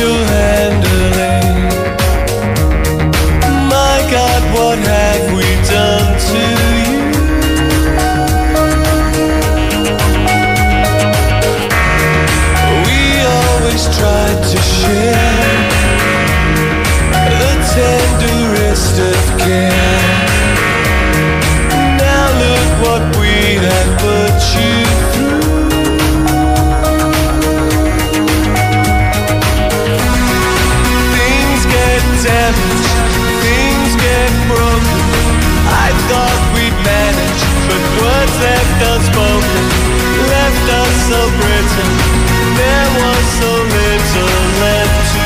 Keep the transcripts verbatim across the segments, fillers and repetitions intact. you're handling. My God, what have we done to you? We always tried to share the tenderest of care. Now look what we have put you through. Damaged, things get broken. I thought we'd manage, but words left unspoken left us so brittle. There was so little left to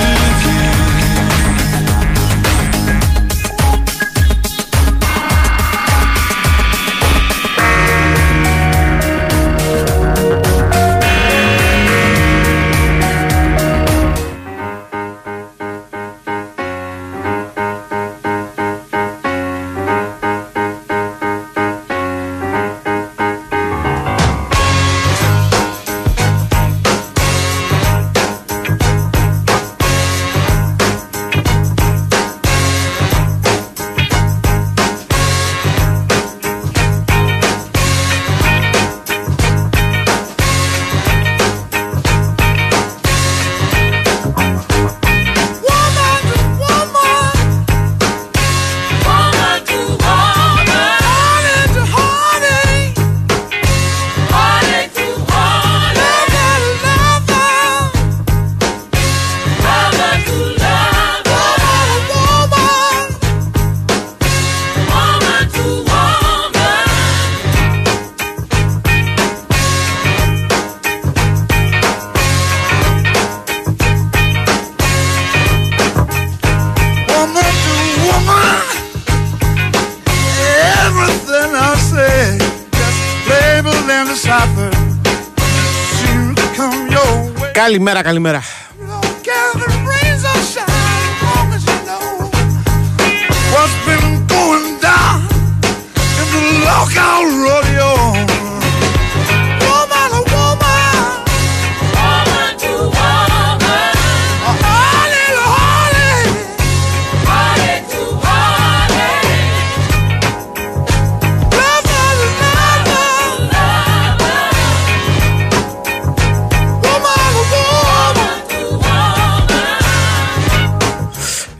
Καλημέρα, καλημέρα.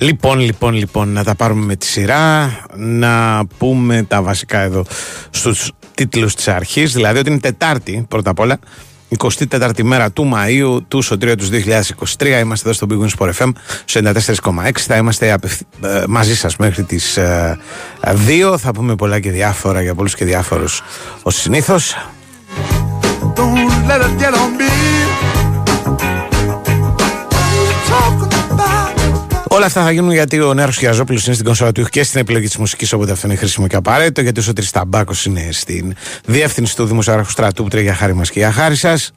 Λοιπόν, λοιπόν, λοιπόν, να τα πάρουμε με τη σειρά, να πούμε τα βασικά εδώ στους τίτλους της αρχής, δηλαδή ότι είναι Τετάρτη, πρώτα απ' όλα, εικοστή τέταρτη μέρα του Μαΐου, του Σωτηρίου του δύο χιλιάδες είκοσι τρία, είμαστε εδώ στο Big Wings Sport εφ εμ, στο ενενήντα τέσσερα κόμμα έξι, θα είμαστε απευθύ, ε, μαζί σας μέχρι τις ε, δύο, θα πούμε πολλά και διάφορα για πολλούς και διάφορους ως συνήθως. Όλα αυτά θα γίνουν γιατί ο Νέαρος Χιαζόπουλος είναι στην κονσόλα του ήχου και στην επιλογή της μουσικής, οπότε αυτό είναι χρήσιμο και απαραίτητο, γιατί ο Σωτήρης Ταμπάκος είναι στην διεύθυνση του Δημοσιογράφου Στρατού, που τρέχει για χάρη μας και για χάρη σας.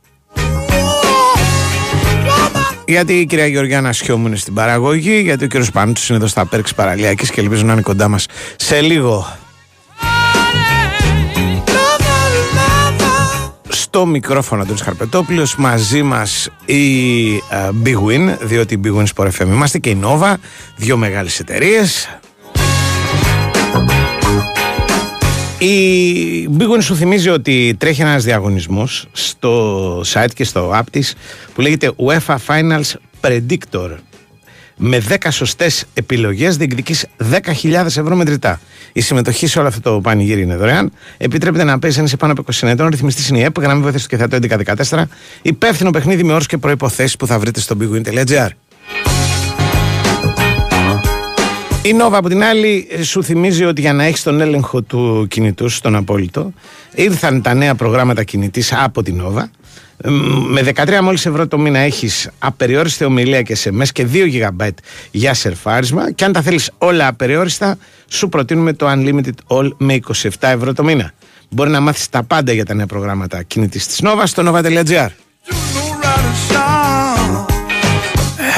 Γιατί η κυρία Γεωργιάνα Σιώμου είναι στην παραγωγή, γιατί ο κύριος Πανούτσος είναι εδώ στα Πέρξη Παραλιακής και ελπίζω να είναι κοντά μας σε λίγο. Το μικρόφωνο Αντώνης Χαρπετόπουλος, μαζί μας η uh, Big Win, διότι η Big Win Sport εφ εμ είμαστε και η Nova, δύο μεγάλες εταιρείες. Η Big Win σου θυμίζει ότι τρέχει ένας διαγωνισμός στο site και στο app της που λέγεται UEFA Finals Predictor. Με δέκα σωστές επιλογές διεκδικείς δέκα χιλιάδες ευρώ μετρητά. Η συμμετοχή σε όλο αυτό το πανηγύρι είναι δωρεάν. Επιτρέπεται να παίζει αν είσαι πάνω από είκοσι ετών. Ρυθμιστής είναι η ΕΠ, γραμμή βοήθειας του ΚΕΘΑΤΟ έντεκα δεκατέσσερα. Υπεύθυνο παιχνίδι με όρους και προϋποθέσεις που θα βρείτε στο bigwin τελεία gr. Η Nova από την άλλη σου θυμίζει ότι για να έχεις τον έλεγχο του κινητού σου στον απόλυτο, ήρθαν τα νέα προγράμματα κινητής από την Nova. Με δεκατρία μόλις ευρώ το μήνα έχεις απεριόριστη ομιλία και ες εμ ες και δύο τζι μπι για σερφάρισμα, και αν τα θέλεις όλα απεριόριστα σου προτείνουμε το Unlimited All με είκοσι επτά ευρώ το μήνα. Μπορεί να μάθεις τα πάντα για τα νέα προγράμματα κινητής της Nova στο nova τελεία gr.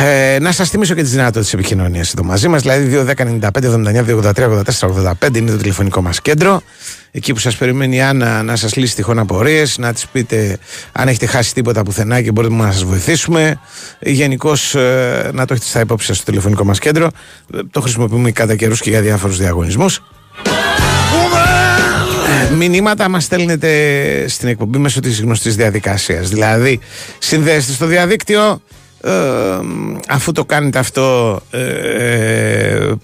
Ε, να σας θυμίσω και τις δυνατότητες επικοινωνίας εδώ μαζί μας, δηλαδή δύο δέκα ενενήντα πέντε εβδομήντα εννιά δύο ογδόντα τρία ογδόντα τέσσερα ογδόντα πέντε είναι το τηλεφωνικό μας κέντρο, εκεί που σας περιμένει η Άννα να σας λύσει τυχόν απορίες, να της πείτε αν έχετε χάσει τίποτα πουθενά και μπορούμε να σας βοηθήσουμε. Γενικώς ε, να το έχετε στα υπόψη σας στο τηλεφωνικό μας κέντρο, ε, το χρησιμοποιούμε κατά καιρούς και για διάφορους διαγωνισμούς. Μηνύματα μας στέλνετε στην εκπομπή μέσω της γνωστής διαδικασίας. Δηλαδή, συνδέεστε στο διαδίκτυο. Ε, αφού το κάνετε αυτό, ε,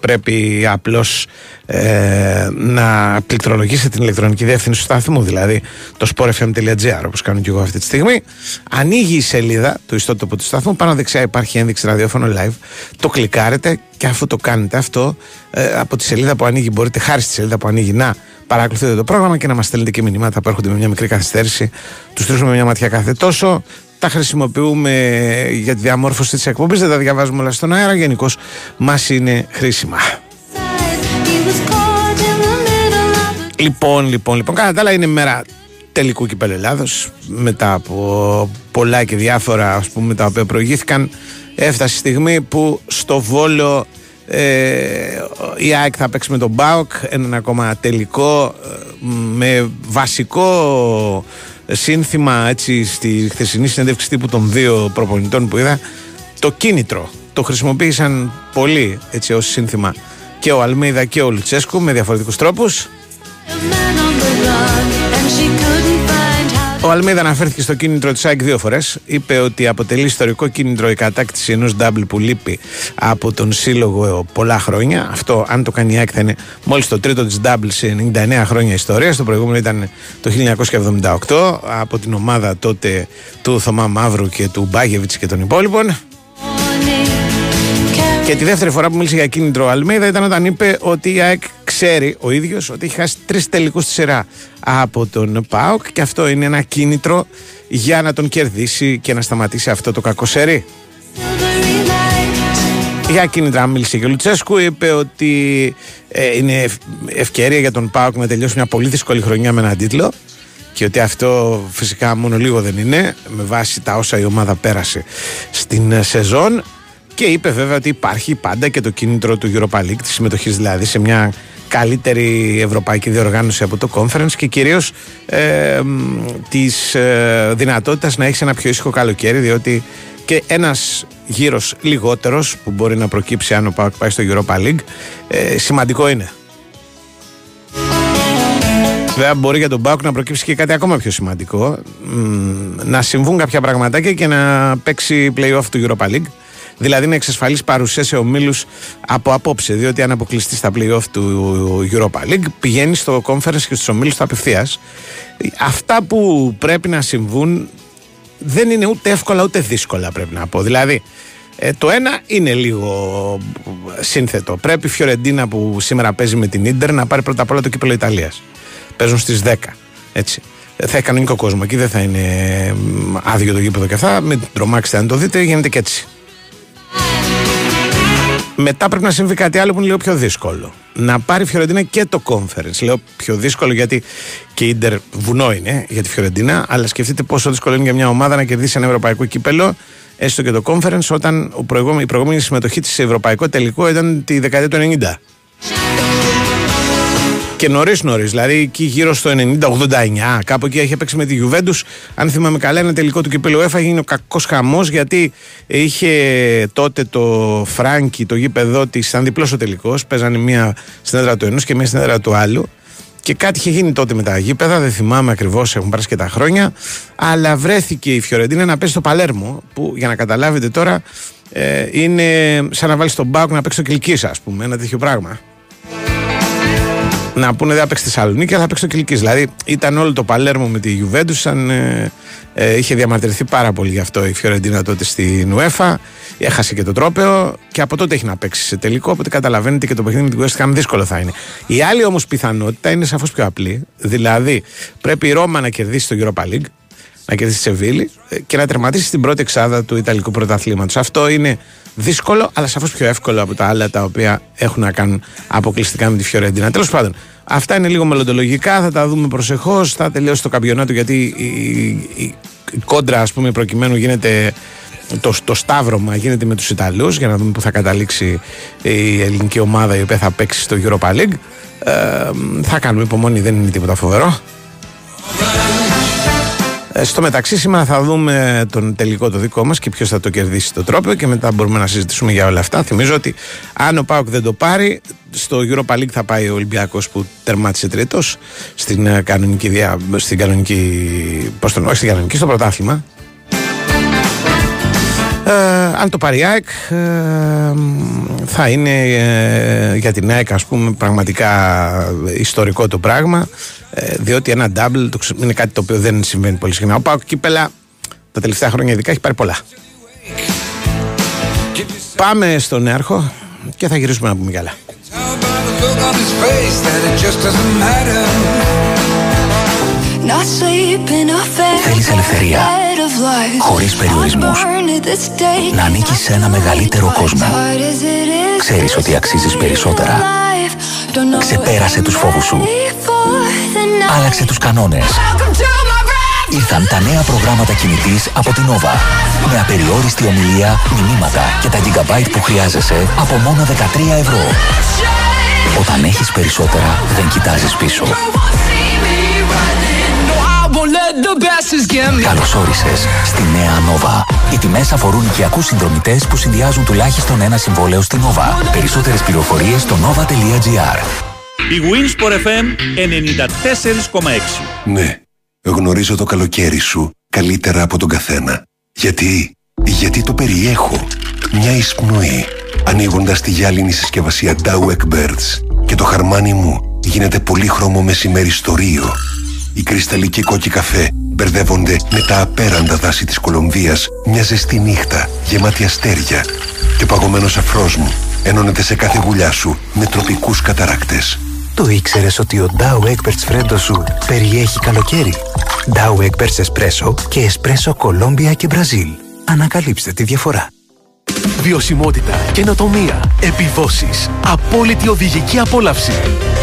πρέπει απλώς ε, να πληκτρολογήσετε την ηλεκτρονική διεύθυνση του σταθμού, δηλαδή το σπορ εφ εμ τελεία τζι άρ, όπως κάνω και εγώ αυτή τη στιγμή. Ανοίγει η σελίδα του ιστότοπου του σταθμού, πάνω δεξιά υπάρχει ένδειξη ραδιόφωνο live, το κλικάρετε και αφού το κάνετε αυτό, ε, από τη σελίδα που ανοίγει, μπορείτε χάρη στη σελίδα που ανοίγει να παρακολουθείτε το πρόγραμμα και να μας στέλνετε και μηνύματα που έρχονται με μια μικρή καθυστέρηση. Τους στρίζουμε μια ματιά κάθε τόσο. Τα χρησιμοποιούμε για τη διαμόρφωση της εκπομπής, δεν τα διαβάζουμε όλα στον αέρα. Γενικώς μας είναι χρήσιμα. Λοιπόν, λοιπόν, λοιπόν. Κατά τα άλλα, είναι μέρα τελικού κυπέλλου Ελλάδος. Μετά από πολλά και διάφορα, ας πούμε, τα οποία προηγήθηκαν, έφτασε η στιγμή που στο Βόλο ε, η ΑΕΚ θα παίξει με τον ΠΑΟΚ. Έναν ακόμα τελικό με βασικό σύνθημα, έτσι, στη χθεσινή συνέντευξη τύπου των δύο προπονητών που είδα, το κίνητρο. Το χρησιμοποίησαν πολύ, έτσι, ως σύνθημα και ο Αλμέιδα και ο Λουτσέσκου με διαφορετικούς τρόπους. Ο Αλμέιδα αναφέρθηκε στο κίνητρο της ΑΕΚ δύο φορές. Είπε ότι αποτελεί ιστορικό κίνητρο η κατάκτηση ενός ντάμπλ που λείπει από τον σύλλογο πολλά χρόνια. Αυτό, αν το κάνει η ΑΕΚ, θα είναι μόλις το τρίτο της ντάμπλ σε ενενήντα εννέα χρόνια ιστορίας. Το προηγούμενο ήταν το χίλια εννιακόσια εβδομήντα οκτώ από την ομάδα τότε του Θωμά Μαύρου και του Μπάγεβιτς και των υπόλοιπων. Και τη δεύτερη φορά που μίλησε για κίνητρο ο Αλμέιδα ήταν όταν είπε ότι η ΑΕΚ ξέρει ο ίδιος ότι έχει χάσει τρεις τελικούς στη σειρά από τον ΠΑΟΚ και αυτό είναι ένα κίνητρο για να τον κερδίσει και να σταματήσει αυτό το κακό σερί. Για κίνητρα μίλησε και ο Λουτσέσκου, είπε ότι ε, είναι ευ- ευκαιρία για τον ΠΑΟΚ να τελειώσει μια πολύ δύσκολη χρονιά με έναν τίτλο και ότι αυτό φυσικά μόνο λίγο δεν είναι με βάση τα όσα η ομάδα πέρασε στην σεζόν. Και είπε βέβαια ότι υπάρχει πάντα και το κίνητρο του Europa League, της συμμετοχής δηλαδή σε μια καλύτερη ευρωπαϊκή διοργάνωση από το Conference και κυρίως ε, της ε, δυνατότητας να έχεις ένα πιο ήσυχο καλοκαίρι, διότι και ένας γύρος λιγότερος που μπορεί να προκύψει αν ο ΠΑΟΚ πάει στο Europa League ε, σημαντικό είναι. Βέβαια μπορεί για τον ΠΑΟΚ να προκύψει και κάτι ακόμα πιο σημαντικό, μ, να συμβούν κάποια πραγματάκια και να παίξει play-off του Europa League. Δηλαδή να εξασφαλίσει παρουσία σε ομίλους από απόψε, διότι αν αποκλειστεί στα play-off του Europa League πηγαίνει στο Conference και στους ομίλους του απευθείας. Αυτά που πρέπει να συμβούν δεν είναι ούτε εύκολα ούτε δύσκολα, πρέπει να πω. Δηλαδή ε, το ένα είναι λίγο σύνθετο. Πρέπει η Φιωρεντίνα που σήμερα παίζει με την Ίντερ να πάρει πρώτα απ' όλα το κύπελλο Ιταλίας. Παίζουν στις δέκα, έτσι. Θα έχει κανονικό κόσμο εκεί, δεν θα είναι άδειο το γήπεδο και αυτά. Μην τρομάξετε αν το δείτε, γίνεται και έτσι. Μετά πρέπει να συμβεί κάτι άλλο που είναι λίγο πιο δύσκολο. Να πάρει η Φιωρεντίνα και το Conference. Λέω πιο δύσκολο γιατί και η Ίντερ βουνό είναι για τη Φιωρεντίνα, αλλά σκεφτείτε πόσο δύσκολο είναι για μια ομάδα να κερδίσει ένα ευρωπαϊκό κύπελλο, έστω και το Conference, όταν ο προηγούμε, η προηγούμενη συμμετοχή της σε ευρωπαϊκό τελικό ήταν τη δεκαετία του ενενήντα. Και νωρίς νωρίς, δηλαδή εκεί γύρω στο ενενήντα ογδόντα εννέα, κάπου εκεί είχε παίξει με τη Γιουβέντους. Αν θυμάμαι καλά, ένα τελικό του κυπέλλου UEFA, γίνει ο κακός χαμός γιατί είχε τότε το Φράγκι, το γήπεδό της, ήταν διπλός ο τελικός. Παίζανε μία στην έδρα του ενός και μία στην έδρα του άλλου. Και κάτι είχε γίνει τότε με τα γήπεδα, δεν θυμάμαι ακριβώς, έχουν περάσει και τα χρόνια. Αλλά βρέθηκε η Φιωρεντίνα να παίζει στο Παλέρμο, που για να καταλάβετε τώρα ε, είναι σαν να βάλει στον ΠΑΟΚ να παίξει το Κιλκίσα, ας πούμε, ένα τέτοιο πράγμα. Να πούνε δεν θα παίξει τη Θεσσαλονίκη, αλλά θα παίξει το Κιλκίς. Δηλαδή ήταν όλο το Παλέρμο με τη Γιουβέντους. Ε, ε, είχε διαμαρτυρηθεί πάρα πολύ γι' αυτό η Φιωρεντίνα τότε στην UEFA. Έχασε και το τρόπαιο και από τότε έχει να παίξει σε τελικό. Οπότε καταλαβαίνετε και το παιχνίδι με την West Ham δύσκολο θα είναι. Η άλλη όμως πιθανότητα είναι σαφώς πιο απλή. Δηλαδή πρέπει η Ρώμα να κερδίσει το Europa League, να κερδίσει τη Σεβίλη και να τερματίσει στην πρώτη εξάδα του Ιταλικού Πρωταθλήματος. Αυτό είναι δύσκολο, αλλά σαφώς πιο εύκολο από τα άλλα τα οποία έχουν να κάνουν αποκλειστικά με τη Φιωρεντίνα. Τέλος πάντων, αυτά είναι λίγο μελλοντολογικά, θα τα δούμε προσεχώς. Θα τελειώσει το καμπιονάτο γιατί η, η, η κόντρα, ας πούμε, προκειμένου γίνεται το, το σταύρωμα γίνεται με τους Ιταλούς για να δούμε που θα καταλήξει η ελληνική ομάδα η οποία θα παίξει στο Europa League. Ε, θα κάνουμε υπομονή, δεν είναι τίποτα φοβερό. Ε, στο μεταξύ σήμερα θα δούμε τον τελικό το δικό μας και ποιος θα το κερδίσει το τρόπαιο και μετά μπορούμε να συζητήσουμε για όλα αυτά. Θυμίζω ότι αν ο ΠΑΟΚ δεν το πάρει, στο Europa League θα πάει ο Ολυμπιακός που τερμάτισε τρίτος στην κανονική, διά, στην κανονική, πώς τον, όχι στην κανονική, στο πρωτάθλημα. Ε, αν το πάρει η ΑΕΚ ε, θα είναι ε, για την ΑΕΚ ας πούμε πραγματικά ιστορικό το πράγμα, ε, διότι ένα double το, είναι κάτι το οποίο δεν συμβαίνει πολύ συχνά. Ο ΠΑΟΚ κύπελα τα τελευταία χρόνια ειδικά έχει πάρει πολλά. Πάμε στον Νέαρχο και θα γυρίσουμε να πούμε κι άλλα. Θέλεις ελευθερία χωρίς περιορισμούς, να ανήκεις σε ένα μεγαλύτερο κόσμο. Ξέρεις ότι αξίζεις περισσότερα. Ξεπέρασε τους φόβους σου. Άλλαξε τους κανόνες. Ήρθαν τα νέα προγράμματα κινητής από την Nova με απεριόριστη ομιλία, μηνύματα και τα gigabyte που χρειάζεσαι από μόνο δεκατρία ευρώ. Όταν έχεις περισσότερα, δεν κοιτάζεις πίσω. Καλώς όρισες στη νέα Nova. Οι τιμές αφορούν οικιακούς συνδρομητές που συνδυάζουν τουλάχιστον ένα συμβόλαιο στη Nova. Περισσότερες πληροφορίες στο nova τελεία gr. Η Winsport εφ εμ ενενήντα τέσσερα κόμμα έξι. Ναι, γνωρίζω το καλοκαίρι σου καλύτερα από τον καθένα. Γιατί, γιατί το περιέχω. Μια εισπνοή, ανοίγοντας τη γυάλινη συσκευασία Dow Eckberts, και το χαρμάνι μου γίνεται πολύχρωμο μεσημέρι στο Ρίο. Οι κρυσταλλικοί κόκκι καφέ μπερδεύονται με τα απέραντα δάση της Κολομβίας, μια ζεστή νύχτα γεμάτη αστέρια, και ο παγωμένος αφρός μου ενώνεται σε κάθε γουλιά σου με τροπικούς καταράκτες. Το ήξερες ότι ο Dow Egberts φρέντο σου περιέχει καλοκαίρι? Dow Egberts Espresso και Espresso Κολόμπια και Μπραζίλ. Ανακαλύψτε τη διαφορά. Βιωσιμότητα, καινοτομία, επιδόσεις, απόλυτη οδηγική απόλαυση.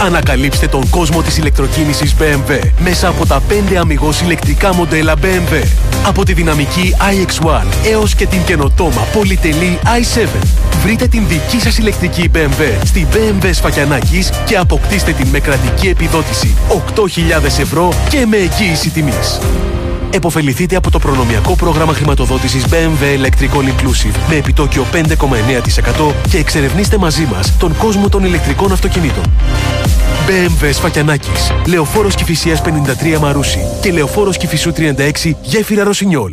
Ανακαλύψτε τον κόσμο της ηλεκτροκίνησης μπι εμ ντάμπλιου μέσα από τα πέντε αμιγώς ηλεκτρικά μοντέλα μπι εμ ντάμπλιου. Από τη δυναμική άι εξ ένα έως και την καινοτόμα πολυτελή άι επτά. Βρείτε την δική σας ηλεκτρική μπι εμ ντάμπλιου στη μπι εμ ντάμπλιου Σφακιανάκης και αποκτήστε την με κρατική επιδότηση οκτώ χιλιάδες ευρώ και με εγγύηση τιμής. Εποφεληθείτε από το προνομιακό πρόγραμμα χρηματοδότησης μπι εμ ντάμπλιου Electric All Inclusive με επιτόκιο πέντε κόμμα εννέα τοις εκατό και εξερευνήστε μαζί μας τον κόσμο των ηλεκτρικών αυτοκινήτων. μπι εμ ντάμπλιου Σφακιανάκης, Λεωφόρος Κηφισίας πενήντα τρία Μαρούσι και Λεωφόρος Κηφισού τριάντα έξι Γέφυρα Ροσινιόλ.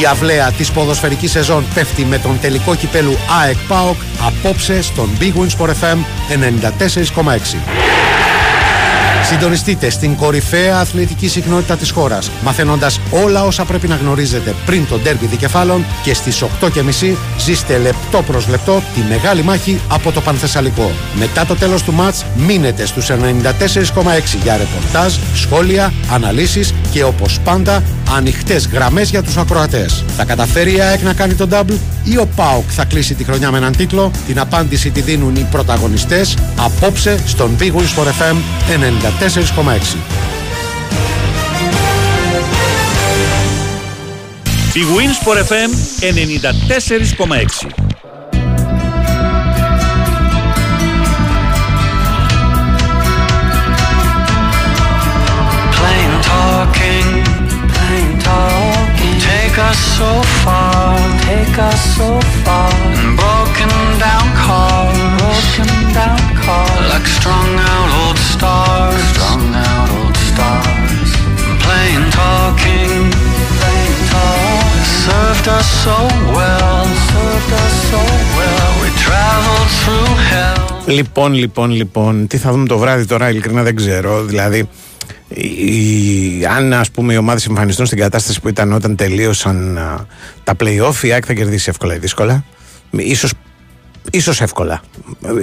Η αυλαία της ποδοσφαιρικής σεζόν πέφτει με τον τελικό κυπέλου ΑΕΚ ΠΑΟΚ απόψε στον Big Win Sport εφ εμ ενενήντα τέσσερα κόμμα έξι. Συντονιστείτε στην κορυφαία αθλητική συχνότητα της χώρας, μαθαίνοντας όλα όσα πρέπει να γνωρίζετε πριν το ντέρμπι Δικεφάλων, και στις οκτώ και μισή ζήστε λεπτό προς λεπτό τη μεγάλη μάχη από το Πανθεσσαλικό. Μετά το τέλος του μάτς μείνετε στους ενενήντα τέσσερα κόμμα έξι για ρεπορτάζ, σχόλια, αναλύσεις και όπως πάντα ανοιχτές γραμμές για τους ακροατές. Θα καταφέρει η ΑΕΚ να κάνει τον double ή ο ΠΑΟΚ θα κλείσει τη χρονιά με έναν τίτλο? Την απάντηση τη δίνουν οι πρωταγωνιστές απόψε στον Big Win Sport εφ εμ ενενήντα τέσσερα κόμμα έξι. Big Win Sport εφ εμ ενενήντα τέσσερα κόμμα έξι. Take us so far, take us so far. Broken down car, broken down car. Like strung out old stars, strung out old stars. Plain talking, plain talking. Served us so well, served us so well. We traveled through hell. Λοιπόν, λοιπόν, λοιπόν, τι θα δούμε το βράδυ τώρα, ειλικρινά δεν ξέρω, δηλαδή... Η, αν ας πούμε οι ομάδες εμφανιστούν στην κατάσταση που ήταν όταν τελείωσαν α, τα play-off, η ΑΕΚ θα κερδίσει εύκολα ή δύσκολα? Ίσως, ίσως εύκολα.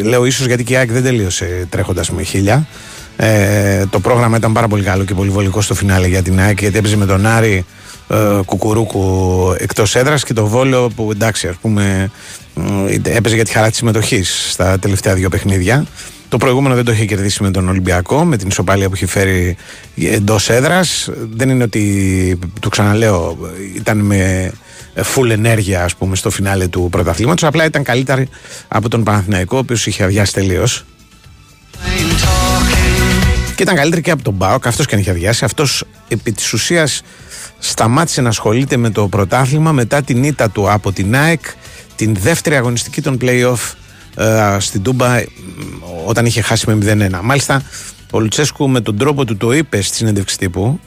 Λέω ίσως γιατί και η ΑΕΚ δεν τελείωσε τρέχοντας με χίλια. Ε, το πρόγραμμα ήταν πάρα πολύ καλό και πολύ βολικό στο φινάλε για την ΑΕΚ, γιατί έπαιζε με τον Άρη ε, Κουκουρούκου εκτός έδρας και το Βόλο που εντάξει ας πούμε ε, έπαιζε για τη χαρά της συμμετοχής στα τελευταία δύο παιχνίδια. Το προηγούμενο δεν το είχε κερδίσει με τον Ολυμπιακό, με την ισοπαλία που είχε φέρει εντός έδρας. Δεν είναι ότι, το ξαναλέω, ήταν με full ενέργεια, ας πούμε, στο φινάλε του πρωταθλήματος. Απλά ήταν καλύτερη από τον Παναθηναϊκό, ο οποίος είχε αδειάσει τελείως. Και ήταν καλύτερη και από τον ΠΑΟΚ, αυτός και αν είχε αδειάσει. Αυτός επί της ουσίας σταμάτησε να ασχολείται με το πρωτάθλημα μετά την ήττα του από την ΑΕΚ, την δεύτερη αγωνιστική των play-off στην Τούμπα, όταν είχε χάσει με μηδέν ένα. Μάλιστα, ο Λουτσέσκου με τον τρόπο του το είπε στη συνέντευξη τύπου.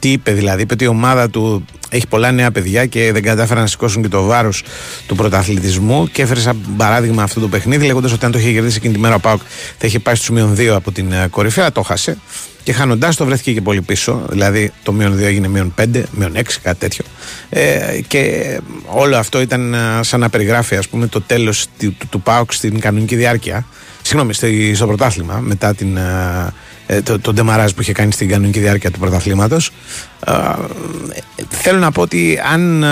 Τι είπε δηλαδή? Είπε ότι η ομάδα του έχει πολλά νέα παιδιά και δεν κατάφεραν να σηκώσουν και το βάρος του πρωταθλητισμού. Και έφερε σαν παράδειγμα αυτό το παιχνίδι, λέγοντας ότι αν το είχε κερδίσει εκείνη τη μέρα ο ΠΑΟΚ θα είχε πάει στους μείον δύο από την κορυφή. Αλλά το χάσε. Και χάνοντας το βρέθηκε και πολύ πίσω. Δηλαδή το μείον δύο έγινε μείον πέντε, μείον έξι, κάτι τέτοιο. Ε, και όλο αυτό ήταν σαν να περιγράφει, ας πούμε, το τέλος του, του, του ΠΑΟΚ στην κανονική διάρκεια. Συγγνώμη, στο πρωτάθλημα, μετά την, ε, το, το ντεμαράζ που είχε κάνει στην κανονική διάρκεια του πρωταθλήματος. Ε, θέλω να πω ότι αν ε,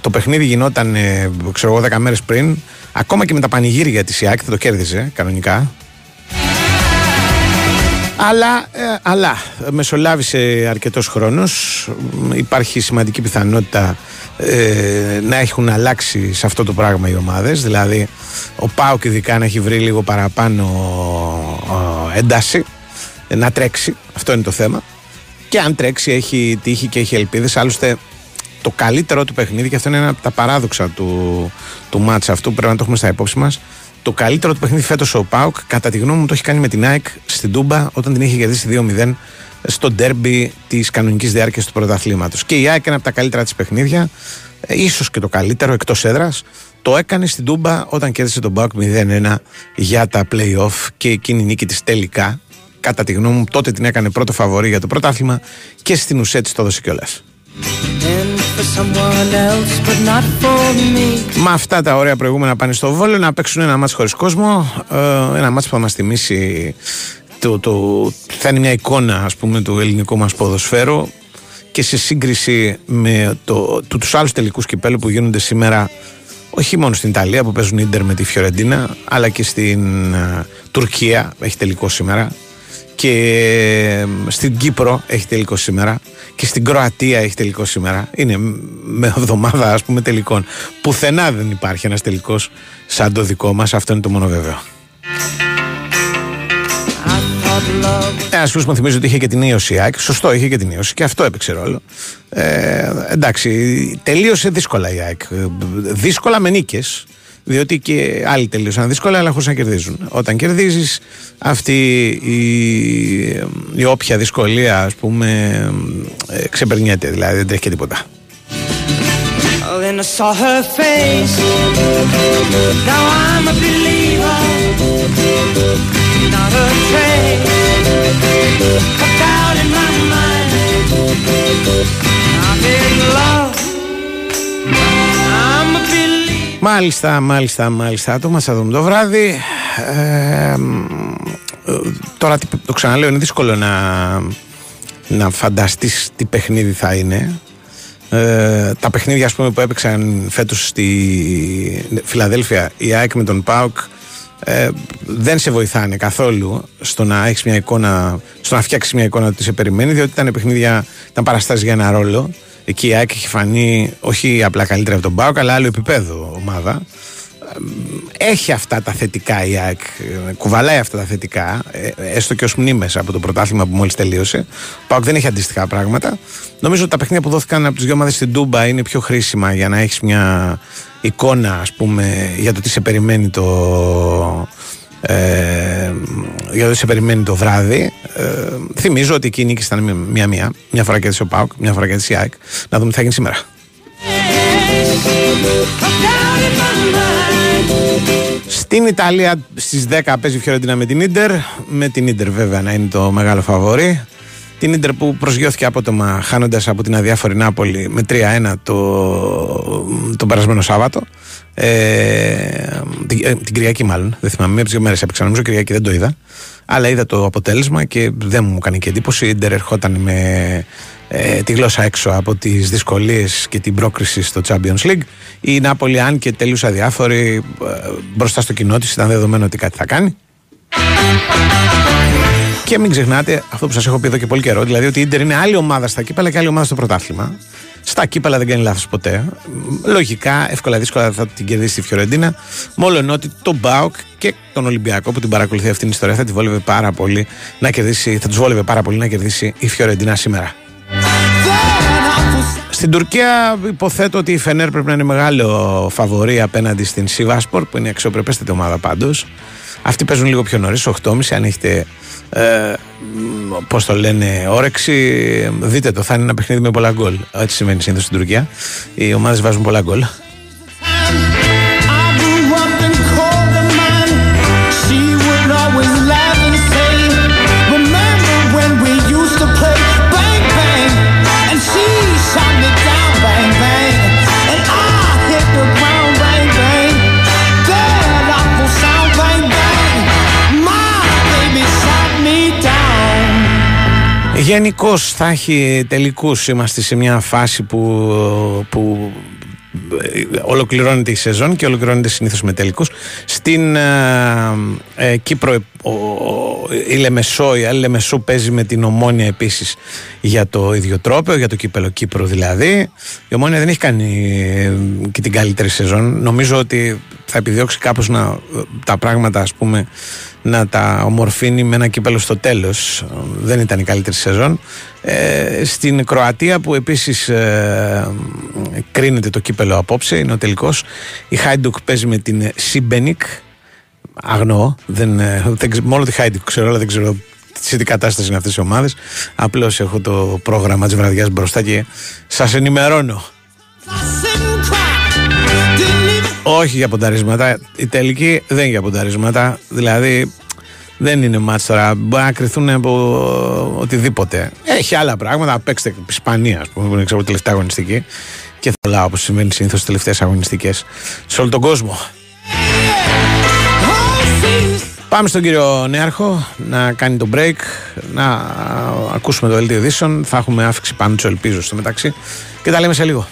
το παιχνίδι γινόταν ε, ξέρω εγώ, δέκα μέρες πριν, ακόμα και με τα πανηγύρια της ΙΑΚ θα το κέρδιζε κανονικά. Αλλά, ε, αλλά μεσολάβησε αρκετός χρόνος. Υπάρχει σημαντική πιθανότητα ε, να έχουν αλλάξει σε αυτό το πράγμα οι ομάδες. Δηλαδή ο ΠΑΟΚ ειδικά να έχει βρει λίγο παραπάνω ε, ένταση, ε, να τρέξει. Αυτό είναι το θέμα. Και αν τρέξει έχει τύχη και έχει ελπίδες. Άλλωστε το καλύτερο του παιχνίδι, και αυτό είναι ένα από τα παράδοξα του, του μάτς αυτού, πρέπει να το έχουμε στα υπόψη μας. Το καλύτερο του παιχνίδι φέτος ο ΠΑΟΚ, κατά τη γνώμη μου, το έχει κάνει με την ΑΕΚ στην Τούμπα, όταν την είχε κερδίσει δύο μηδέν στο ντέρμπι της κανονικής διάρκειας του πρωταθλήματος. Και η ΑΕΚ, ένα από τα καλύτερα της παιχνίδια, ίσως και το καλύτερο εκτός έδρας, το έκανε στην Τούμπα όταν κέρδισε τον ΠΑΟΚ μηδέν ένα για τα play-off, και εκείνη η νίκη της τελικά, κατά τη γνώμη μου, τότε την έκανε πρώτο φαβορί για το πρωτάθλημα και στην ουσία της το έδωσε κιόλας. Else, με αυτά τα ωραία προηγούμενα πάνε στο Βόλο να παίξουν ένα μάτς χωρίς κόσμο, ε, ένα μάτς που θα μας θυμίσει το, το, θα είναι μια εικόνα, ας πούμε, του ελληνικού μας ποδοσφαίρου, και σε σύγκριση με το, το, τους άλλους τελικούς κυπέλλου που γίνονται σήμερα, όχι μόνο στην Ιταλία που παίζουν Ίντερ με τη Φιωρεντίνα, αλλά και στην ε, Τουρκία έχει τελικό σήμερα, και στην Κύπρο έχει τελικό σήμερα, και στην Κροατία έχει τελικό σήμερα. Είναι με εβδομάδα, ας πούμε, τελικών. Πουθενά δεν υπάρχει ένας τελικός σαν το δικό μας, αυτό είναι το μόνο βέβαιο. Ένας φίλος μου θυμίζει ότι είχε και την ίωση. Σωστό, είχε και την ίωση και αυτό έπαιξε ρόλο. Ε, εντάξει, τελείωσε δύσκολα η ΑΕΚ. Δύσκολα με νίκες. Διότι και άλλοι τελείωσαν δύσκολα, αλλά χωρίς να κερδίζουν. Όταν κερδίζεις, αυτή η, η όποια δυσκολία, ας πούμε, ε, ξεπερνιέται. Δηλαδή δεν τρέχει και τίποτα. Μάλιστα, μάλιστα, μάλιστα. Το μας θα δούμε το βράδυ. Ε, τώρα το ξαναλέω, είναι δύσκολο να, να φανταστείς τι παιχνίδι θα είναι. Ε, τα παιχνίδια, ας πούμε, που έπαιξαν φέτος στη Φιλαδέλφια, η ΑΕΚ με τον ΠΑΟΚ, ε, δεν σε βοηθάνε καθόλου στο να, έχεις μια εικόνα, στο να φτιάξεις μια εικόνα ότι σε περιμένει, διότι ήταν παιχνίδια, ήταν παραστάσεις για ένα ρόλο. Εκεί η ΑΕΚ έχει φανεί όχι απλά καλύτερα από τον ΠΑΟΚ, αλλά άλλο επίπεδο ομάδα. Έχει αυτά τα θετικά η ΑΕΚ, κουβαλάει αυτά τα θετικά, έστω και ως μνήμες από το πρωτάθλημα που μόλις τελείωσε. Ο ΠΑΟΚ δεν έχει αντίστοιχα πράγματα. Νομίζω ότι τα παιχνίδια που δόθηκαν από τις δύο ομάδες στην Τούμπα είναι πιο χρήσιμα για να έχεις μια εικόνα, ας πούμε, για το τι σε περιμένει το... Ε, για το σε περιμένει το βράδυ. ε, Θυμίζω ότι εκεί η νίκη ήταν μία-μία. Μια φορά κέρδισε ο ΠΑΟΚ, μια φορά κέρδισε η ΑΕΚ. Να δούμε τι θα γίνει σήμερα. Στην Ιταλία στις δέκα παίζει η Φιωρεντίνα με την Ίντερ. Με την Ίντερ βέβαια να είναι το μεγάλο φαβορί. Την Ίντερ που προσγειώθηκε απότομα χάνοντας από την αδιάφορη Νάπολη με τρία ένα το, το περασμένο Σάββατο. Ε, την, ε, την Κυριακή μάλλον, δεν θυμάμαι, μία από τις δύο μέρες έπαιξα, νομίζω Κυριακή, δεν το είδα, αλλά είδα το αποτέλεσμα και δεν μου έκανε και εντύπωση. Η Ίντερ ερχόταν με ε, τη γλώσσα έξω από τις δυσκολίες και την πρόκριση στο Champions League. Η Νάπολη, αν και τελείως αδιάφορη, ε, μπροστά στο κοινό της ήταν δεδομένο ότι κάτι θα κάνει. Και μην ξεχνάτε αυτό που σας έχω πει εδώ και πολύ καιρό, δηλαδή ότι η Ίντερ είναι άλλη ομάδα στα κύπαλα και άλλη ομάδα στο πρωτάθλημα. Στα κύπαλα δεν κάνει λάθος ποτέ. Λογικά, εύκολα δύσκολα θα την κερδίσει τη Φιωρεντίνα. Μόλον ότι τον ΠΑΟΚ και τον Ολυμπιακό που την παρακολουθεί αυτήν την ιστορία θα, τη βόλευε πάρα πολύ να κερδίσει, θα τους βόλευε πάρα πολύ να κερδίσει η Φιωρεντίνα σήμερα. Στην Τουρκία υποθέτω ότι η Φενέρ πρέπει να είναι μεγάλο φαβορή απέναντι στην Σιβάσπορ, που είναι αξιοπρεπέστατη ομάδα πάντως. Αυτοί παίζουν λίγο πιο νωρίς, οκτώ και μισή. Αν έχετε, ε, πώς το λένε, όρεξη, δείτε το. Θα είναι ένα παιχνίδι με πολλά γκολ. Έτσι σημαίνει συνήθως στην Τουρκία. Οι ομάδες βάζουν πολλά γκολ. Γενικώς θα έχει τελικούς, είμαστε σε μια φάση που, που ολοκληρώνεται η σεζόν και ολοκληρώνεται συνήθως με τελικούς. Στην ε, Κύπρο ο, η Λεμεσό, η άλλη Λεμεσό παίζει με την Ομόνια επίσης για το ίδιο τρόπαιο, για το κύπελο Κύπρο δηλαδή. Η Ομόνια δεν έχει κάνει και την καλύτερη σεζόν. Νομίζω ότι θα επιδιώξει κάπως να, τα πράγματα ας πούμε να τα ομορφύνει με ένα κύπελο στο τέλος. Δεν ήταν η καλύτερη σεζόν. Ε, στην Κροατία που επίσης ε, κρίνεται το κύπελο απόψε, είναι ο τελικός. Η Χάιντουκ παίζει με την Σίμπενικ. Αγνοώ, δεν, δεν, μόνο τη Χάιντουκ ξέρω, αλλά δεν ξέρω σε τι κατάσταση είναι αυτές οι ομάδες. Απλώς έχω το πρόγραμμα της βραδιάς μπροστά και σας ενημερώνω. Όχι για πονταρίσματα, η τελική δεν είναι για πονταρίσματα, δηλαδή δεν είναι μάτς τώρα, μπορεί να κρυθούν από οτιδήποτε. Έχει άλλα πράγματα, παίξτε Ισπανία ας πούμε, που είναι ξέρω τελευταία αγωνιστική και θολά όπως συμβαίνει συνήθως στις τελευταίες αγωνιστικές σε όλο τον κόσμο. Πάμε στον κύριο Νέαρχο να κάνει το break, να ακούσουμε το δελτίο ειδήσεων, θα έχουμε άφηξη πάνω τους ελπίζω στο μεταξύ και τα λέμε σε λίγο.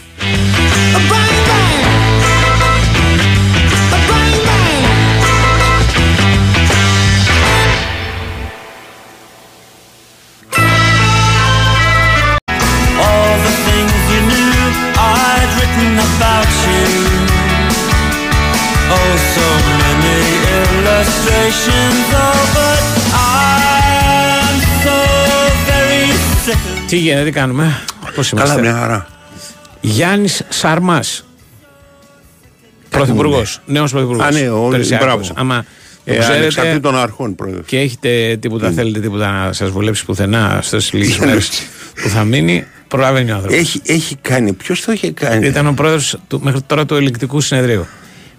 Τι γίνεται, τι κάνουμε, πώς είμαστε? Καλά, μια χαρά. Γιάννης Σαρμάς, πρωθυπουργός, νέος πρωθυπουργός. Α, ναι, ο, μπράβο. Άμα ε, το ξέρετε των αρχών, και έχετε τίποτα, mm. θέλετε τίποτα να σας βολέψει πουθενά στις λίγες μέρες που θα μείνει, προλαβαίνει ο άνθρωπος. Έχει, έχει κάνει, ποιος το είχε κάνει? Ήταν ο πρόεδρος του, μέχρι τώρα του ελεγκτικού συνεδρίου.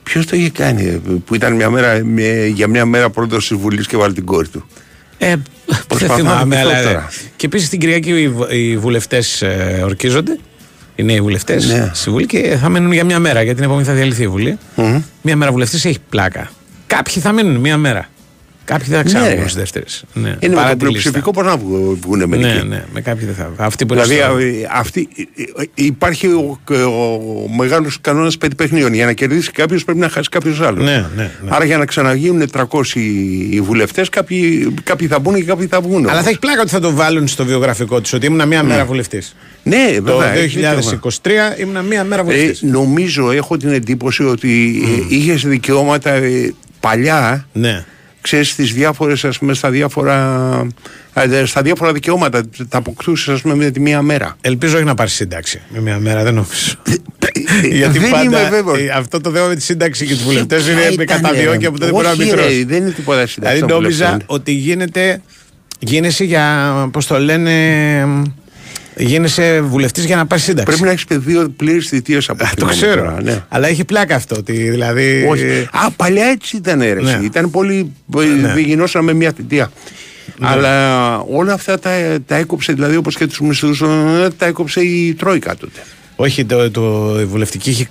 Ποιος το είχε κάνει, που ήταν μια μέρα, με, για μια μέρα πρόεδρος της Βουλής και βάλει την κόρη του? Ε, θυμάμαι, αλλά, και επίσης την Κυριακή οι βουλευτές ε, ορκίζονται, οι νέοι βουλευτές ναι. στη Βουλή και θα μένουν για μια μέρα, γιατί την επόμενη θα διαλυθεί η Βουλή. Mm-hmm. Μια μέρα βουλευτής έχει πλάκα. Κάποιοι θα μείνουν μια μέρα. Κάποιοι δεν θα ξαναβγούν ναι. στις δεύτερες. Ναι. Είναι με το πλειοψηφικό πώς να βγουν μερικοί. Ναι, ναι, με κάποιοι δεν θα. Αυτοί δηλαδή θα... Αυτοί, υπάρχει ο, ο μεγάλος κανόνας περί παιχνίων. Για να κερδίσει κάποιος πρέπει να χάσει κάποιος άλλος. Ναι, ναι, ναι. Άρα για να ξαναγίνουν τριακόσιοι οι βουλευτές, κάποιοι, κάποιοι θα μπουν και κάποιοι θα βγουν. Αλλά όμως θα έχει πλάκα ότι θα το βάλουν στο βιογραφικό τους, ότι ήμουν μία μέρα ναι. βουλευτής. Ναι, βέβαια. Το δύο χιλιάδες είκοσι τρία ήμουν μία μέρα βουλευτής. Ε, νομίζω, έχω την εντύπωση ότι mm. είχες δικαιώματα ε, παλιά. Ναι. Ξέρεις, στις διάφορες, ας πούμε, στα διάφορα, στα διάφορα δικαιώματα τα αποκτούσες, ας πούμε, με τη μία μέρα. Ελπίζω όχι να πάρεις σύνταξη με μία μέρα, δεν νομίζω. Γιατί δεν πάντα είμαι βέβαιος. Αυτό το θέμα με τη σύνταξη και τους βουλευτές είναι με καταδιώκεια από τότε που είναι μικρός. Δεν είναι τίποτα σύνταξη. Δηλαδή νόμιζα ότι γίνεται, γίνεσαι για, πώς το λένε... Γίνεσαι βουλευτής για να πάρεις σύνταξη. Πρέπει να έχεις πεδίο πλήρης θητείας από αυτό. Το ξέρω. Τώρα, ναι. Αλλά έχει πλάκα αυτό. Ότι δηλαδή... Όχι. Α, παλιά έτσι ήταν αίρεση. Ναι. Ήταν πολύ. Ναι. Διγινώσαμε με μια θητεία. Ναι. Αλλά όλα αυτά τα, τα έκοψε, δηλαδή όπως και τους μισθούς, τα έκοψε η Τρόικα τότε. Όχι, το, το, η βουλευτική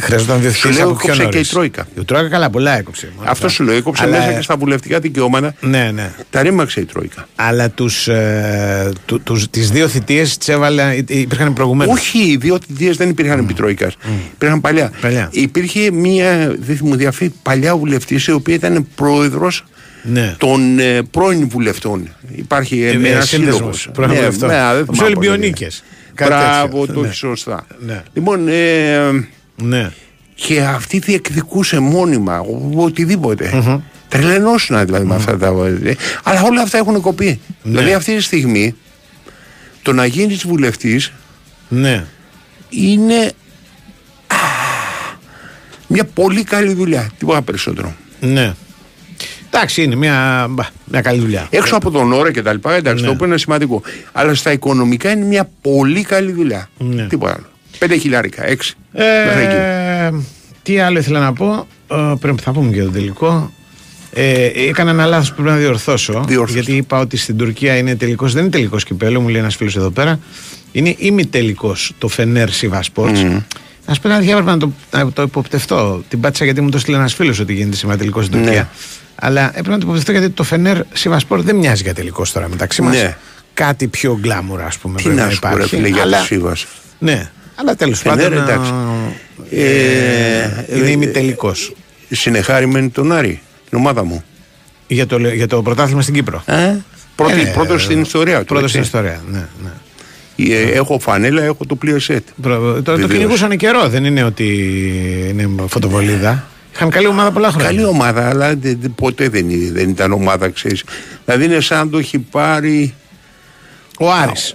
χρειαζόταν δύο θητείες από πιο νωρίς. Και η Τρόικα. Η Τρόικα καλά, πολλά έκοψε. Αυτό σου λέω. Έκοψε αλλά... μέσα και στα βουλευτικά δικαιώματα. Ναι, ναι. Τα ρήμαξε η Τρόικα. Αλλά τους, ε, του, τους, τις δύο θητείες τις έβαλε. Υπήρχαν προηγουμένως. Όχι, οι δύο θητείες δεν υπήρχαν mm. επί Τρόικας. Mm. Υπήρχαν παλιά. παλιά. Υπήρχε μία, δεν μου διαφύγει, παλιά βουλευτής η οποία ήταν πρόεδρος ναι. των ε, πρώην βουλευτών. Υπάρχει ε, ένα σύνδεσμο. Ναι, τους Ολυμπιονίκες. Μπράβο, το έχει σωστά. Ναι. Λοιπόν, ε, ναι. και αυτή διεκδικούσε μόνιμα οτιδήποτε. Mm-hmm. Τρελαινόσουνα δηλαδή mm-hmm. με αυτά τα. Αλλά όλα αυτά έχουν κοπεί. Ναι. Δηλαδή αυτή τη στιγμή το να γίνεις βουλευτής ναι. είναι α, μια πολύ καλή δουλειά. Τίποτα περισσότερο. Ναι. Εντάξει, είναι μια, μια καλή δουλειά. Έξω από τον ώρα και τα λοιπά, εντάξει, ναι. το οποίο είναι σημαντικό. Αλλά στα οικονομικά είναι μια πολύ καλή δουλειά. Ναι. Τίποτα άλλο. Πέντε χιλιάρικα, έξι. Ε, τι άλλο ήθελα να πω, ε, πρέπει να πούμε για το τελικό. Ε, έκανα ένα λάθος που πρέπει να διορθώσω. Διορθώς. Γιατί είπα ότι στην Τουρκία είναι τελικός. Δεν είναι τελικός κυπέλλου, μου λέει ένας φίλος εδώ πέρα. Είναι ημιτελικός το Φενέρ Σιβασπόρτς. Mm. Να σου πω κάτι, έπρεπε να το, να το υποπτευτώ. Την πάτησα γιατί μου το στείλε ένας φίλος ότι γίνεται σήμερα τελικός στην Τουρκία. Ναι. Αλλά έπρεπε να το υποπτευτώ γιατί το Φενέρ Σιβασπόρτς δεν μοιάζει για τελικός τώρα μεταξύ μας. Ναι. Κάτι πιο γκλάμουρα, ας πούμε. Τι πρέπει να, να υπάρχει. Πρέπει, για αλλά... Ναι, αλλά τέλος πάντων. Ε, ε, είναι ημιτελικός. Συνεχάριμεν τον Άρη. Την ομάδα μου. Για το, για το πρωτάθλημα στην Κύπρο. Ε, πρώτη, ε, πρώτος ε, στην ιστορία του. Πρώτος στην ιστορία, ναι. ναι. Ε, ε, έχω φανέλα, έχω το πλοίο σετ. Το, το κυνηγούσαν καιρό, δεν είναι ότι είναι φωτοβολίδα. Ναι. Είχαν καλή ομάδα πολλά χρόνια. Καλή ομάδα, αλλά δε, δε, ποτέ δεν, είδε, δεν ήταν ομάδα, ξέρεις. Δηλαδή είναι σαν το έχει πάρει. Ο Άρης.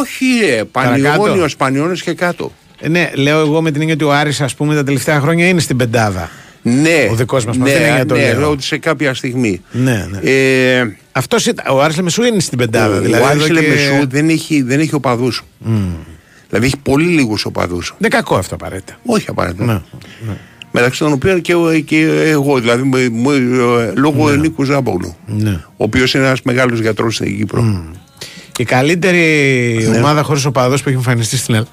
Όχι, Πανιόνιος, Πανιόνιος και κάτω. Ε, ναι, λέω εγώ με την έννοια ότι ο Άρης, ας πούμε, τα τελευταία χρόνια είναι στην πεντάδα. Ναι, ο δικός μας, ναι, ναι, το ναι λέω ότι σε κάποια στιγμή. Ναι, ναι. Ε, Αυτός, ο Άρης Λεμεσού είναι στην πεντάδα. Ο, δηλαδή, ο Άρης Λεμεσού και... δεν, έχει, δεν έχει οπαδούς. Mm. Δηλαδή έχει πολύ λίγους οπαδούς. Δεν κακό αυτό απαραίτητα. Όχι απαραίτητα. Ναι, ναι. Μεταξύ των οποίων και, και εγώ, δηλαδή λόγω ναι. Νίκου Ζάμπογλου. Ναι. Ο οποίος είναι ένας μεγάλος γιατρός στην Κύπρο. Mm. Η καλύτερη ναι. ομάδα χωρίς οπαδούς που έχει εμφανιστεί στην Ελλάδα.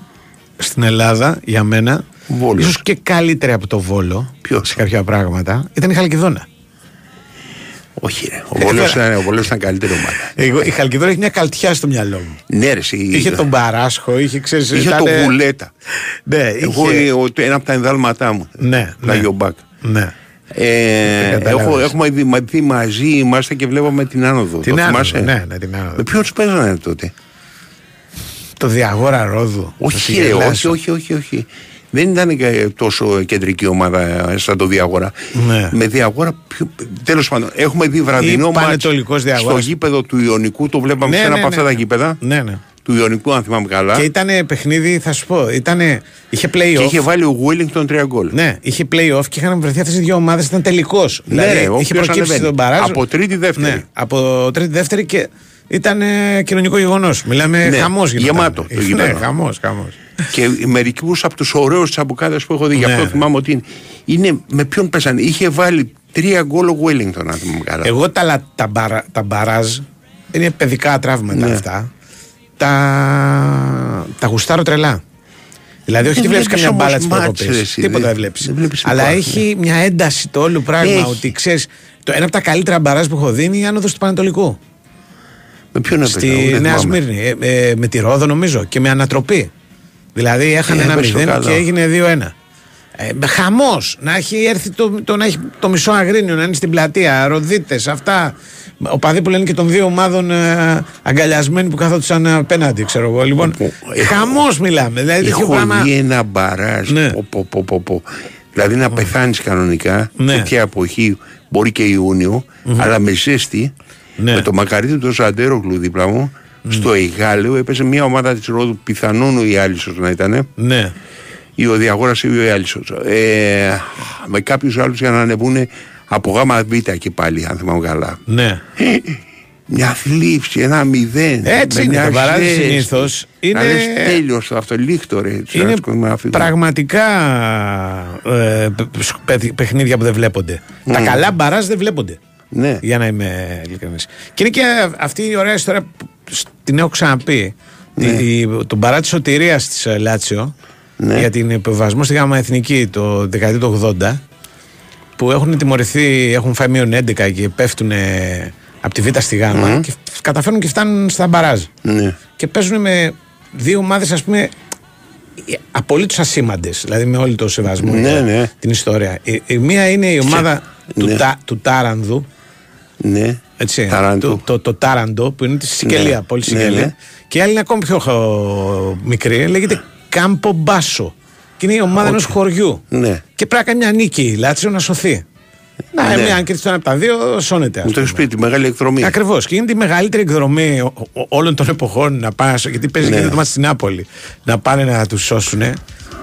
Στην Ελλάδα, για μένα, Βόλος. Ίσως και καλύτερη από το Βόλο. Ποιος? Σε κάποια πράγματα, ήταν η Χαλκιδόνα. Όχι ρε, ο Βόλος ήταν, ήταν καλύτερη ομάδα. Εγώ, η Χαλκιδόνα έχει μια καλτιά στο μυαλό μου. Ναι ρε, είχε ήταν... τον Παράσχο, είχε, ξέρεις, είχε ήταν... τον Βουλέτα. Ναι, εγώ είχε... ο, ένα από τα ενδάλματά μου. Ναι, Λαγιομπάκ. Ναι. ναι. Ε, έχω, έχουμε δει μαζί, είμαστε και βλέπαμε την άνοδο. Την το άνοδο, ναι, ναι, την άνοδο. Με ποιους παίζανε τότε? Το Διαγόρα Ρόδου. Όχι, ρε, όχι, όχι, όχι, όχι. Δεν ήταν τόσο κεντρική ομάδα σαν το Διαγόρα. Ναι. Με Διαγόρα, τέλος πάντων, έχουμε δει βραδινό μάτς στο γήπεδο του Ιωνικού. Το βλέπαμε ναι, σε ένα ναι, από ναι, αυτά ναι. τα γήπεδα. Ναι, ναι. Του Ιωνικού, αν θυμάμαι καλά. Και ήταν παιχνίδι, θα σου πω. Ήτανε, είχε play-off. Και είχε βάλει ο Wellington τρία γκολ. Ναι, είχε play-off και είχαν βρεθεί αυτές οι δύο ομάδες. Ήταν τελικός. Ναι, δηλαδή, ναι, είχε προκύψει τον Παράζο. Από τρίτη-δεύτερη. Ναι, από τρίτη-δεύτερη και. Ήταν ε, κοινωνικό γεγονός. Μιλάμε ναι, χαμός γεγονός. Γεμάτο. Το γεγονός. Ναι, χαμός, χαμός. Και μερικούς από τους ωραίους τσαμπουκάδες που έχω δει, γι' αυτό ναι, θυμάμαι ναι. ότι είναι, είναι. Με ποιον πέσανε. Είχε βάλει τρία γκολ ο Wellington, αν θυμάμαι καλά. Εγώ τα, τα, μπαρα, τα μπαράζ είναι παιδικά τραύματα ναι. αυτά. Τα, τα γουστάρω τρελά. Δηλαδή, όχι δεν βλέπεις καμιά μπάλα τη προκοπή. Τίποτα δεν βλέπεις. Αλλά έχει μια ένταση το όλο πράγμα. Ότι ξέρεις, ένα από τα καλύτερα μπαράζ που έχω δει είναι η άνοδος του Πανατολικού. Με στη Νέα Σμύρνη, ε, ε, με τη Ρόδο νομίζω και με ανατροπή. Δηλαδή έχανε ένα μηδέν και έγινε δύο ένα. Ε, χαμός, να έχει έρθει το, το, να έχει το μισό Αγρίνιο, να είναι στην πλατεία, ροδίτες, αυτά. Οπαδοί που λένε και των δύο ομάδων ε, αγκαλιασμένοι που κάθονταν απέναντι, ξέρω εγώ. Λοιπόν, έχω, χαμός μιλάμε. Δηλαδή, έχω πράγμα... δει ένα μπαράζ. Ναι. Πο, πο, πο, πο. Δηλαδή να πεθάνεις κανονικά, ναι. τέτοια εποχή, μπορεί και Ιούνιο, mm-hmm. αλλά με ζέστη. Ναι. Με το μακαρίτι του Σαντέρογλου δίπλα μου, mm. στο Αιγάλεο έπαιζε μια ομάδα της Ρόδου, πιθανόν ο Ιάλισσος να ήταν. Ναι. Ή ο Διαγόρας ή ο Ιάλισσος. Ε, με κάποιους άλλους για να ανεβούνε από γάμα β και πάλι, αν θυμάμαι καλά. Ναι. Μια θλίψη, ένα μηδέν. Έτσι είναι το παράδειγμα συνήθως. Είναι τέλειος αυτό, λίχτωρε. Είναι πραγματικά ε, παιχνίδια που δεν βλέπονται. Mm. Τα καλά μπαράζ δεν βλέπονται. Ναι. Για να είμαι ειλικρινής. Και είναι και αυτή η ωραία ιστορία που την έχω ξαναπεί. Ναι. Τον παρά της σωτηρίας της Λάτσιο ναι. για την υποβασμό στη Γάμα Εθνική το δεκαετία του ογδόντα, που έχουν τιμωρηθεί, έχουν φάει μείον έντεκα και πέφτουν από τη Β στη Γάμα mm. και καταφέρνουν και φτάνουν στα μπαράζ. Ναι. Και παίζουν με δύο ομάδες, ας πούμε, απολύτως ασήμαντες, δηλαδή με όλο το σεβασμό ναι, ναι. την ιστορία. Η, η μία είναι η ομάδα. Του, ναι. τα, του Τάρανδου Ναι. Έτσι, το, το, το τάραντο που είναι τη Σικελία, ναι, πολύ Σικελία. Ναι, ναι. Και η άλλη είναι ακόμη πιο μικρή, λέγεται Κάμπο Μπάσο. Και είναι η ομάδα okay. ενός χωριού. Ναι. Και πρέπει να κάνει μια νίκη η Λάτσιο να σωθεί. Να, ναι. μια, αν κερδίσει το ένα από τα δύο, σώνεται. Μου το έχει πει, τη μεγάλη εκδρομή. Ακριβώς. Και είναι τη μεγαλύτερη εκδρομή ό, ό, όλων των εποχών να πάνε. Γιατί παίζει ναι. και το μάτι στην Νάπολη. Να πάνε να τους σώσουν.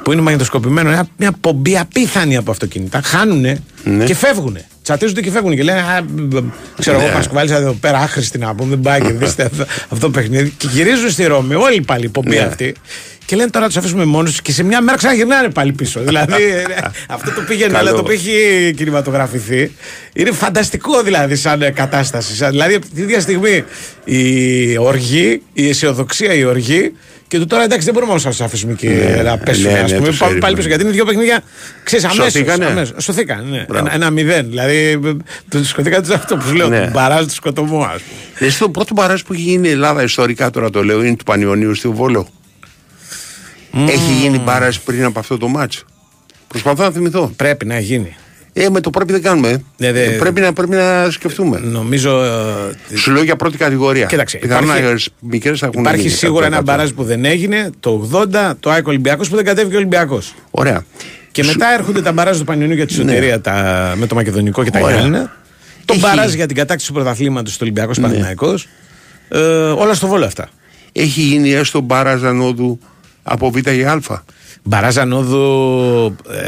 Που είναι μαγνητοσκοπημένο. Μια, μια πομπή απίθανη από αυτοκίνητα. Χάνουνε ναι. και φεύγουνε. Τσατίζονται και φεύγουν. Και λένε, α, ξέρω ναι. εγώ, Πασκουβάλη, εδώ πέρα άχρηστη να πούμε. Δεν πάει να κερδίσετε αυτό το παιχνίδι. Και γυρίζουν στη Ρώμη, όλοι πάλι οι πομποί ναι. αυτοί. Και λένε τώρα του αφήσουμε μόνου και σε μια μέρα ξαναγυρνάνε πάλι πίσω. Δηλαδή αυτό το πήγαινε, αλλά το οποίο έχει κινηματογραφηθεί. Είναι φανταστικό δηλαδή σαν κατάσταση. Σαν, δηλαδή από την ίδια στιγμή η οργή, η αισιοδοξία, η οργή. Και του τώρα εντάξει δεν μπορούμε να του αφήσουμε και ναι, να πέσουμε. Ναι, ναι, πούμε, πάμε πάλι πίσω γιατί είναι δύο παιχνίδια. Ξέρεις, αμέσως. Σωθήκαν. Ναι. Ένα, ένα μηδέν. Δηλαδή του σκοτήκαν τους αυτό που σου λέω. Ναι. Μπαράζ του σκοτωμού, α πούμε. Το πρώτο μπαράζ που έχει γίνει η Ελλάδα ιστορικά τώρα το λέω είναι του Πανιωνίου στη Βόλο. Mm. Έχει γίνει μπαράζ πριν από αυτό το μάτσο. Προσπαθώ να θυμηθώ. Πρέπει να γίνει. Ε, με το πρέπει δεν κάνουμε. Ε. Ναι, δε, πρέπει, να, πρέπει να σκεφτούμε. Νομίζω. Σου λέω για πρώτη κατηγορία. Κοίταξε. Υπάρχει, υπάρχει σίγουρα ένα μπαράζ που δεν έγινε. Το ογδόντα, το ΑΕΚ Ολυμπιακός που δεν κατέβηκε ο Ολυμπιακός. Ωραία. Και Σου... μετά έρχονται τα μπαράζ του Πανιωνίου για τη σωτηρία ναι. με το μακεδονικό και τα Γιάννενα. Το έχει... μπαράζ για την κατάκτηση του πρωταθλήματος του Ολυμπιακός Παναθηναϊκός. Ναι. Ε, όλα στο Βόλο αυτά. Έχει γίνει έστω μπαράζ ανόδου. Από Β ή Α. Μπαράζ ανόδου.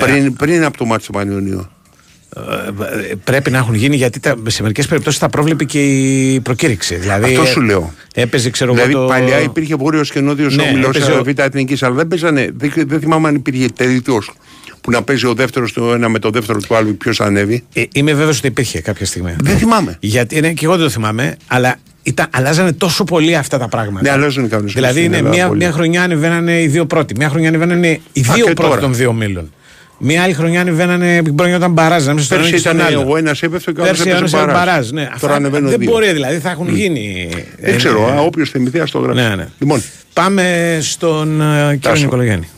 Πριν, ε, πριν από το μάτι του Πανιωνίου. Ε, πρέπει να έχουν γίνει γιατί τα, σε μερικές περιπτώσεις τα πρόβλεπε και η προκήρυξη. Δηλαδή, αυτό σου λέω. Έπαιζε, ξέρω δηλαδή, εγώ. Το... Παλιά υπήρχε βόρειος και νότιος ναι, όμιλος έπαιζε... Β Εθνικής, αλλά δεν παίζανε. Δεν, δεν θυμάμαι αν υπήρχε τελικός που να παίζει ο δεύτερος του ένα με το δεύτερο του άλλου ποιος ανέβει. Ε, είμαι βέβαιος ότι υπήρχε κάποια στιγμή. Δεν θυμάμαι. Γιατί, ναι, και εγώ δεν το θυμάμαι, αλλά. Ήταν, αλλάζανε τόσο πολύ αυτά τα πράγματα. Ναι, αλλάζουν οι κανονισμοί. Δηλαδή, είναι μια, μια χρονιά ανεβαίνανε οι δύο πρώτοι, μια χρονιά ανεβαίνανε οι δύο πρώτοι τώρα. Των δύο μήλων. Μια άλλη χρονιά ανεβαίνανε την πρώτη όταν μπαράζαν. Πέρσι ήταν ο ένα έπεφτε και ο άλλο έπεφτε. Μπαράζ. Ναι. Τώρα ανεβαίνουν δύο. Δεν μπορεί δηλαδή, θα έχουν mm. γίνει. Δεν ξέρω, όποιο θυμηθεί, α το γράψει. Ναι, ναι. Λοιπόν. Πάμε στον κύριο Νικολογιάννη.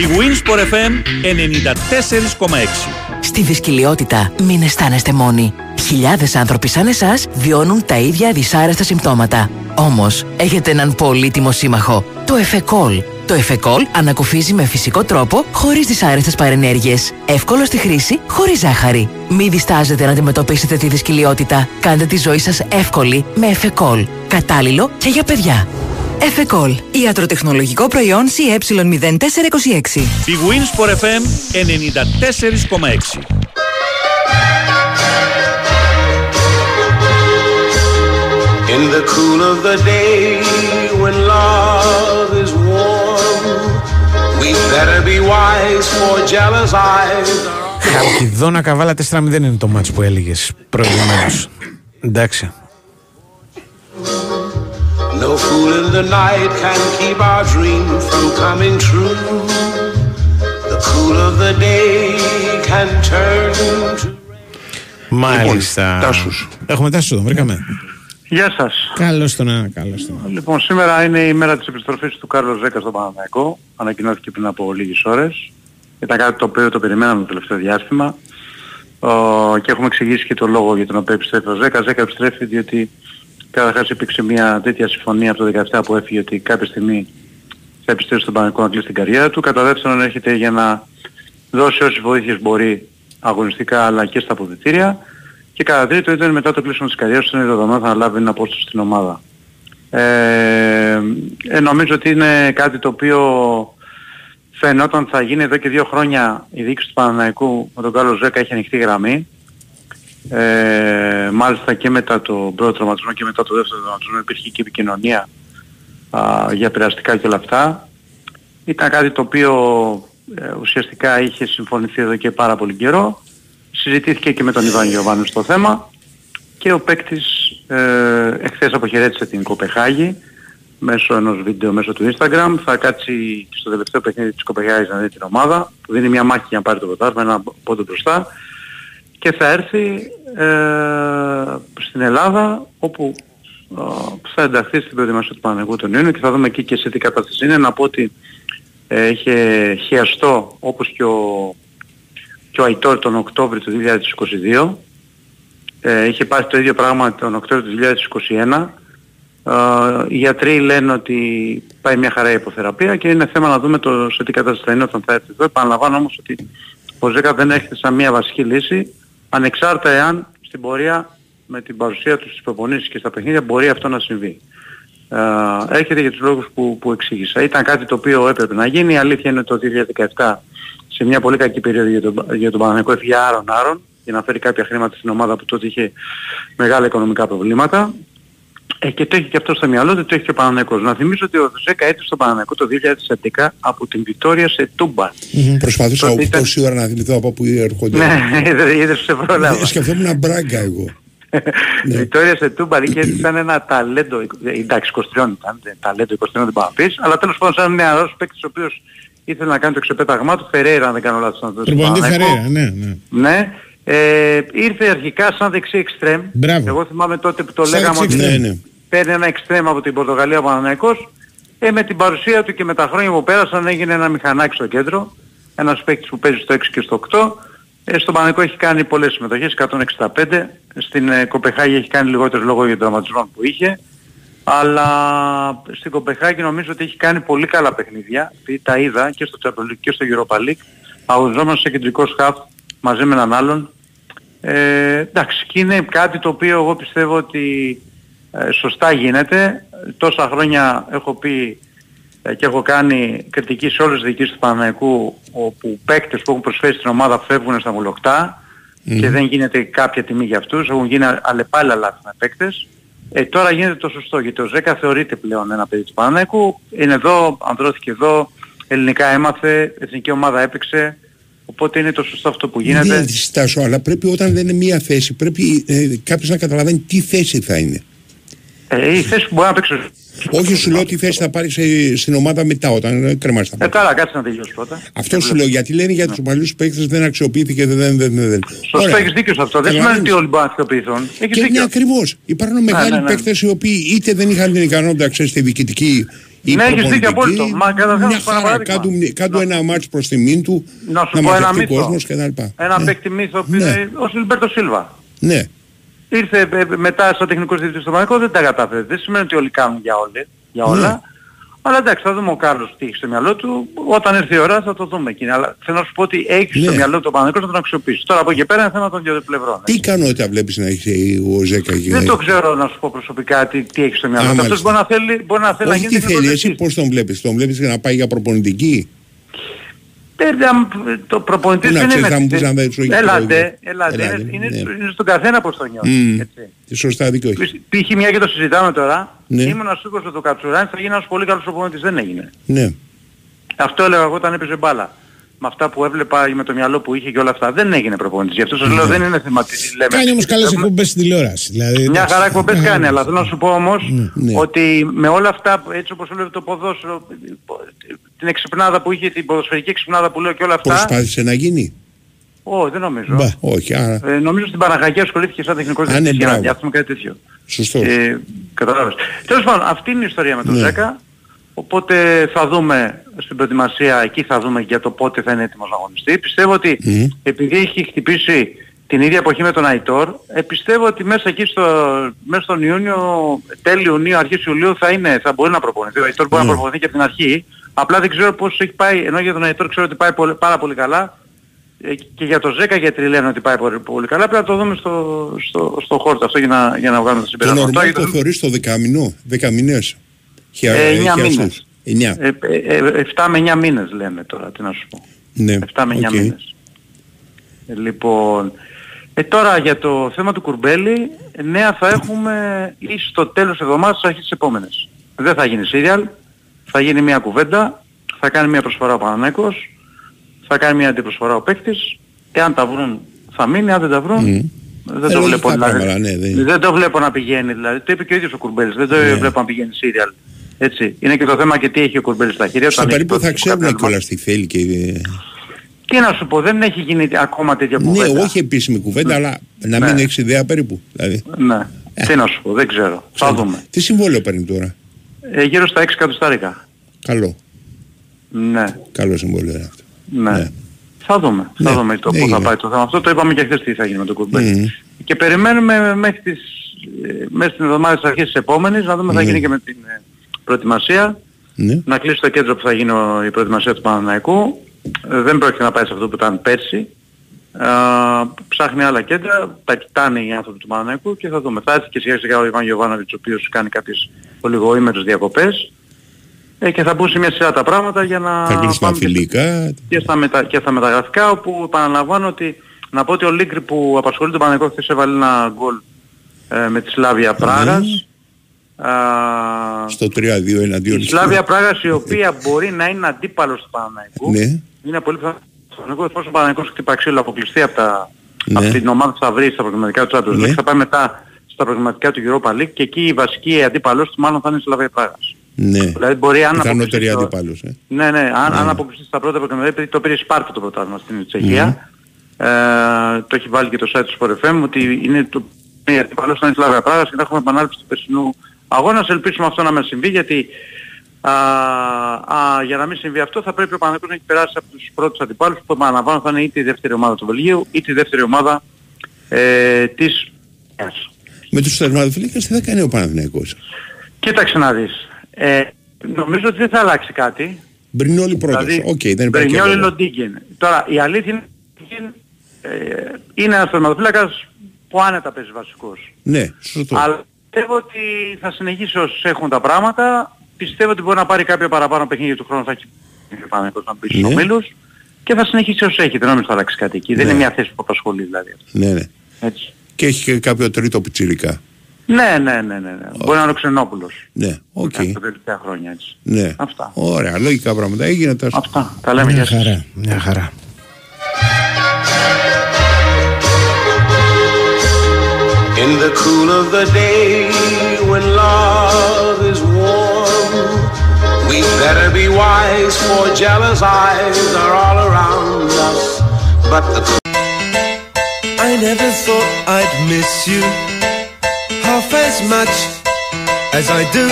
Η Winsport εφ εμ ενενήντα τέσσερα κόμμα έξι. Στη δυσκολιότητα μην αισθάνεστε μόνοι. Χιλιάδες άνθρωποι σαν εσάς βιώνουν τα ίδια δυσάρεστα συμπτώματα. Όμως έχετε έναν πολύτιμο σύμμαχο, το Εφεκόλ. Το Εφεκόλ ανακουφίζει με φυσικό τρόπο, χωρίς δυσάρεστες παρενέργειες. Εύκολο στη χρήση, χωρίς ζάχαρη. Μην διστάζετε να αντιμετωπίσετε τη δυσκολιότητα. Κάντε τη ζωή σας εύκολη με Εφεκόλ. Κατάλληλο και για παιδιά. Εφεκόλ, ιατροτεχνολογικό προϊόν σι ε μηδέν τέσσερα είκοσι έξι. Η Winsport εφ εμ ενενήντα τέσσερα κόμμα έξι. In the cool of the day when love is warm, we better be wise for jealous eyes. Χαλκιδόνα Καβάλα τέσσερα μηδέν είναι το μάτς που έλεγες προηγουμένως. Εντάξει. No fool in the night can keep our dream from coming true. The cool of the day can turn to rain. Μάλιστα. Τάσος. Έχουμε Τάσος εδώ, βρήκαμε. Γεια σας. Καλώς τον ένα, καλώς τον άλλο. Λοιπόν, σήμερα είναι η μέρα της επιστροφής του Κάρλος Ζέκα στον Παναθηναϊκό. Ανακοινώθηκε πριν από λίγες ώρες. Ήταν κάτι το οποίο το περιμέναμε το τελευταίο διάστημα. Ο, και έχουμε εξηγήσει και το λόγο για τον οποίο επιστρέφει ο Ζέκα. Ζέκα επιστρέφει διότι καταρχάς υπήρξε μια τέτοια συμφωνία από το δεκαεπτά που έφυγε ότι κάποια στιγμή θα επιστρέψει στον Παναθηναϊκό να κλείσει την καριέρα του. Κατά δεύτερον έρχεται για να δώσει όσες βοήθειες μπορεί αγωνιστικά αλλά και στα αποδυτήρια. Και κατά τρίτο ήταν μετά το κλείσιμο της καριέρας του είναι δεδομένο θα λάβει ένα πόστο στην ομάδα. Ε, ε, νομίζω ότι είναι κάτι το οποίο φαινόταν θα γίνει εδώ και δύο χρόνια η διοίκηση του Παναθηναϊκού με τον Κάρλος Ζέκα έχει ανοιχτή γραμμή. Ε, μάλιστα και μετά το πρώτο τραυματισμό και μετά το δεύτερο τραυματισμό υπήρχε και επικοινωνία α, για περαστικά και όλα αυτά. Ήταν κάτι το οποίο ε, ουσιαστικά είχε συμφωνηθεί εδώ και πάρα πολύ καιρό. Συζητήθηκε και με τον Ιβάν Γιοβάνου στο θέμα και ο παίκτης ε, εχθές αποχαιρέτησε την Κοπεχάγη μέσω ενός βίντεο μέσω του Instagram. Θα κάτσει στο τελευταίο παιχνίδι της Κοπεχάγης να δει την ομάδα που δίνει μια μάχη για να πάρει το πρωτάθλημα, ένα πόντο μπροστά και θα έρθει ε, στην Ελλάδα όπου ε, θα ενταχθεί στην προετοιμασία του Παναθηναϊκού τον Ιούνιο και θα δούμε εκεί και σε τι κατάσταση είναι. Να πω ότι είχε χιαστό όπως και ο, και ο Αϊτόρ τον Οκτώβριο του δύο χιλιάδες είκοσι δύο. Ε, είχε πάθει το ίδιο πράγμα τον Οκτώβριο του δύο χιλιάδες είκοσι ένα. Ε, οι γιατροί λένε ότι πάει μια χαρά η υποθεραπεία και είναι θέμα να δούμε το, σε τι κατάσταση θα είναι όταν θα έρθει εδώ. Επαναλαμβάνω όμως ότι ο ΖΕΚΑ δεν έρχεται σαν μια βασική λύση, ανεξάρτητα εάν στην πορεία με την παρουσία του στις προπονήσεις και στα παιχνίδια μπορεί αυτό να συμβεί. Ε, έρχεται για τους λόγους που, που εξήγησα. Ήταν κάτι το οποίο έπρεπε να γίνει. Η αλήθεια είναι το δύο χιλιάδες δεκαεπτά σε μια πολύ κακή περίοδο για τον, για τον Παναθηναϊκό έφυγε άρον-άρον για να φέρει κάποια χρήματα στην ομάδα που τότε είχε μεγάλα οικονομικά προβλήματα. Ε, και το έχει και αυτό στο μυαλό του, το έχει και ο Παναθηναϊκός. Να θυμίσω ότι ο Ζέκα έτρεψε στον Παναθηναϊκό το δύο χιλιάδες έντεκα από την Βιτόρια σε Τούμπα. Mm-hmm, προσπαθούσα οκτώ ήταν... ώρα να θυμηθώ από πού έρχονται. Ναι, είδε σε πρόλαβα. Σκεφτόμουν Μπράγκα εγώ. Η Βιτόρια σε Τούμπα ήταν ένα ταλέντο, εντάξει είκοσι τρία ήταν, ταλέντο είκοσι τρία δεν πάω να πεις, αλλά τέλος πάντων σαν νεαρός παίκτης ο οποίος ήθελε να κάνει το ξεπέταγμά του, Φερέιρα αν δεν κάνω λάθος να το δει. Προπονητή Φερέιρα, ναι, ναι. Ναι, ε, ήρθε αρχικά σαν δεξί εξτρέμ, εγώ θυμάμαι τότε που το σαν λέγαμε ότι ναι, ναι. Παίρνει ένα εξτρέμ από την Πορτογαλία ο Παναθηναϊκός, ε, με την παρουσία του και με τα χρόνια που πέρασαν έγινε ένα μηχανάκι στο κέντρο, ένας παίκτης που παίζει στο έξι και στο οκτώ. Στον Παναθηναϊκό έχει κάνει πολλές συμμετοχές, εκατόν εξήντα πέντε. Στην ε, Κοπεχάγη έχει κάνει λιγότερο λόγο για τον τραυματισμό που είχε. Αλλά στην Κοπεχάγη νομίζω ότι έχει κάνει πολύ καλά παιχνίδια. Τα είδα και στο Champions League και στο Europa League. Αγωνιζόμενος σε κεντρικό σκαφ μαζί με έναν άλλον. Ε, εντάξει, και είναι κάτι το οποίο εγώ πιστεύω ότι ε, σωστά γίνεται. Τόσα χρόνια έχω πει και έχω κάνει κριτική σε όλες τις διοικήσεις του Παναθηναϊκού όπου παίκτες που έχουν προσφέρει στην ομάδα φεύγουν στα μουλοκτά mm. και δεν γίνεται κάποια τιμή για αυτούς, έχουν γίνει αλλεπάλληλα λάθη με παίκτες. Ε, τώρα γίνεται το σωστό γιατί ο Ζέκα θεωρείται πλέον ένα παιδί του Παναθηναϊκού, είναι εδώ, ανδρώθηκε εδώ, ελληνικά έμαθε, εθνική ομάδα έπαιξε. Οπότε είναι το σωστό αυτό που γίνεται. Δεν συστάσω, αλλά πρέπει όταν δεν είναι μία θέση πρέπει ε, κάποιος να καταλαβαίνει τι θέση θα είναι. Ε, η θέση που μπορεί να παίξει. Όχι, σου λέω τι θέση θα πάρει σε, στην ομάδα μετά, όταν κρεμάσει τα πράγματα. Ε, καλά, κάτσε να τελειώσει πρώτα. Αυτό σου λέω, γιατί λένε για τους παλιούς παίκτες δεν αξιοποιήθηκε, δεν. δεν, δεν, δεν. Σωστά, έχεις δίκιο σε αυτό. Δεν σημαίνει ότι όλοι μπορούν να αξιοποιηθούν. Έχεις δίκιο. Ναι, ακριβώς. Υπάρχουν μεγάλοι ναι, ναι. παίκτες οι οποίοι είτε δεν είχαν την ικανότητα, ξέρεις, στη διοικητική. Ναι, έχεις δίκιο απόλυτο. Μα καταρχάς κάτω ένα μάτσο προς τιμήν του, να σου πω ένα μύθο. Ένα παίκτη μύθο ο Σιλμπέρτο Σίλβα. Ναι. Ήρθε μετά στο τεχνικό διευθυντή στο Παναθηναϊκό, δεν τα κατάφερε. Δεν σημαίνει ότι όλοι κάνουν για, όλη, για όλα. Mm. Αλλά εντάξει, θα δούμε ο Κάρλος τι έχει στο μυαλό του. Όταν έρθει η ώρα θα το δούμε εκείνη. Αλλά θέλω να σου πω ότι έχει yeah. στο μυαλό του το Παναθηναϊκό να τον αξιοποιήσει. Τώρα από εκεί πέρα είναι θέμα των δύο πλευρών. Τι ικανότητα βλέπεις να έχει ο Ζέκα εκεί. Δεν το ξέρω να σου πω προσωπικά τι, τι έχει στο μυαλό του. Αυτός μπορεί να θέλει, μπορεί να, θέλει να γίνει. Τι θέλει, εσύ πώς τον βλέπεις. Τον βλέπεις για να πάει για προπονητική. Το προπονητής δεν είναι με... Έλατε, έλατε. Είναι στον καθένα πως το νιώθει. Σωστά, δίκιο έχει. Π.χ. μια και το συζητάμε τώρα, ήμουν σίγουρος ότι ο Κατσουράνης θα γίνει ένας πολύ καλός προπονητής. Δεν έγινε. Αυτό έλεγα εγώ όταν έπαιζε μπάλα. Με αυτά που έβλεπα με το μυαλό που είχε και όλα αυτά. Δεν έγινε προπονητής. Γι' αυτό σας λέω δεν είναι θεματική. Κάνει όμως καλές εκπομπές στην τηλεόραση. Μια χαρά εκπομπές κάνει, αλλά θέλω να σου πω όμως ότι με όλα αυτά, έτσι όπως έλεγε το ποδόσφαιρο, την εξυπνάδα που είχε, την ποδοσφαιρική εξυπνάδα που λέω και όλα αυτά. Προσπάθησε να γίνει. Όχι, δεν νομίζω. Μπα, όχι, άρα... ε, νομίζω στην Παναχαϊκή ασχολήθηκε σαν τεχνικός διευθυντής για να διάθουμε κάτι τέτοιο. Σωστό. Ε, Καταλάβες. Τέλος πάντων, αυτή είναι η ιστορία με τον Ζέκα. Οπότε θα δούμε στην προετοιμασία, εκεί θα δούμε για το πότε θα είναι έτοιμος να αγωνιστεί. Πιστεύω ότι mm. επειδή έχει χτυπήσει την ίδια εποχή με τον Αϊτόρ, ε, πιστεύω ότι μέσα εκεί στο, μέσα στον Ιούνιο, τέλη Ιουνίου, αρχές Ιουλίου θα, είναι, θα μπορεί να προπονηθεί. Ο Αϊτόρ mm. μπορεί να προπονηθεί και από την αρχή. Απλά δεν ξέρω πώς έχει πάει, ενώ για τον Αϊτόρ ξέρω ότι πάει πολύ, πάρα πολύ καλά ε, και για το Ζέκα γιατροί λένε ότι πάει πολύ, πολύ καλά. Πρέπει να το δούμε στο, στο, στο χώρο αυτό για να, για να βγάλουμε τα συμπεράσματα. Το, το θεωρείς το δεκαμηνό, δεκαμηνές. Ε, εννιά μήνες. εννιά. Ε, ε, εφτά με εννιά μήνες λέμε τώρα, τι να σου πω. Ναι. εφτά με εννιά okay. μήνες. Ε, λοιπόν, ε, τώρα για το θέμα του Κουρμπέλη, νέα θα έχουμε ή στο τέλος της εβδομάδας ή στις αρχές της επόμενης. Δεν θα γίνει serial, θα γίνει μια κουβέντα, θα κάνει μια προσφορά ο Παναθηναϊκός, θα κάνει μια αντιπροσφορά ο παίκτης, εάν τα βρουν θα μείνει, αν δεν τα βρουν... Mm. Δεν, ε, το βλέπω, δηλαδή, πράγμα, ναι, δεν... δεν το βλέπω να πηγαίνει, δηλαδή. Το είπε και ο ίδιος ο Κουρμπέλης, δεν το ναι. βλέπω να πηγαίνει serial. Έτσι. Είναι και το θέμα και τι έχει ο Κουρμπέλης στα χέρια του. Στα περίπου θα ξέρουν κιόλας τι θέλει και... Τι να σου πω, δεν έχει γίνει ακόμα τέτοια κουβέντα. Ναι, όχι επίσημη κουβέντα, αλλά να μην έχεις ιδέα περίπου. Δηλαδή. Ναι. Τι να σου πω, δεν ξέρω. Θα δούμε. Τι συμβόλαιο παίρνει τώρα. Ε, γύρω στα έξι εκατοστάρικα. Καλό. Ναι. Καλό συμβόλαιο είναι αυτό. Ναι. Ναι. Θα δούμε. Ναι. Θα δούμε το ναι, πού θα πάει το θέμα αυτό. Το είπαμε και χθες τι θα γίνει με το κουμπί. Mm. Και περιμένουμε μέχρι τις, μέχρι την εβδομάδα της αρχής της επόμενης να δούμε τι mm. θα γίνει και με την προετοιμασία. Mm. Να κλείσει το κέντρο που θα γίνει η προετοιμασία του Παναθηναϊκού. Δεν πρόκειται να πάει σε αυτό που ήταν πέρσι. Uh, ψάχνει άλλα κέντρα, τα κοιτάνε οι άνθρωποι του Παναθηναϊκού και θα δούμε. Θα έρθει και σιγά σιγά ο Ιβάν Γιοβάνοβιτς, ο οποίος κάνει κάποιες ολιγοήμερες διακοπές ε, και θα μπουν σε μια σειρά τα πράγματα για να πάμε και, και, στα μετα... και στα μεταγραφικά, όπου επαναλαμβάνω ότι να πω ότι ο Λίγκρι που απασχολεί τον Παναθηναϊκό χθες έβαλε ένα γκολ ε, με τη Σλάβια Πράγας. Mm. Uh, Στο τρία δύο εναντίον της. Η Σλάβια Πράγας η οποία μπορεί να είναι αντίπαλος του Παναθηναϊκού. Ναι. Είναι πολύ πιθανό. Εφόσον ο Παναθηναϊκός χτυπά ξύλο, αποκλειστεί από, τα, ναι. από την ομάδα που θα βρει στα προγραμματικά του Champions League, ναι. θα πάει μετά στα προγραμματικά του Europa League και εκεί η βασική αντίπαλος του μάλλον θα είναι η Σλάβια Πράγας. Ναι. Δηλαδή μπορεί αν αποκλειστεί... Το... Ε. Ναι, ναι, αν, ναι. αν αποκλειστεί στα πρώτα προγραμματικά, επειδή το πήρε Σπάρτα το πρωτάθλημα στην Τσεχία, ναι. ε, το έχει βάλει και το site του Sport εφ εμ, ότι είναι το... η αντίπαλος θα είναι η Σλάβια Πράγας και θα έχουμε επανάληψη του περσινού αγώνα. Ελπίσουμε αυτό να μας συμβεί, γιατί... Α, α, για να μην συμβεί αυτό θα πρέπει ο Παναθηναϊκός να έχει περάσει από τους πρώτους αντιπάλους που επαναλαμβάνω θα είναι είτε η δεύτερη ομάδα του Βελγίου είτε η δεύτερη ομάδα ε, της... Με τους θερματοφύλακες τι θα κάνει ο Παναθηναϊκός? Κοίταξε να δεις. Ε, νομίζω ότι δεν θα αλλάξει κάτι. Μπρινιόλι πρώτος. Δηλαδή, okay, Μπρινιόλι Λοντίγκεν. Τώρα η αλήθεια είναι ότι ε, είναι ένας θερματοφύλακας που άνετα παίζει βασικός. Ναι, σωστό. Αλλά πιστεύω ότι θα συνεχίσει όσους έχουν τα πράγματα. Πιστεύω ότι μπορεί να πάρει κάποιο παραπάνω παιχνίδι του χρόνου, θα έχει Παναθηναϊκός να μπει στους ομίλους και θα συνεχίσει όσο έχει. Δεν νομίζω θα αλλάξει κάτι εκεί. Ναι. Δεν είναι μια θέση που απασχολεί δηλαδή. Ναι, ναι. Έτσι. Και έχει και κάποιο τρίτο πιτσιρικά. Ναι, ναι, ναι, ναι. Okay. Μπορεί να είναι ο Ξενόπουλος. Ναι, οκ. Okay. Τα τελευταία χρόνια έτσι. Ναι. Αυτά. Ωραία, λογικά πράγματα. Έγινε τόσο. Αυτά. Τα λέμε μια χαρά. Σας. Μια χαρά. In the cool of the day when love is better be wise, for jealous eyes are all around us, but the... I never thought I'd miss you half as much as I do.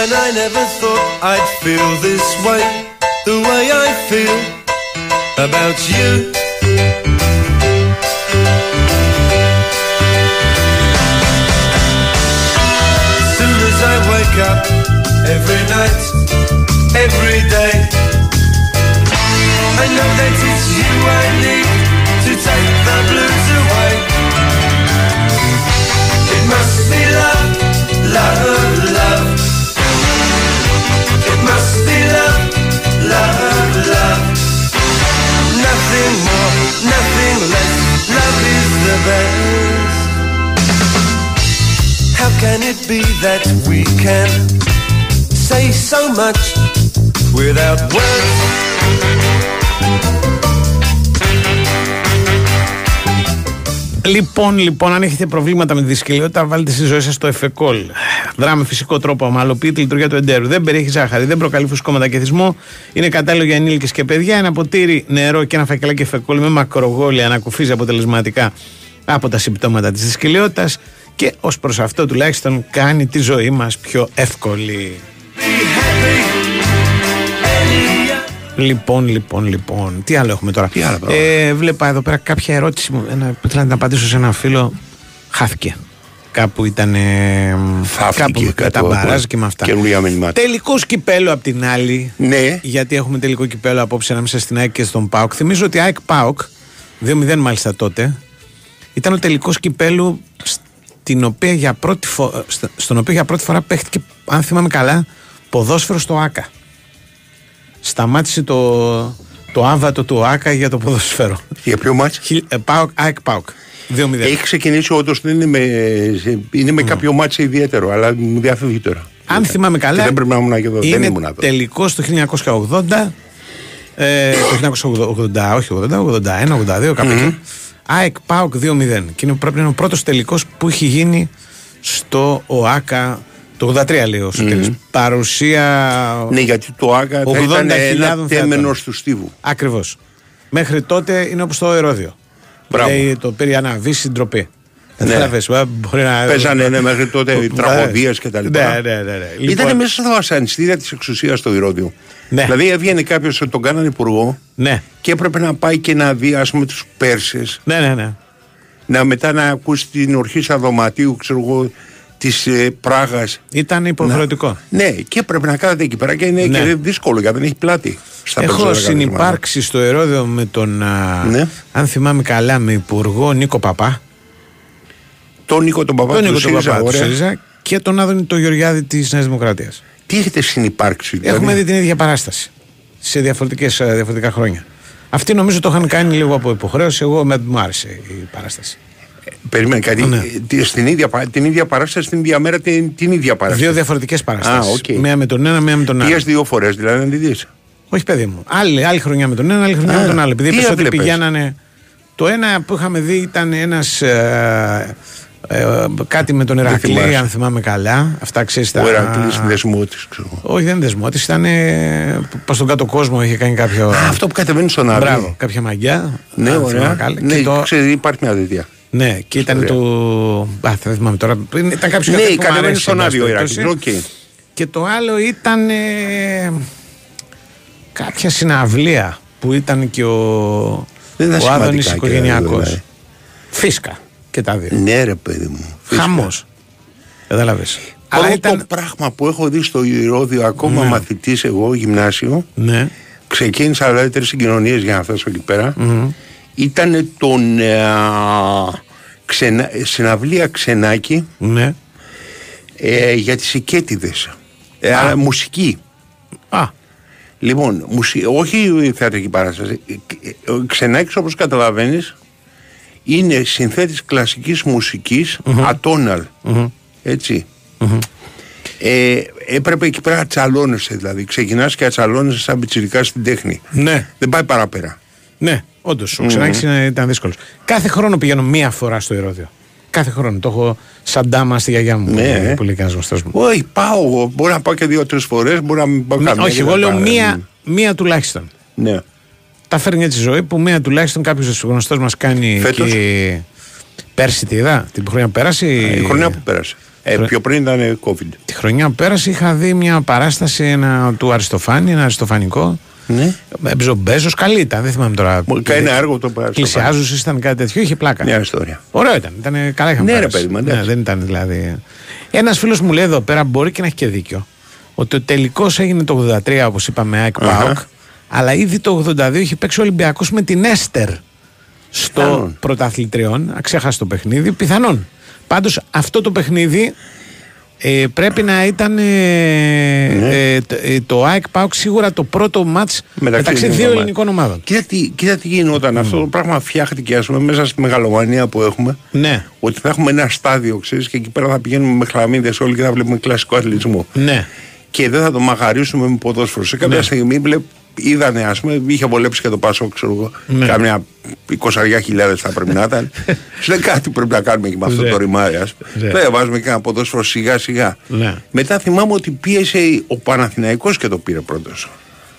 And I never thought I'd feel this way, the way I feel about you. Up every night, every day. I know that it's you I need to take the blues away. It must be love, love, love. It must be love, love, love. Nothing more, nothing less. Love is the best. How can it be that we can say so much without words? Λοιπόν, λοιπόν, αν έχετε προβλήματα με τη δυσκολιότητα, βάλτε στη ζωή σας το εφεκόλ. Δρά με φυσικό τρόπο, αμαλοποιεί τη λειτουργία του εντέρου. Δεν περιέχει ζάχαρη, δεν προκαλεί φουσκώματα και θυσμό. Είναι κατάλληλο για ενήλικες και παιδιά. Ένα ποτήρι νερό και ένα φακελάκι εφεκόλ με μακρογόλια ανακουφίζει αποτελεσματικά από τα συμπτώματα της δυσκολιότητας. Και ως προς αυτό τουλάχιστον κάνει τη ζωή μας πιο εύκολη. Λοιπόν, λοιπόν, λοιπόν. Τι άλλο έχουμε τώρα? Άλλο ε, βλέπα εδώ πέρα κάποια ερώτηση που ήθελα να απαντήσω σε ένα φίλο. Χάθηκε. Κάπου ήταν. Κάπου με τα μπαράζ και με αυτά. Τελικό κυπέλο απ' την άλλη. Ναι. Γιατί έχουμε τελικό κυπέλο απόψε ανάμεσα στην ΑΕΚ και στον ΠΑΟΚ. Θυμίζω ότι ΑΕΚ ΠΑΟΚ δύο μηδέν μάλιστα τότε ήταν ο τελικός κυπέλου. Την οποία για πρώτη φο... Στον οποίο για πρώτη φορά παίχτηκε, αν θυμάμαι καλά, ποδόσφαιρο στο ΆΚΑ. Σταμάτησε το, το άβατο του ΆΚΑ για το ποδόσφαιρο. Για ποιο μάτς? ΑΕΚ ΠΑΟΚ. δύο μηδέν. Έχει ξεκινήσει όντως, είναι με, είναι με mm. κάποιο μάτς ιδιαίτερο, αλλά μου διαφεύγει τώρα. Αν θυμάμαι καλά, και δεν πρέπει να ήμουν εδώ. Είναι τελικός το χίλια εννιακόσια ογδόντα, ε, το χίλια εννιακόσια ογδόντα, όχι ογδόντα, ογδόντα ένα, ογδόντα δύο, κάπου mm. εκεί. ΑΕΚ ΠΑΟΚ δύο μηδέν και είναι, πρέπει να είναι ο πρώτος τελικός που έχει γίνει στο ΟΑΚΑ το ογδόντα τρία λέω mm-hmm. παρουσία. Ναι, γιατί το ΟΑΚΑ θα ήταν ένα τέμενος του στίβου. Ακριβώς. Μέχρι τότε είναι όπως το Ηρώδειο. Λέει, το πήρε αναβεί στην ντροπή. Παίζανε μέχρι τότε τραγωδίες και τα λοιπά. Ήταν μέσα στα βασανιστήρια της εξουσίας στο Ηρώδειο. Δηλαδή έβγαινε κάποιος ότι τον κάνανε υπουργό και έπρεπε να πάει και να δει, ας πούμε, τους Πέρσες. Να μετά να ακούσει την ορχήστρα Δωματίου, ξέρω εγώ, της Πράγας. Ήταν υποχρεωτικό. Ναι, και έπρεπε να κάθεται εκεί πέρα και είναι δύσκολο γιατί δεν έχει πλάτη. Έχω συνυπάρξει στο Ηρώδειο με τον, αν θυμάμαι καλά, με υπουργό Νίκο Παπά. Τον Νίκο τον Παπά, τον του ΣΥΡΙΖΑ, και τον Άδωνη τον Γεωργιάδη της Νέας Δημοκρατίας. Τι έχετε συνυπάρξει, δηλαδή? Έχουμε δει την ίδια παράσταση σε διαφορετικές, διαφορετικά χρόνια. Αυτοί νομίζω το είχαν κάνει λίγο από υποχρέωση. Εγώ με, μου άρεσε η παράσταση. Περιμένει κάτι. Ναι. Στην ίδια, την ίδια παράσταση, την ίδια μέρα, την, την ίδια παράσταση. Δύο διαφορετικές παραστάσεις. Okay. Μία με τον ένα, μία με τον άλλο. Πήγες δύο φορές, δηλαδή, να τη δεις? Όχι, παιδί μου. Άλλη, άλλη χρονιά με τον ένα, άλλη χρονιά Α, με τον άλλο. Επειδή περισσότεροι πηγαίνανε. Το ένα που είχαμε δει ήταν ένας. Ε, Ε, κάτι με τον Ερακλή, αν θυμάμαι καλά. Αυτά ξέρεις τα. Ο Ερακλής Δεσμότης, ξέρω. Όχι, δεν είναι Δεσμότης, ήταν. Προς τον κάτω κόσμο είχε κάνει κάποιο. Α, αυτό που κατεβαίνει στον Άρη. Μπράβο, κάποια μαγιά. Ναι, αν ωραία. Ναι, το... ξέρεις, υπάρχει μια διδία. Ναι, και ήταν ωραία. Το. Α, δεν θυμάμαι τώρα. Ήταν κάποιο. Ναι, κατεβαίνει στον Άρη ο Ερακλής. Okay. Και το άλλο ήταν. Ε, κάποια συναυλία που ήταν και ο, ο Άδωνης οικογενειακός. Φίσκα. Και τα δύο. Ναι, ρε παιδί μου. Χαμός. Καταλάβες. Αλλά ήταν... το πράγμα που έχω δει στο Ηρώδειο, ακόμα ναι. μαθητής εγώ γυμνάσιο, ναι. ξεκίνησα ελεύθερες συγκοινωνίες για να φτάσω εκεί πέρα, mm-hmm. ήταν τον ξενα... συναυλία Ξενάκη, ναι. ε, για τις Οικέτιδες. Ε, αλλά μουσική. Α. Λοιπόν, μουσική, όχι θεατρική παράσταση. Ο Ξενάκης, όπως καταλαβαίνεις, είναι συνθέτης κλασικής μουσικής, mm-hmm. ατόναλ, mm-hmm. έτσι. Mm-hmm. Ε, έπρεπε εκεί πέρα ατσαλώνεσαι, δηλαδή. Ξεκινάς και ατσαλώνεσαι σαν πιτσιρικάς στην τέχνη. Ναι. Δεν πάει παραπέρα. Ναι, όντως. Ο Ξενάκης mm-hmm. ήταν δύσκολος. Κάθε χρόνο πηγαίνω μία φορά στο Ηρώδειο. Κάθε χρόνο. Το έχω σαν ντάμα στη γιαγιά μου. Ναι. Πολύ κανένας γνωστός μου. Όχι, πάω εγώ. Μπορώ να πάω και δύο-τρεις φορές, μπορώ να μην πάω ναι, καμία. Όχι, εγώ λέω μία, μία τουλάχιστον. Ναι. Τα φέρνει έτσι η ζωή που μία τουλάχιστον κάποιος γνωστός μας κάνει. Φέτος. Και πέρσι τι είδα, την χρονιά που πέρασε. Η χρονιά που πέρασε. Ε, πιο πριν ήταν COVID. Τη χρονιά που πέρασε είχα δει μια παράσταση ένα, του Αριστοφάνη, ένα αριστοφανικό. Ναι. Έπαιζε ο Μπέζος, καλή ήταν, δεν θυμάμαι τώρα. Κάνει έργο το παράσταση. Πλησιάζουσες, ήταν κάτι τέτοιο, είχε πλάκα. Μια ιστορία. Ωραίο ήταν, ήτανε, καλά είχαμε ναι, πέρασε. Ρε, ναι, δεν ήταν δηλαδή. Ένας φίλος μου λέει εδώ πέρα, μπορεί και να έχει και δίκιο, ότι ο τελικός έγινε το ογδόντα τρία όπως είπαμε, ΑΕΚ ΠΑΟΚ. Αλλά ήδη το ογδόντα δύο είχε παίξει ο Ολυμπιακός με την Έστερ στο πιθανόν. Πρωταθλητριών. Αξέχασε το παιχνίδι, πιθανόν. Πάντως αυτό το παιχνίδι ε, πρέπει να ήταν ε, ναι. ε, το ΑΕΚ ΠΑΟΚ σίγουρα το πρώτο μάτς μεταξύ, μεταξύ δύο ελληνικών ομάδων. Κοίτα τι, κοίτα τι γινόταν. Mm. Αυτό το πράγμα φτιάχτηκε, ας πούμε, μέσα στη μεγαλομανία που έχουμε. Ναι. Ότι θα έχουμε ένα στάδιο, ξέρεις, και εκεί πέρα θα πηγαίνουμε με χλαμίδες όλοι και θα βλέπουμε κλασικό αθλητισμό. Ναι. Και δεν θα το μαγαρίσουμε με ποδόσφαιρο. Σε κάποια ναι. στιγμή βλέπουμε. Είδανε, ας πούμε, είχε βολέψει και το Πάσο, ξέρω εγώ, ναι. κάμια είκοσι χιλιάδες θα πρέπει να ήταν. Λέει κάτι πρέπει να κάνουμε και με αυτό το ρημάδι, ας πούμε. Λέει, βάζουμε και ένα ποδόσφαιρο σιγά σιγά. Ναι. Μετά θυμάμαι ότι πίεσε ο Παναθηναϊκός και το πήρε πρώτος.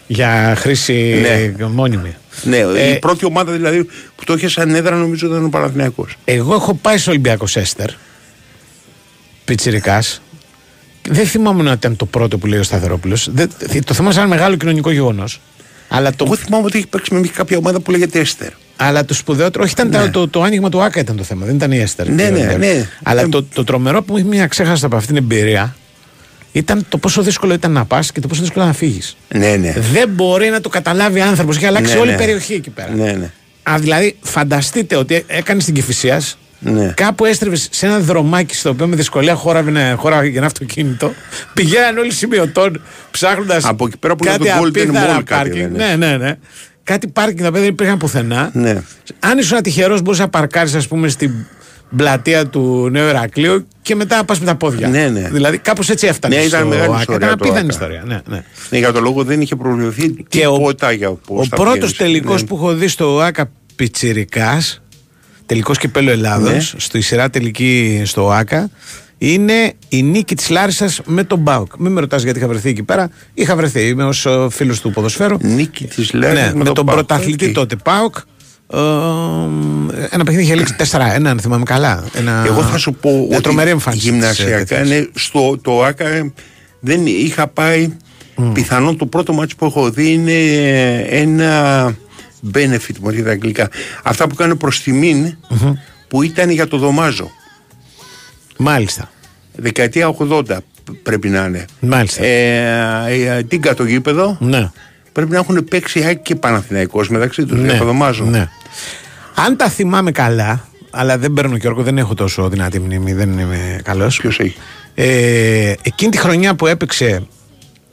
Για χρήση ναι. μόνιμη. Ναι, ε, η πρώτη ομάδα δηλαδή που το είχε σαν έδρα νομίζω ήταν ο Παναθηναϊκός. Εγώ έχω πάει στο Ολυμπιακός Έστερ, πιτσιρικάς. Δεν θυμάμαι ότι ήταν το πρώτο που λέει ο Σταθερόπουλος. Δεν, το θυμάμαι σαν μεγάλο κοινωνικό γεγονός. Το... Εγώ θυμάμαι ότι έχει παίξει με κάποια ομάδα που λέγεται Έστερ. Αλλά το σπουδαιότερο. Όχι, ήταν ναι. το, το, το άνοιγμα του ΆΚΑ ήταν το θέμα, δεν ήταν η Έστερ. Ναι, ναι, ναι, ναι. Αλλά ναι. Το, το τρομερό που μου είχε ξεχάσει από αυτήν την εμπειρία ήταν το πόσο δύσκολο ήταν να πας και το πόσο δύσκολο να φύγεις. Ναι, ναι. Δεν μπορεί να το καταλάβει άνθρωπος. Έχει αλλάξει ναι, όλη ναι. η περιοχή εκεί πέρα. Ναι, ναι. Α, δηλαδή, φανταστείτε ότι έκανε την Κηφισία. Ναι. Κάπου έστρεβες σε ένα δρομάκι στο οποίο με δυσκολία χώραβε για ένα αυτοκίνητο. Πηγαίναν όλοι σημειωτών ψάχνοντας. Από εκεί πέρα που είναι το Golden Mall, κάτι. Ναι, ναι, ναι. Κάτι πάρκινγκ τα οποία δεν υπήρχαν πουθενά. Ναι. Αν ήσουν τυχερός, μπορούσες να παρκάρεις, ας πούμε, στην πλατεία του Νέου Ηρακλείου και μετά πας με τα πόδια. Ναι, ναι. Δηλαδή κάπως έτσι έφτανες. Ναι, ήταν μεγάλη ιστορία. Ήταν απίθανη ιστορία. Ναι, ναι. Ναι, για τον λόγο δεν είχε προβλεφθεί τίποτα για πώς. Ο πρώτος τελικός που έχω δει στο ΟΑΚΑ πιτσιρικάς. Τελικός κυπέλλου Ελλάδος, ναι. στη σειρά τελική στο ΟΑΚΑ, είναι η νίκη της Λάρισσας με τον ΠΑΟΚ. Μην με ρωτάς γιατί είχα βρεθεί εκεί πέρα. Είχα βρεθεί, είμαι ως φίλος του ποδοσφαίρου. Νίκη της Λάρισσας ναι, με, με τον το πρωταθλητή τότε ΠΑΟΚ. Ένα παιχνίδι είχε λήξει τέσσερα ένα, αν θυμάμαι καλά. Ένα... Εγώ θα σου πω ότι γυμνασιακά ναι, στο το ΆΚΑ δεν είχα πάει. Mm. Πιθανόν το πρώτο μάτσο που έχω δει είναι ένα benefit, μου λέγεται αγγλικά. Αυτά που κάνω προς τιμήν, mm-hmm. που ήταν για το Δωμάζο. Μάλιστα. Δεκαετία ογδόντα πρέπει να είναι. Μάλιστα. Ε, την κατογείπεδο. Ναι. Πρέπει να έχουν παίξει Άκη και Παναθηναϊκός μεταξύ τους. Ναι, ναι. Αν τα θυμάμαι καλά, αλλά δεν παίρνω Γιώργο, δεν έχω τόσο δυνατή μνήμη, δεν είμαι καλός. Ποιος έχει? Ε, εκείνη τη χρονιά που έπαιξε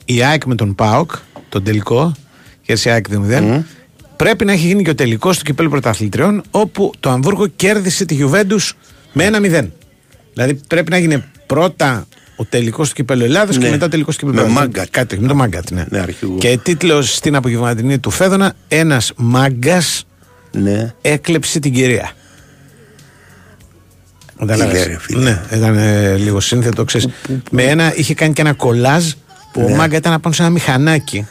η ΑΕΚ με τον ΠΑΟΚ, τον τελικό, χέρση ΑΕΚ δύο μηδέν, mm. πρέπει να έχει γίνει και ο τελικός του Κυπέλλου Πρωταθλητριών, όπου το Αμβούργο κέρδισε τη Γιουβέντους με ένα μηδέν. Δηλαδή πρέπει να γίνει πρώτα ο τελικός του Κυπέλλου Ελλάδος, ναι. και μετά ο τελικός του Κυπέλλου Μάγκατ. Κάτι, με το Μάγκατ, ναι. ναι και τίτλος στην απογευματινή του Φέδωνα, ένας μάγκας ναι. έκλεψε την κυρία. Λέρε, ναι, ήταν ε, λίγο σύνθετο, ξέρεις. Με ένα, είχε κάνει και ένα κολάζ που ναι. ο μάγκα ήταν πάνω σε ένα μηχανάκι.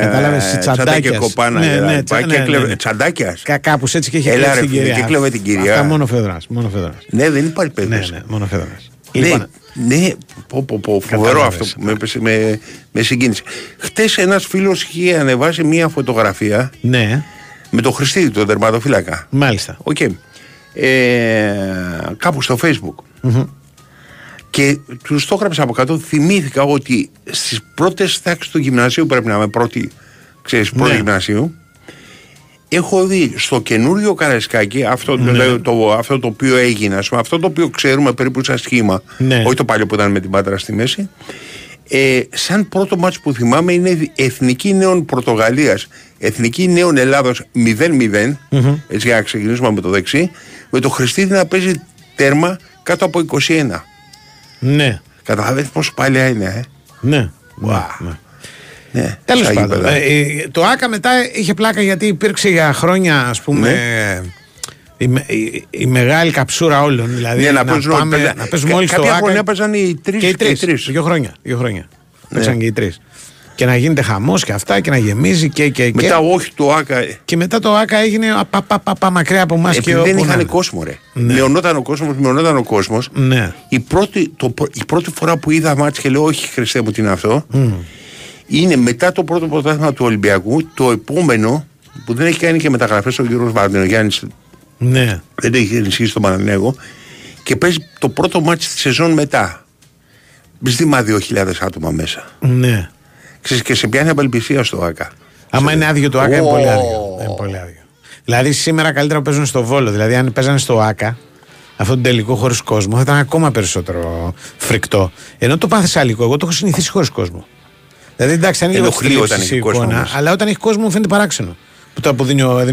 Κατάλαβες, τσαντάκια κοπάνα. Ναι, ναι, τσαν, ναι, ναι, ναι. Τσαντάκια. Κα, κάπως έτσι και είχε κλέψει την κυρία. Και κλέβε την κυρία. Αυτά μόνο Φέδρας. Ναι, δεν υπάρχει Φέδρας. Ναι, ναι, μόνο Φέδρας. Λοιπόν, ναι, ναι, πω, πω, πω, φοβερό αυτό που με, με, με συγκίνησε. Χτες ένας φίλος είχε ανεβάσει μία φωτογραφία ναι. με τον Χριστίδη, τον τερματοφύλακα. Μάλιστα. Okay. Ε, κάπου στο Facebook. Mm-hmm. Και τους το έγραψα από κάτω, θυμήθηκα ότι στις πρώτες τάξεις του γυμνασίου, πρέπει να είμαι πρώτη, ξέρεις, πρώτη ναι. γυμνασίου, έχω δει στο καινούριο Καραϊσκάκι αυτό, ναι. το, το, αυτό το οποίο έγινε, αυτό το οποίο ξέρουμε περίπου σαν σχήμα, ναι. όχι το παλιό που ήταν με την Πάτρα στη μέση, ε, σαν πρώτο μάτς που θυμάμαι είναι Εθνική Νέων Πορτογαλίας, Εθνική Νέων Ελλάδος μηδέν μηδέν, mm-hmm. έτσι για να ξεκινήσουμε με το δεξί, με το Χριστίδη να παίζει τέρμα κάτω από είκοσι ένα. Ναι. Καταλαβαίνεις πόσο παλιά είναι, ε. Ναι. Wow. ναι. ναι. Τέλος πάντων. Ε, το ΆΚΑ μετά είχε πλάκα γιατί υπήρξε για χρόνια, ας πούμε, ναι. η, η, η μεγάλη καψούρα όλων. Δηλαδή ναι, να, να, παίζουν, πάμε, πέρα, να παίζουμε κα, όλοι στο ΆΚΑ. Κάποια χρόνια έπαιζαν οι τρεις και οι τρεις. Και οι τρεις. Δύο χρόνια. Δύο χρόνια. Ναι. Παίξαν και οι τρεις. Και να γίνεται χαμός και αυτά και να γεμίζει και. και, και. Μετά όχι το ΆΚΑ. Και μετά το ΆΚΑ έγινε πα, πα, πα, πα, μακριά από εμάς και όχι. Δεν είχαν κόσμο, ρε. Ναι. Μειωνόταν ο κόσμος, μειωνόταν ο κόσμος. Ναι. Η, πρώτη, το, η πρώτη φορά που είδα μάτς και λέω, όχι, Χριστέ μου, τι είναι αυτό. Mm. Είναι μετά το πρώτο πρωτάθλημα του Ολυμπιακού, το επόμενο που δεν έχει κάνει και μεταγραφές ο Γιώργος Βαρδινογιάννης. Ναι. Δεν έχει ενισχύσει τον Παναθηναϊκό. Και παίζει το πρώτο μάτς τη σεζόν μετά. Μπιστήμα δύο χιλιάδες άτομα μέσα. Ναι. Και σε πιάνει απελπισία στο ΆΚΑ. Άμα σε... είναι άδειο το ΆΚΑ, oh. είναι, πολύ άδειο. είναι πολύ άδειο. Δηλαδή σήμερα καλύτερα που παίζουν στο Βόλο. Δηλαδή, αν παίζανε στο ΆΚΑ, αυτόν τον τελικό χωρίς κόσμο, θα ήταν ακόμα περισσότερο φρικτό. Ενώ το πάθησα λίγο. Εγώ το έχω συνηθίσει χωρίς κόσμο. Δηλαδή, εντάξει, αν είναι λίγο εικόνα, αλλά όταν έχει κόσμο μου φαίνεται παράξενο. Που το αποδίνει ο,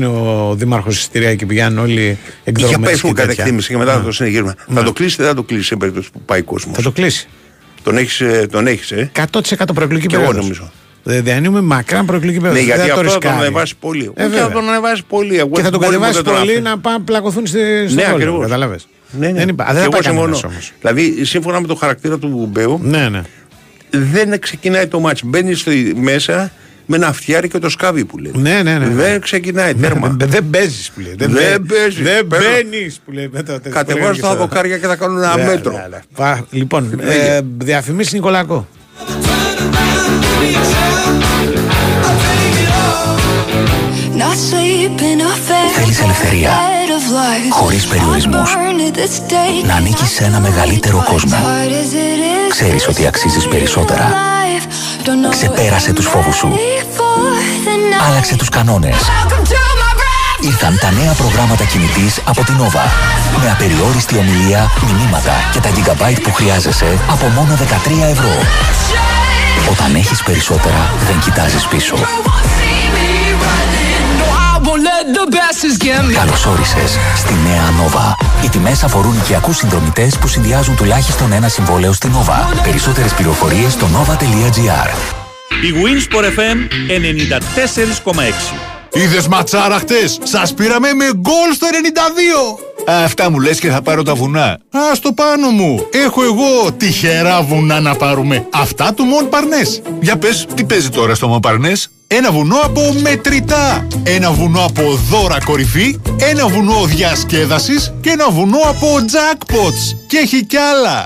ο Δήμαρχος εισιτήρια και πηγαίνουν όλοι εκδρομές. Για πέσουν κατά εκτίμηση και μετά να το συνεχίσουμε. Θα το κλείσει ή δεν θα το κλείσει σε περίπτωση που πάει κόσμο? Θα το κλείσει. Τον έχεις, τον έχεις, ε. εκατό τοις εκατό προεκλογική περίοδος. Εγώ νομίζω. Δεν είναι μακράν προεκλογική περίοδος. Ναι, γιατί αυτό θα τον ανεβάσει πολύ. Ε, θα τον ανεβάσει πολύ. Εγώ και θα τον κατεβάσει πολύ να πάνε πλακωθούν στη σχολή. Ναι, καταλάβες. Ναι, ναι. Δεν, δεν θα πάει κανένας όμως. Δηλαδή, σύμφωνα με το χαρακτήρα του Μπέου, ναι, ναι. δεν ξεκινάει το μάτς. Μπαίνει μέσα με ένα αυτιάρι και το σκάβι που λέει. Ναι, ναι, ναι. Δεν ξεκινάει τέρμα. Δεν παίζεις που λέει. Δεν παίζεις. Δεν μπαίνεις που λέει. Κατεβάζω τα δοκάρια και θα κάνω ένα μέτρο. Λοιπόν, διαφημίσεις Νικολακό. Θέλεις ελευθερία, χωρίς περιορισμούς. Να ανήκεις σε ένα μεγαλύτερο κόσμο. Ξέρεις ότι αξίζεις περισσότερα. Ξεπέρασε τους φόβους σου. Άλλαξε τους κανόνες. Ήρθαν τα νέα προγράμματα κινητής από την Nova. Με απεριόριστη ομιλία, μηνύματα και τα gigabyte που χρειάζεσαι από μόνο δεκατρία ευρώ. Όταν έχεις περισσότερα, δεν κοιτάζεις πίσω. Καλώς όρισες στη νέα Nova. Οι τιμές αφορούν οικιακούς συνδρομητές που συνδυάζουν τουλάχιστον ένα συμβόλαιο στη Nova. Περισσότερες πληροφορίες στο nova τελεία gr. Η Winsport εφ εμ ενενήντα τέσσερα κόμμα έξι. Είδες ματσάρα χτες? Σας πήραμε με γκολ στο ενενήντα δύο. Αυτά μου λες και θα πάρω τα βουνά. Ας το πάνω μου. Έχω εγώ τυχερά βουνά να πάρουμε. Αυτά του Μον Παρνές. Για πες, τι παίζει τώρα στο Μον Παρνές? ένα βουνό από μετρητά, ένα βουνό από δώρα κορυφή, ένα βουνό διασκέδασης και ένα βουνό από jackpots. Και έχει κι άλλα!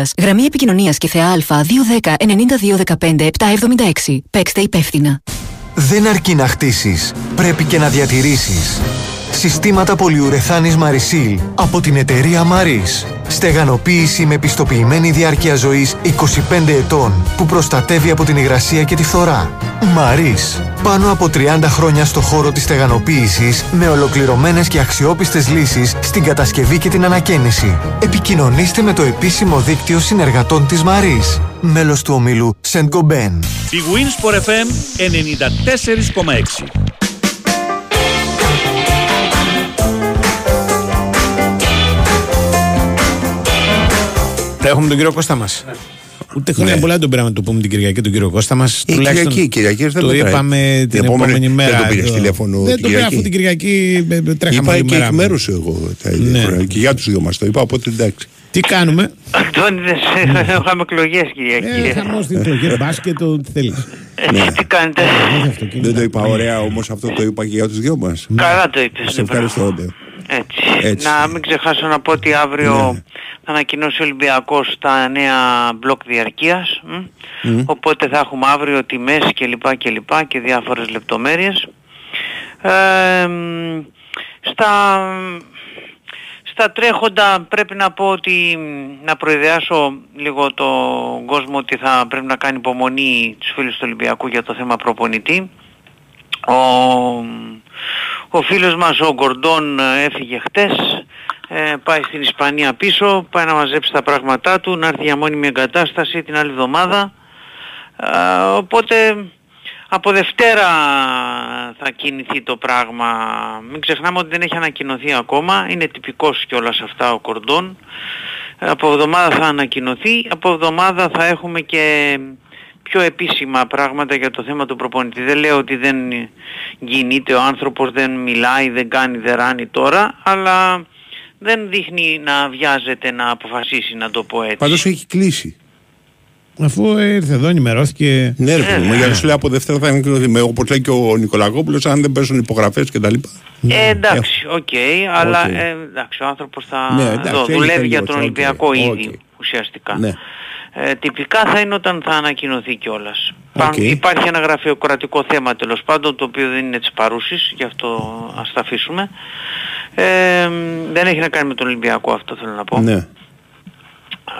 Γραμμή επικοινωνίας και ΘΕΑ Α δύο ένα μηδέν εννιά δύο ένα πέντε επτά επτά έξι. Παίξτε υπεύθυνα. Δεν αρκεί να χτίσεις, πρέπει και να διατηρήσεις. Συστήματα πολυουρεθάνης Marisil από την εταιρεία Maris. Στεγανοποίηση με πιστοποιημένη διάρκεια ζωής είκοσι πέντε ετών που προστατεύει από την υγρασία και τη φθορά. Maris. Πάνω από τριάντα χρόνια στο χώρο της στεγανοποίησης με ολοκληρωμένες και αξιόπιστες λύσεις στην κατασκευή και την ανακαίνιση. Επικοινωνήστε με το επίσημο δίκτυο συνεργατών της Maris. Μέλος του ομίλου Saint Gobain. Η Winsport εφ εμ ενενήντα τέσσερα κόμμα έξι. Θα έχουμε τον κύριο Κώστα μας. Ναι. Ούτε χρόνια ναι. πολλά τον πήραμε να το πούμε την Κυριακή τον κύριο Κώστα μας. Η Κυριακή, Κυριακή δεν το πήραμε. Το είπαμε την επόμενη μέρα. Δεν το πήρες τηλέφωνο. Δεν το πήρα αφού την Κυριακή τρέχαμε όλη μέρα. Είπα και εκμέρωσε εγώ τα ίδια χρόνια. Και για τους δυο μας το είπα, οπότε εντάξει. Τι κάνουμε. Αντώνη, δεν είχαμε εκλογές Κυριακή. Ε, θα μόνος την εκλογή, μπάσκετ, ό,τι θέλεις. Τι κάνετε. Δεν το είπα ωραία, όμως αυτό το είπα και για τους δυο μας. Καλά το είπες. Σε ευχαριστώ. Έτσι. Έτσι. Να μην ξεχάσω να πω ότι αύριο ναι. θα ανακοινώσει ο Ολυμπιακός τα νέα μπλοκ διαρκείας. Mm. Οπότε θα έχουμε αύριο τιμές και λοιπά και λοιπά και διάφορες λεπτομέρειες. Ε, στα, στα τρέχοντα πρέπει να πω ότι να προειδεάσω λίγο τον κόσμο ότι θα πρέπει να κάνει υπομονή τους φίλους του Ολυμπιακού για το θέμα προπονητή. Ο... Ο φίλος μας ο Γκορντόν έφυγε χτες, ε, πάει στην Ισπανία πίσω, πάει να μαζέψει τα πράγματά του, να έρθει για μόνιμη εγκατάσταση την άλλη εβδομάδα. Ε, οπότε από Δευτέρα θα κινηθεί το πράγμα. Μην ξεχνάμε ότι δεν έχει ανακοινωθεί ακόμα, είναι τυπικός κιόλας αυτά ο Γκορντόν. Ε, από εβδομάδα θα ανακοινωθεί, από εβδομάδα θα έχουμε και... πιο επίσημα πράγματα για το θέμα του προπονητή. Δεν λέω ότι δεν γίνεται ο άνθρωπος, δεν μιλάει, δεν κάνει, δεν ράνει τώρα, αλλά δεν δείχνει να βιάζεται να αποφασίσει, να το πω έτσι. Πάντως έχει κλείσει. Αφού ήρθε εδώ, ενημερώθηκε. Ναι, ρε παιδί μου, γιατί σου λέω από Δευτέρα θα είναι όπως λέει και ο Νικολακόπουλος, αν δεν πέσουν υπογραφές κτλ. Ε, εντάξει, οκ, okay, αλλά okay. Ε, εντάξει, ο άνθρωπος θα ναι, εντάξει, δουλεύει για τον Ολυμπιακό okay, ήδη okay. ουσιαστικά. Ναι. Ε, τυπικά θα είναι όταν θα ανακοινωθεί κιόλας. Okay. Υπάρχει ένα γραφειοκρατικό θέμα τέλος πάντων, το οποίο δεν είναι της παρούσης, γι' αυτό ας τα αφήσουμε. Ε, δεν έχει να κάνει με τον Ολυμπιακό αυτό, θέλω να πω. Ναι.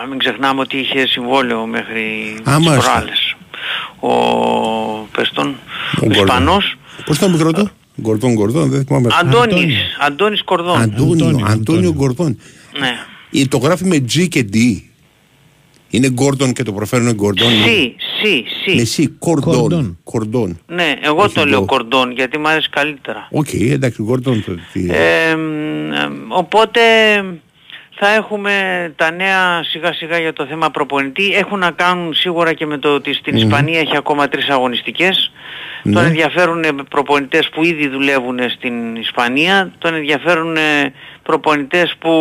Μην ξεχνάμε ότι είχε συμβόλαιο μέχρι τις προάλλες. Ο Πεστόν, ο Ισπανός. Πώς ήταν μικρό Γκορδόν, Γκορδόν, δεν θυμάμαι. Αντώνης, Αντώνης Κορδόν. Αντώνιο Γκορδόν. Ναι. Το γράφει με G και D. Είναι Γκόρντον και το προφέρουν Γκόρντον. Σι, σι, σι. Με σι, Κορδόν. Κορδόν. Ναι, εγώ το λέω Κορδόν γιατί μου αρέσει καλύτερα. Οκ, εντάξει, Γκόρντον. Οπότε θα έχουμε τα νέα σιγά σιγά για το θέμα προπονητή. Έχουν να κάνουν σίγουρα και με το ότι στην Ισπανία έχει ακόμα τρεις αγωνιστικές. Τον ενδιαφέρουν προπονητές που ήδη δουλεύουν στην Ισπανία. Τον ενδιαφέρουν προπονητές που...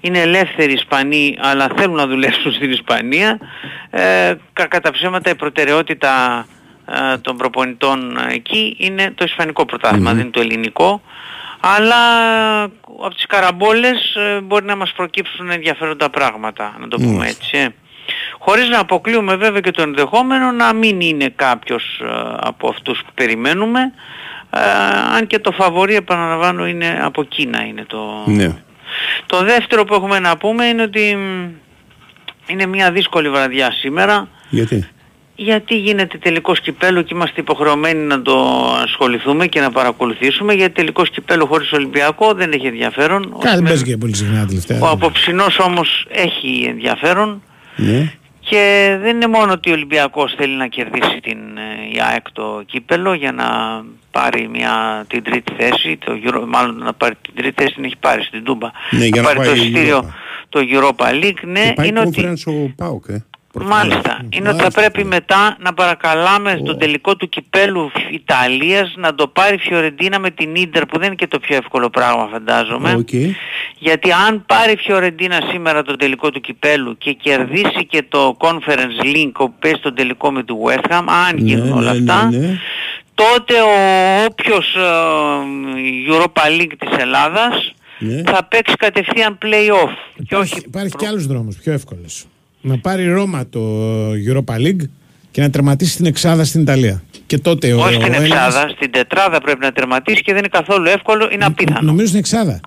είναι ελεύθεροι Ισπανοί αλλά θέλουν να δουλέψουν στην Ισπανία. Ε, κατά ψέματα η προτεραιότητα ε, των προπονητών εκεί είναι το ισπανικό πρωτάθλημα, mm-hmm. δεν είναι το ελληνικό. Αλλά από τις καραμπόλες ε, μπορεί να μας προκύψουν ενδιαφέροντα πράγματα, να το πούμε mm-hmm. έτσι. Ε. Χωρίς να αποκλείουμε βέβαια και το ενδεχόμενο να μην είναι κάποιος ε, από αυτούς που περιμένουμε. Ε, αν και το φαβορί, επαναλαμβάνω, είναι από Κίνα είναι το... Yeah. Το δεύτερο που έχουμε να πούμε είναι ότι είναι μια δύσκολη βραδιά σήμερα. Γιατί? Γιατί γίνεται τελικός κυπέλλου και είμαστε υποχρεωμένοι να το ασχοληθούμε και να παρακολουθήσουμε, γιατί τελικός κυπέλλου χωρίς Ολυμπιακό δεν έχει ενδιαφέρον. Κάτι δεν παίζει και πολύ συχνά τελευταία. Ο αποψινός όμως έχει ενδιαφέρον. Ναι. Και δεν είναι μόνο ότι ο Ολυμπιακός θέλει να κερδίσει την ΑΕΚ το κύπελο για να πάρει μια, την τρίτη θέση, το Euro, μάλλον να πάρει την τρίτη θέση την έχει πάρει στην Τούμπα, ναι, να, να πάρει το εισιτήριο το Europa League, ναι, είναι ότι... Ο ΠΑΟΚ, ε, μάλιστα, είναι μάλιστα, ότι θα πρέπει ναι. μετά να παρακαλάμε oh. τον τελικό του κυπέλου Ιταλίας να το πάρει η Φιωρεντίνα με την Ίντερ, που δεν είναι και το πιο εύκολο πράγμα φαντάζομαι. Okay. Γιατί αν πάρει η Φιωρεντίνα σήμερα το τελικό του κυπέλου και κερδίσει και το Conference League που παίζει το τελικό με του West Ham, αν γίνουν ναι, όλα ναι, αυτά, ναι, ναι. τότε ο όποιος uh, Europa League της Ελλάδας ναι. θα παίξει κατευθείαν play-off. Υπάρχει και, όχι... υπάρχει και άλλος δρόμος πιο εύκολος. Να πάρει Ρώμα το Europa League και να τερματίσει την εξάδα στην Ιταλία. Και τότε όχι ο, στην ο εξάδα, Έλληνας... στην τετράδα πρέπει να τερματίσει και δεν είναι καθόλου εύκολο, είναι απίθανο. Νο, νομίζω στην εξάδα.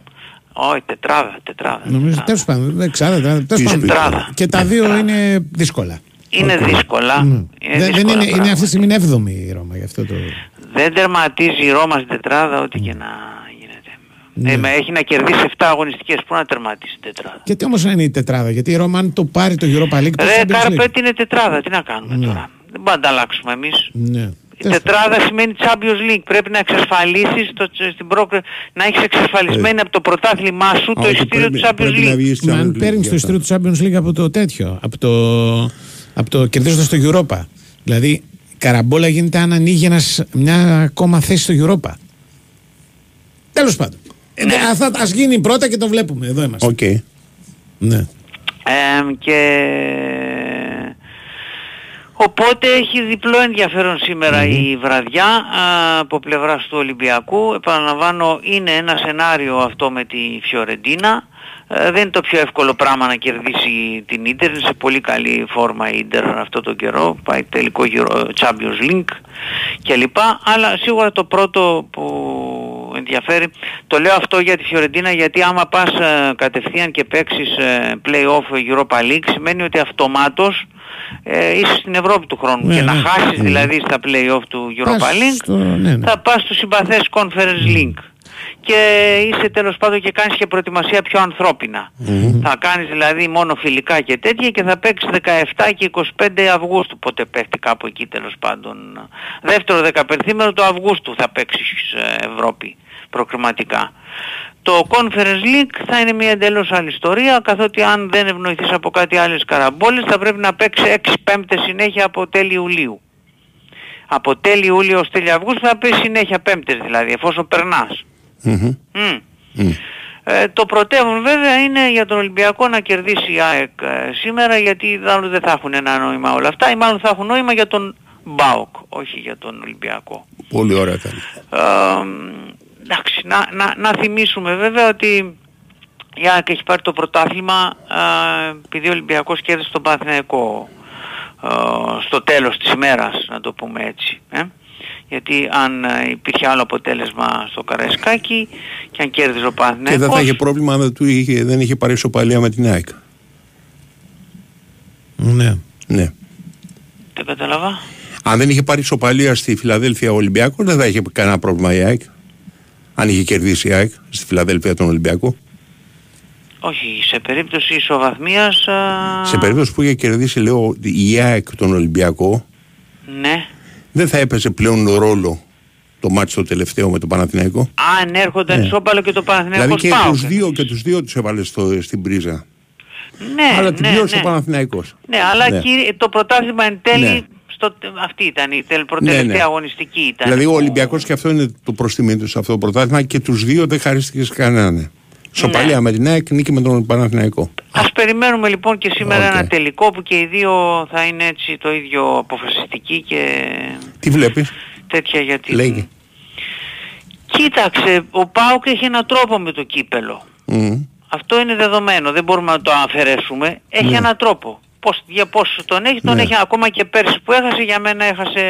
Όχι, τετράδα, τετράδα. Νομίζω τέλος πάντων, εξάδα, τέλος πάντων. Και τα δύο είναι δύσκολα. Είναι okay. δύσκολα. Mm. Είναι δεν, δύσκολα δεν είναι, είναι αυτή τη στιγμή έβδομη η Ρώμα γι' αυτό το... Δεν τερματίζει η Ρώμα στην τετράδα ό,τι mm. και να... Ναι. Ε, έχει να κερδίσει εφτά αγωνιστικές που να τερματίσει η τετράδα. Γιατί όμως να είναι η τετράδα, γιατί η Ρώμα αν το πάρει το Europa League... Ρε Καρπέτη είναι τετράδα, τι να κάνουμε ναι. τώρα. Δεν μπορούμε να τα αλλάξουμε εμείς. Ναι. Η τετράδα ναι. σημαίνει Champions League. Πρέπει να εξασφαλίσεις, το, στην πρόκρι, να έχεις εξασφαλισμένη ε. από το πρωτάθλημά σου το εισιτήριο του Champions League. Αν παίρνεις το εισιτήριο του Champions League από το τέτοιο, από το, από το κερδίζοντας το Europa. Δηλαδή η καραμπόλα γίνεται αν ανοίγει ένας, μια ακόμα θέση στο Europa. Τέλος πάντων. Ναι. Ε, ας γίνει πρώτα και το βλέπουμε. Εδώ είμαστε. Okay. Ναι. Ε, και... Οπότε έχει διπλό ενδιαφέρον σήμερα mm-hmm. η βραδιά α, από πλευράς του Ολυμπιακού. Επαναλαμβάνω, είναι ένα σενάριο αυτό με τη Φιωρεντίνα. Ε, δεν είναι το πιο εύκολο πράγμα να κερδίσει την Ίντερ. Είναι σε πολύ καλή φόρμα η Ίντερ αυτό τον καιρό. Πάει τελικό γύρο, Champions League κλπ. Αλλά σίγουρα το πρώτο που... ενδιαφέρει. Το λέω αυτό για τη Φιωρεντίνα γιατί άμα πας ε, κατευθείαν και παίξεις ε, play-off Europa League σημαίνει ότι αυτομάτως ε, είσαι στην Ευρώπη του χρόνου ναι, και ναι, να χάσεις ναι. δηλαδή στα play-off του Europa πας League στο, ναι, ναι. θα πας στους συμπαθές Conference ναι. League και είσαι τέλος πάντων και κάνεις και προετοιμασία πιο ανθρώπινα. Mm-hmm. Θα κάνεις δηλαδή μόνο φιλικά και τέτοια και θα παίξεις δεκαεφτά και εικοσιπέντε Αυγούστου, πότε πέφτει κάπου εκεί τέλος πάντων. Δεύτερο δεκαπενθήμερο του Αυγούστου θα παίξεις Ευρώπη προκριματικά. Το Conference League θα είναι μια εντελώς άλλη ιστορία, καθότι αν δεν ευνοηθείς από κάτι άλλες καραμπόλες θα πρέπει να παίξεις έξι πέμπτες συνέχεια από τέλη Ιουλίου. Από τέλη Ιουλίου ως τέλη Αυγούστου θα παίξεις συνέχεια πέμπτες δηλαδή, εφόσον περνάς. Mm-hmm. Mm. Mm. Ε, το πρωτεύον βέβαια είναι για τον Ολυμπιακό να κερδίσει η ΑΕΚ ε, σήμερα, γιατί μάλλον δεν θα έχουν ένα νόημα όλα αυτά ή μάλλον θα έχουν νόημα για τον ΜΠΑΟΚ, όχι για τον Ολυμπιακό. Πολύ ωραία θα είναι. Εντάξει, να, να, να θυμίσουμε βέβαια ότι η ΑΕΚ έχει πάρει το πρωτάθλημα ε, επειδή ο Ολυμπιακός κέρδισε τον Παναθηναϊκό ε, στο τέλος της ημέρας, να το πούμε έτσι. Ε. Γιατί αν υπήρχε άλλο αποτέλεσμα στο Καραϊσκάκι και αν κέρδιζε ο Παναθηναϊκός... Και δεν θα είχε πρόβλημα αν δεν είχε πάρει ισοπαλία με την ΑΕΚ. Ναι. Ναι. Δεν κατάλαβα. Αν δεν είχε πάρει ισοπαλία στη Φιλαδέλφια ο Ολυμπιακός δεν θα είχε κανένα πρόβλημα η ΑΕΚ. Αν είχε κερδίσει η ΑΕΚ στη Φιλαδέλφια τον Ολυμπιακό. Όχι, σε περίπτωση ισοβαθμίας... Α... Σε περίπτωση που είχε κερδίσει λέω η ΑΕΚ τον Ολυμπιακό... Ναι. Δεν θα έπαιζε πλέον ρόλο το μάτσο το τελευταίο με τον Παναθηναϊκό. Αν έρχονταν ναι. ισόπαλο και το Παναθηναϊκό δηλαδή ΣΠΑΟΚ. Δηλαδή και, και τους δύο τους έβαλε στο, στην πρίζα. Ναι, αλλά την ναι, πλήρωσε ναι. ο Παναθηναϊκός. Ναι, αλλά ναι. Κύριε, το πρωτάθλημα εν τέλει, ναι. στο, αυτή ήταν η προτελευταία ναι, ναι. αγωνιστική. Ήταν δηλαδή ο Ολυμπιακός και αυτό είναι το προστιμή του σε αυτό το πρωτάθλημα και τους δύο δεν χαρίστηκε κανέναν. Σοπαλία ναι. με την ΑΕΚ, νίκη με τον Παναθηναϊκό. Ας περιμένουμε λοιπόν και σήμερα okay. ένα τελικό που και οι δύο θα είναι έτσι το ίδιο αποφασιστικοί και... Τι βλέπεις? Τέτοια γιατί... Λέγε. Κοίταξε, ο ΠΑΟΚ έχει έναν τρόπο με το κύπελο. Mm. Αυτό είναι δεδομένο, δεν μπορούμε να το αφαιρέσουμε. Έχει mm. έναν τρόπο. Πώς, για πόσο τον έχει, τον yeah. έχει ακόμα και πέρσι που έχασε, για μένα έχασε...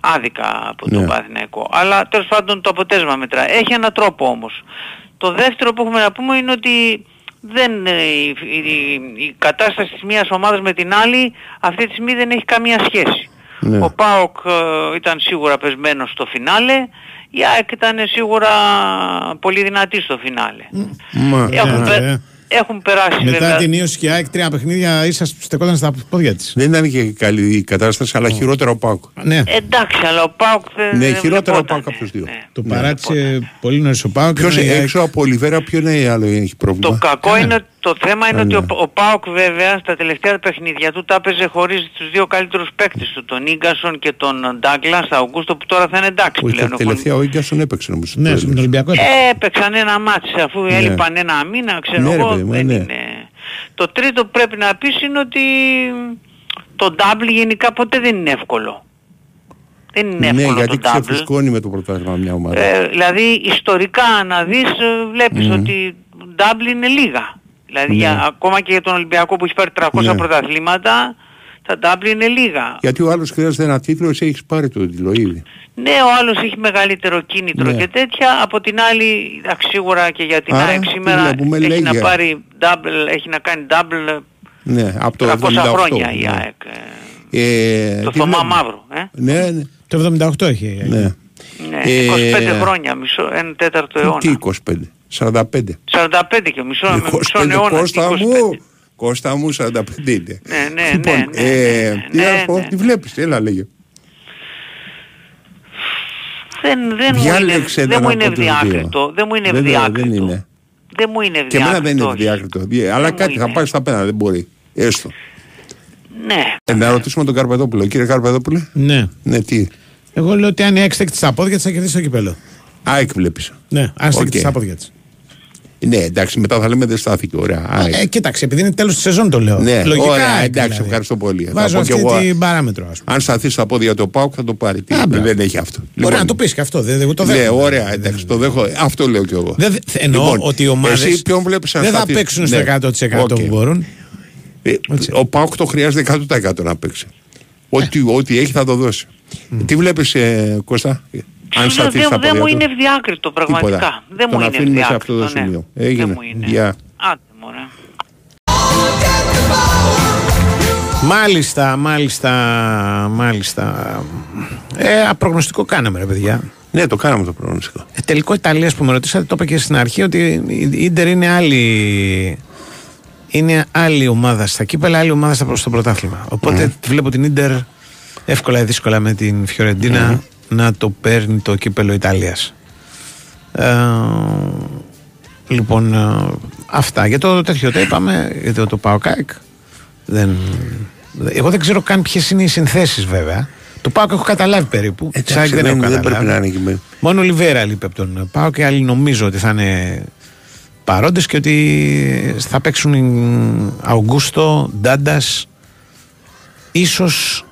άδικα από τον ναι. Παναθηναϊκό. Αλλά τέλος πάντων το αποτέλεσμα μετρά. Έχει έναν τρόπο όμως. Το δεύτερο που έχουμε να πούμε είναι ότι δεν, η, η, η κατάσταση της μιας ομάδας με την άλλη αυτή τη στιγμή δεν έχει καμία σχέση. Ναι. Ο ΠΑΟΚ ε, ήταν σίγουρα πεσμένος στο φινάλε, η ΑΕΚ ήταν σίγουρα πολύ δυνατή στο φινάλε. Μα, έχουν, yeah, yeah. έχουν περάσει. Μετά βέβαια. Την ίωση και ΑΕΚ, τρία παιχνίδια ίσα στεκόταν στα πόδια της. Δεν ήταν και καλή η κατάσταση, αλλά oh. χειρότερα ο ΠΑΟΚ. Ναι. Εντάξει, αλλά ο ΠΑΟΚ δεν. Ναι, χειρότερα ο ΠΑΟΚ από τους δύο. Ναι. Το ναι. παράτησε ναι. πολύ νωρίς ο ΠΑΟΚ. Ποιος είναι έξω ΑΕΚ... από Ολιβέρα, ποιο είναι άλλο έχει πρόβλημα. Το κακό είναι, είναι το θέμα είναι ναι. ότι ο, ο ΠΑΟΚ βέβαια στα τελευταία παιχνίδια του τα έπαιζε χωρίς τους δύο καλύτερους παίκτες του, τον Ίγκασον και τον Ντάγκλας Αουγκούστο, που τώρα θα είναι εντάξει πλέον. Τα τελευταία ο Ίγκασον έπαιξε νομίζω. Ναι, στον Ολυμπιακό. Έπαιξαν ένα μάτσο αφού έλειπαν ένα μήνα, ξέρω εγώ. Ναι, ναι. Το τρίτο πρέπει να πεις είναι ότι το double γενικά ποτέ δεν είναι εύκολο. Δεν είναι εύκολο ναι, το double. Ναι, γιατί ξεφουσκώνει με το πρωτάθλημα μια ομάδα. Ε, δηλαδή ιστορικά να δεις βλέπεις mm. ότι double είναι λίγα. Δηλαδή mm. ακόμα και για τον Ολυμπιακό που έχει πάρει τριακόσια mm. πρωταθλήματα, τα double είναι λίγα. Γιατί ο άλλος χρειάζεται ένα τίτλο, εσύ έχεις πάρει το τίτλο ήδη. Ναι, ο άλλος έχει μεγαλύτερο κίνητρο ναι. και τέτοια. Από την άλλη, σίγουρα και για την ΑΕΚ σήμερα έχει λέγια. να πάρει double, έχει να κάνει double ναι, από το τριακόσια εβδομήντα οκτώ, χρόνια ναι. η ΑΕΚ. Ε, το Θωμά Μαύρο. Ε? Ναι, ναι. Το εβδομήντα οκτώ έχει η ΑΕΚ. Ναι. Ναι, είκοσι πέντε ε, χρόνια, μισό, ένα τέταρτο αιώνα. Τι είκοσι πέντε, σαράντα πέντε. σαράντα πέντε και μισό, είκοσι πέντε, μισό αιώνα. Κώστα μου, Κώστα μου, σαράντα πέντε είναι. Ναι, ναι, λοιπόν, ναι, ναι, ε, ναι, ναι, ναι, ναι. Τι βλέπεις, έλα λέγε. Δεν, δεν, μου είναι, δεν μου είναι ευδιάκριτο. Δεν μου είναι ευδιάκριτο. Δεν είναι. Δεν μου είναι ευδιάκριτο. Και εμένα δεν είναι ευδιάκριτο. Αλλά δεν κάτι θα πάει στα πένα, δεν μπορεί. Έστω. Ναι. Ε, να ρωτήσουμε τον Καρπεδόπουλο. Κύριε Καρπεδόπουλε. Ναι. Ναι, τι. Εγώ λέω ότι αν είναι έξτεκτη στα πόδια της θα κερδίσει το κυπέλλο. ΑΕΚ βλέπεις. Ναι, έξτεκτη στα πόδια της. Ναι, εντάξει, μετά θα λέμε δεν στάθηκε. Ωραία. Ε, κοίταξε, επειδή είναι τέλος της σεζόν το λέω. Ναι, λογικά. Ωραία, εντάξει, δηλαδή. Ευχαριστώ πολύ. Βάζω αυτή εγώ, την παράμετρο, ας πούμε. Αν σταθεί στα πόδια το ΠΑΟΚ θα το πάρει. Τι, δεν έχει αυτό. Μπορεί λοιπόν, να το πεις και αυτό. Δεν, δεν, το ναι, ωραία, εντάξει, το δέχομαι. Αυτό λέω κι εγώ. Δεν, εννοώ λοιπόν, ότι οι ομάδες δεν θα παίξουν στο ναι. εκατό τοις εκατό okay. που μπορούν. Ε, ο ΠΑΟΚ το χρειάζεται εκατό τοις εκατό να παίξει. Ό,τι έχει θα το δώσει. Τι βλέπεις, Κώστα. Αν δεν δε, δε μου είναι ευδιάκριτο πραγματικά. Δεν μου είναι ευδιάκριτο. Ναι. Δεν μου είναι. Yeah. Άντε μωρέ. Μάλιστα, μάλιστα, μάλιστα. Ε, απρογνωστικό κάναμε ρε παιδιά. Ναι, το κάναμε το προγνωστικό. Ε, τελικό Ιταλίας που με ρωτήσατε, το είπα και στην αρχή ότι η Ίντερ είναι άλλη... είναι άλλη ομάδα στα κύπελα, άλλη ομάδα στα προς το πρωτάθλημα. Οπότε mm. βλέπω την Ίντερ εύκολα ή δύσκολα με την Φιωρεντίνα mm. να το παίρνει το κύπελο Ιταλίας. Ε, λοιπόν, ε, αυτά. Για το τέτοιο τα είπαμε, για το, το ΠΑΟΚ. Δεν, εγώ δεν ξέρω καν ποιες είναι οι συνθέσεις βέβαια. Το ΠΑΟΚ έχω καταλάβει περίπου. Έτσι, δεν, δεν έχω καταλάβει. Δεν πρέπει να είναι. Μόνο ο Λιβέρα λείπει από τον ΠΑΟΚ και άλλοι νομίζω ότι θα είναι παρόντες και ότι θα παίξουν Αουγκούστο, Ντάντας, ίσως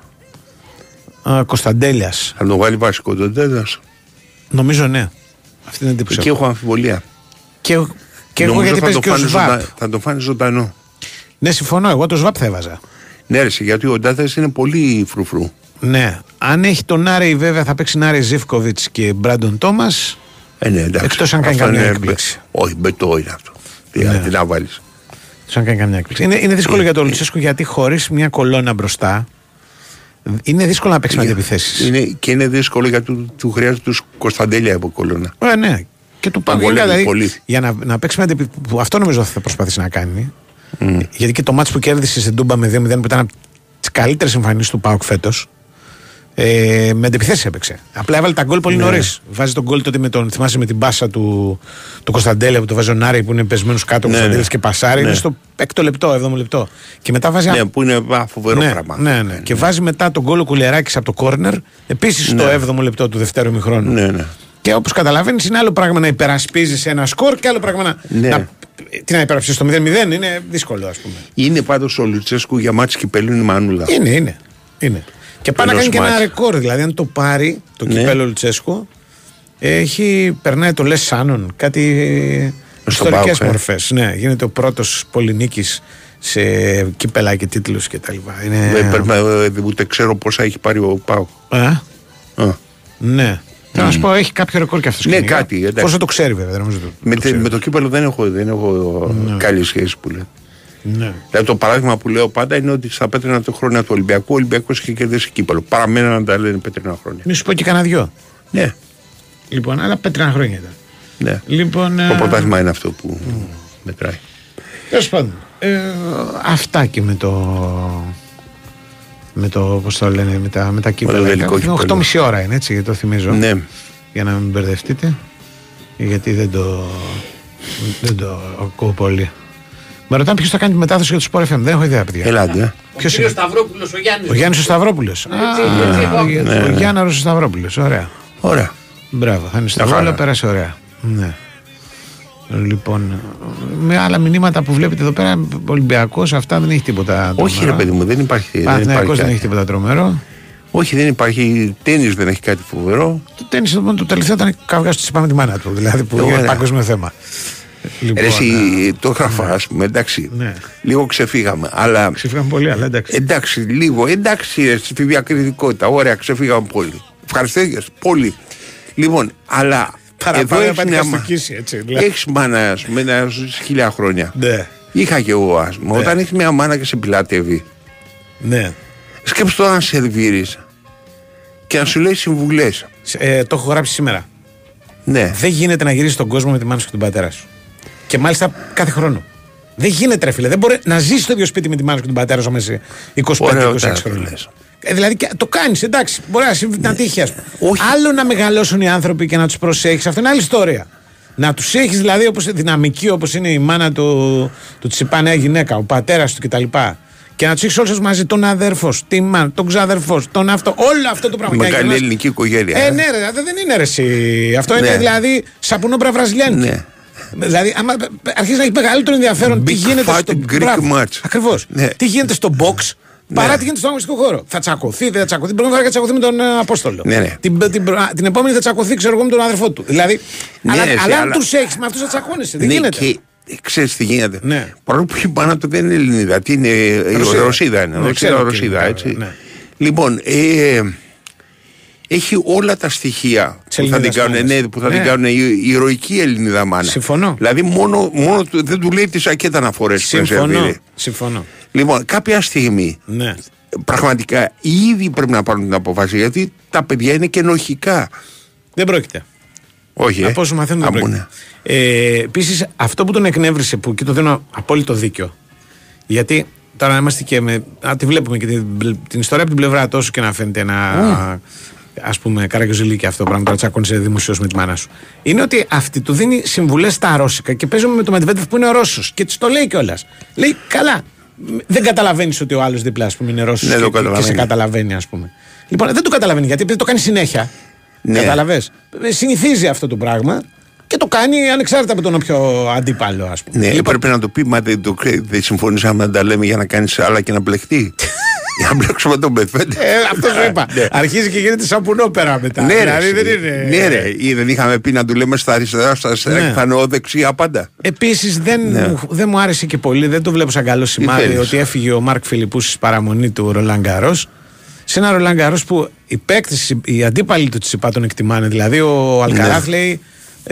Κωνσταντέλιας. Θα τον βάλει βασικό τον Ντάντας. Νομίζω ναι. Αυτή είναι η εντύπωση. Και έχω αμφιβολία. Και, και εγώ γιατί παίζει και ο ΣΒΑΠ. Θα τον φάνει ζωντανό. Ναι, συμφωνώ. Εγώ το ΣΒΑΠ θα έβαζα. Ναι, ρε, γιατί ο Ντάντας είναι πολύ φρουφρού. Ναι. Αν έχει τον Άρεϊ βέβαια θα παίξει Άρεϊ Ζίβκοβιτς και Μπράντον Τόμας. Ε, ναι, εντάξει. Εκτός αν κάνει καμιά έκπληξη. Όχι, μπετό είναι αυτό. Τι να βάλει. Εκτός αν κάνει καμιά έκπληξη. Είναι δύσκολο για τον Λουτσέσκου γιατί χωρίς μια κολόνα μπροστά. Είναι δύσκολο να παίξει με αντιπιθέσεις. Είναι, και είναι δύσκολο γιατί του, του χρειάζεται τους Κωνσταντέλια από κολόνα. Ε, ναι, και του Παγκολέου. Δηλαδή, για να, να παίξει με αντιπιθέσεις. Αυτό νομίζω θα προσπαθήσει να κάνει. Mm. Γιατί και το μάτς που κέρδισε στην Τούμπα με δύο μηδέν που ήταν από τις καλύτερες εμφανίσεις του ΠΑΟΚ φέτος. Ε, με αντιπιθέσεις έπαιξε. Απλά έβαλε τα γκολ πολύ ναι. νωρίς. Βάζει τον γκολ τότε με τον. Θυμάσαι με την πάσα του, του Κωνσταντέλια που το βάζει ο Νάρη που είναι πεσμένος κάτω. Ναι, Κωνσταντέλια και πασάρι. Ναι. Είναι στο έκτο λεπτό, έβδομο λεπτό. Και μετά βάζει. Ναι, που είναι φοβερό ναι, πράγμα. Ναι, ναι, ναι. Και βάζει μετά τον γκολ ο Κουλεράκης από το κόρνερ. Επίσης ναι. στο έβδομο λεπτό του δευτέρου ημιχρόνου. Ναι, ναι. Και όπως καταλαβαίνεις είναι άλλο πράγμα να υπερασπίζεις ένα σκορ και άλλο πράγμα να. Ναι. να τι να υπερασπίζεις το μηδέν μηδέν είναι δύσκολο ας πούμε. Είναι πάντως ο Λουτσέσκου για μάτς κυπέλλου είναι μανούλα. Είναι, είναι. είναι. Και πάει να κάνει και ένα ρεκόρ. Δηλαδή, αν το πάρει το ναι. κυπέλλο Λουτσέσκου, έχει, περνάει το Λες Σάνον. Κάτι ιστορικές μορφές. Ναι, γίνεται ο πρώτος πολυνίκης σε κύπελα και τίτλους κτλ. Ούτε ξέρω πόσα έχει πάρει ο ΠΑΟΚ. Ναι. Θέλω να σου πω, έχει κάποιο ρεκόρ και αυτό. Ναι, κάτι. Πόσο το ξέρει, βέβαια. Με το κύπελλο δεν έχω καλή σχέση που λέει. Ναι. Δηλαδή το παράδειγμα που λέω πάντα είναι ότι στα πέτρινα του χρόνια του Ολυμπιακού, ο Ολυμπιακός είχε κερδίσει κύπελλο. Παραμέναν να τα λένε πέτρινα χρόνια. Μη σου πω και κανένα δυο. Ναι. Λοιπόν, αλλά πέτρινα χρόνια ήταν. Ναι. Λοιπόν, το α... πρωτάθλημα είναι αυτό που mm. μετράει. Τέλος πάντων. Αυτά και με το. Με το. Πώς το λένε, με τα, με τα κύπελλα. Είναι οκτώ και μισή ώρα είναι, έτσι, γιατί το θυμίζω. Ναι. Για να μην μπερδευτείτε. Γιατί δεν το. Δεν το ακούω πολύ. Με ρωτάνε ποιος θα κάνει τη μετάδοση για το Σπορ εφ εμ. Δεν έχω ιδέα, παιδιά. Ελάτε. Ποιος είναι ο Σταυρόπουλος, ο Γιάννης. Ο Γιάννης ο Σταυρόπουλος. Ο Γιάννης ο Σταυρόπουλος. Ωραία. Ωραία. Μπράβο. Θα είναι Σταυρόλα, πέρασε ωραία. Ναι. Λοιπόν, με άλλα μηνύματα που βλέπετε εδώ πέρα, Ολυμπιακός, αυτά δεν έχει τίποτα τρομερό. Όχι, ρε παιδί μου, δεν υπάρχει. Παναθηναϊκός δεν έχει τίποτα τρομερό. Όχι, δεν υπάρχει. Τένις δεν έχει κάτι φοβερό. Το τένις το τελευταίο ήταν καυγάς του είπαμε τη μάνα του. Δηλαδή που είναι παγκόσμιο θέμα. Λοιπόν, εσύ, ναι. Το έγραφα, ναι. Ας πούμε, εντάξει. Ναι. Λίγο ξεφύγαμε. Αλλά... Ξεφύγαμε πολύ, αλλά εντάξει. Εντάξει, λίγο. Εντάξει, στη διακριτικότητα. Ωραία, ξεφύγαμε πολύ. Ευχαριστώ πολύ. Λοιπόν, αλλά. Παραπάνω να παρακαστικήσει έτσι. Δηλαδή. Έχεις μάνα, ας πούμε, χίλια χρόνια. Ναι. Είχα και εγώ, ας πούμε. Ναι. Όταν έχεις μια μάνα και σε πιλάτευει. Ναι. Σκέψου τώρα να σερβίρεις και να σου λέει συμβουλές. Ε, το έχω γράψει σήμερα. Ναι. Δεν γίνεται να γυρίσεις τον κόσμο με τη μάνα σου και τον πατέρα σου. Και μάλιστα κάθε χρόνο. Δεν γίνεται, ρε φίλε. Δεν μπορεί να ζεις στο ίδιο σπίτι με τη μάνα και τον πατέρα σου μέσα είκοσι πέντε είκοσι έξι χρόνια. Ε, δηλαδή το κάνεις, εντάξει. Μπορεί να, συμβ... ναι. να τύχει, ας πούμε. Όχι. Άλλο να μεγαλώσουν οι άνθρωποι και να τους προσέχεις. Αυτό είναι άλλη ιστορία. Να τους έχεις δηλαδή όπως δυναμική, όπως είναι η μάνα του, του Τσιπά, νέα γυναίκα, ο πατέρας του κτλ. Και να τους έχεις όλους μαζί, τον αδερφό, τη μάνα, τον ξαδερφό, τον αυτό, όλο αυτό το πράγμα. Μεγάλη γυνάς... ελληνική οικογένεια. Ε, ναι, ρε, δεν είναι ρε εσύ. Αυτό ναι. είναι δηλαδή σαπουνόμπρα βραζιλιάνικη. Ναι. Δηλαδή, άμα αρχίζει να έχει μεγαλύτερο ενδιαφέρον τι γίνεται, στο... Ακριβώς. Ναι. τι γίνεται στο box ναι. παρά τι γίνεται στον αγωνιστικό χώρο. Θα τσακωθεί, δεν θα τσακωθεί. Την πρώτη φορά θα τσακωθεί με τον Απόστολο. Ναι, ναι. Την, την, την επόμενη θα τσακωθεί, ξέρω εγώ, με τον αδερφό του. Δηλαδή, ναι, αλλά, εσύ, αλλά αν αλλά... του έχει, με αυτού θα τσακώνεσαι. Δεν ναι, γίνεται. Και... Ξέρεις τι γίνεται. Ναι. Παρόλο που η πάνω του δεν είναι Ελληνίδα, τι είναι Ρωσίδα. Ρωσίδα, έτσι. Λοιπόν, έχει όλα τα στοιχεία που θα την κάνουν, ναι, που θα ναι. την κάνουν η ηρωική Ελληνίδα μάνα. Συμφωνώ. Δηλαδή μόνο, μόνο δεν του λέει τη σακέτα να φορέσει. Συμφωνώ. Συμφωνώ. Λοιπόν, κάποια στιγμή ναι. πραγματικά ήδη πρέπει να πάρουν την απόφαση, γιατί τα παιδιά είναι και ενοχικά. Δεν πρόκειται. Όχι. Από όσο μαθαίνουν δεν πρόκειται. Ε, επίσης αυτό που τον εκνεύρισε, που και το δίνω απόλυτο δίκιο, γιατί τώρα είμαστε και με, α, τη βλέπουμε και την, την ιστορία από την πλευρά τόσο και να φαίνεται να... Mm. ας πούμε, Καρακιουζηλίκη και αυτό το πράγμα, τώρα τσακώνεσαι δημοσίως με τη μάνα σου. Είναι ότι αυτή του δίνει συμβουλές στα ρώσικα και παίζουμε με τον Μεντβέντεφ που είναι ο Ρώσος και της το λέει κιόλας. Λέει, καλά, δεν καταλαβαίνεις ότι ο άλλος δίπλα, ας πούμε, είναι Ρώσος ναι, και, και σε καταλαβαίνει, ας πούμε. Λοιπόν, δεν το καταλαβαίνει γιατί επειδή το κάνει συνέχεια. Ναι. Καταλαβες. Συνηθίζει αυτό το πράγμα και το κάνει ανεξάρτητα από τον όποιο αντίπαλο, ας πούμε. Ναι, λοιπόν, έπρεπε να το πει, μα δεν, το, δεν συμφωνήσαμε να τα λέμε για να κάνει άλλα και να μπλεχτεί. Για να μπλέξουμε τον Μπετφέντε. Αυτό σου είπα. Ναι. Αρχίζει και γίνεται σαν πουνόπερα μετά. Ναι, δηλαδή, ρε, δεν είναι. Ναι, ρε. Ή δεν είχαμε πει να του λέμε στα αριστερά, στα αριστερά ναι. και θα νοώ δεξιά πάντα. Επίσης δεν, ναι. δεν μου άρεσε και πολύ, δεν το βλέπω σαν καλό σημάδι ότι έφυγε ο Μάρκ Φιλιππούς στη παραμονή του Ρολάν Γκαρός. Σε ένα Ρολάν Γκαρός που οι παίκτες, οι αντίπαλοι του Τσιπά τον εκτιμάνε. Δηλαδή ο Αλκαράθ ναι. λέει.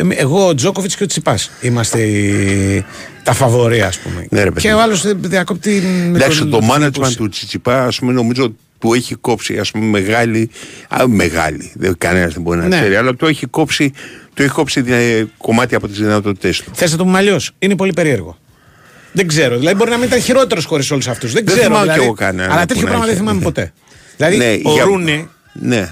Εγώ, ο Τζόκοβιτς και ο Τσιπάς είμαστε οι... τα φαβορία, ας πούμε. Ναι, ρε, και ο άλλος διακόπτει. Εντάξει, τον... το management του Τσιπά, ας πούμε, νομίζω που έχει κόψει, ας πούμε, μεγάλη. Α, μεγάλη, κανένας δεν μπορεί να ναι. ξέρει, αλλά το έχει κόψει, το έχει κόψει κομμάτι από τις δυνατότητές του. Θες να το πούμε αλλιώς, είναι πολύ περίεργο. Δεν ξέρω, δηλαδή μπορεί να μην ήταν χειρότερος χωρίς όλους αυτούς. Δεν, δεν ξέρω. Θυμάμαι δηλαδή, κι εγώ κανένα. Αλλά τέτοιο πράγμα δεν θυμάμαι ποτέ. Δηλαδή, ναι, ο για... Ρούνε, ναι.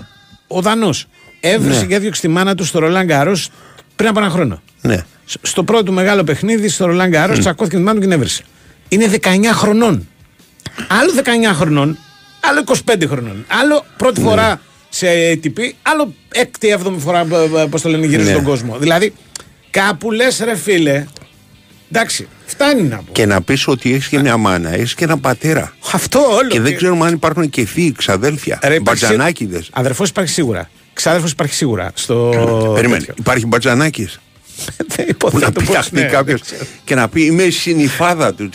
ο Δανός, έβρισε και έδιωξε τη μάνα του στο Ρολάν Γκαρός. Πριν από ένα χρόνο. Ναι. Στο πρώτο του μεγάλο παιχνίδι, στο Ρολάν Γκαρός, mm. τσακώθηκε με τη μάνα του και την έβρισε. Είναι δεκαεννιά χρονών. Άλλο δεκαεννιά χρονών, άλλο είκοσι πέντε χρονών. Άλλο πρώτη ναι. φορά σε έι τι πι, άλλο έκτη-έβδομη φορά, πώς το λένε, γυρίζει ναι. τον κόσμο. Δηλαδή, κάπου λες ρε φίλε, εντάξει, φτάνει να πω. Και να πεις ότι έχεις και μια μάνα, έχεις και έναν πατέρα. Αυτό όλο. Και δεν ξέρουμε αν υπάρχουν και θείοι, ξαδέλφια, μπατζανάκηδες. Αδερφός υπάρχει σίγουρα. Ξάδερφος υπάρχει σίγουρα. Στο... Περιμένει. Υπάρχει Μπατζανάκης. Που να πιαστεί ναι, κάποιος και να πει είμαι συνυφάδα του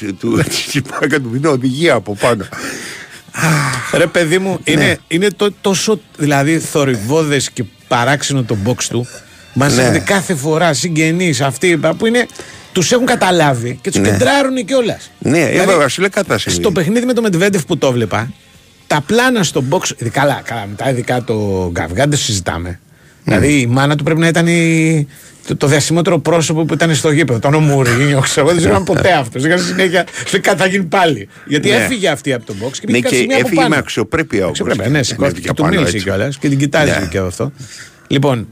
Τσιπάκα του πινό οδηγία από πάνω. Ρε παιδί μου, είναι, ναι. είναι το, τόσο δηλαδή θορυβώδες και παράξενο το box του. Μας ναι. κάθε φορά συγγενείς αυτοί που είναι... Τους έχουν καταλάβει και τους ναι. κεντράρουν κιόλας. Ναι, δηλαδή, βέβαια, στο παιχνίδι με το Μεντβέντεφ που το βλέπα. Τα πλάνα στο box, καλά, καλά, μετά ειδικά το Γκαβγά δεν συζητάμε. Δηλαδή η μάνα του πρέπει να ήταν η... το, το διασημότερο πρόσωπο που ήταν στο γήπεδο. Τον Ομουρίνιο, ξέρω εγώ, δεν ξέρω ποτέ αυτό. Δεν είχα συνέχεια. Κάτι θα γίνει πάλι. Γιατί ναι. έφυγε αυτή από το box και πήγε ναι, και έφυγε με αξιοπρέπεια όμω. Ναι, σηκώθηκε. Και του μίλησε κιόλα και την κοιτάζει και αυτό. Λοιπόν,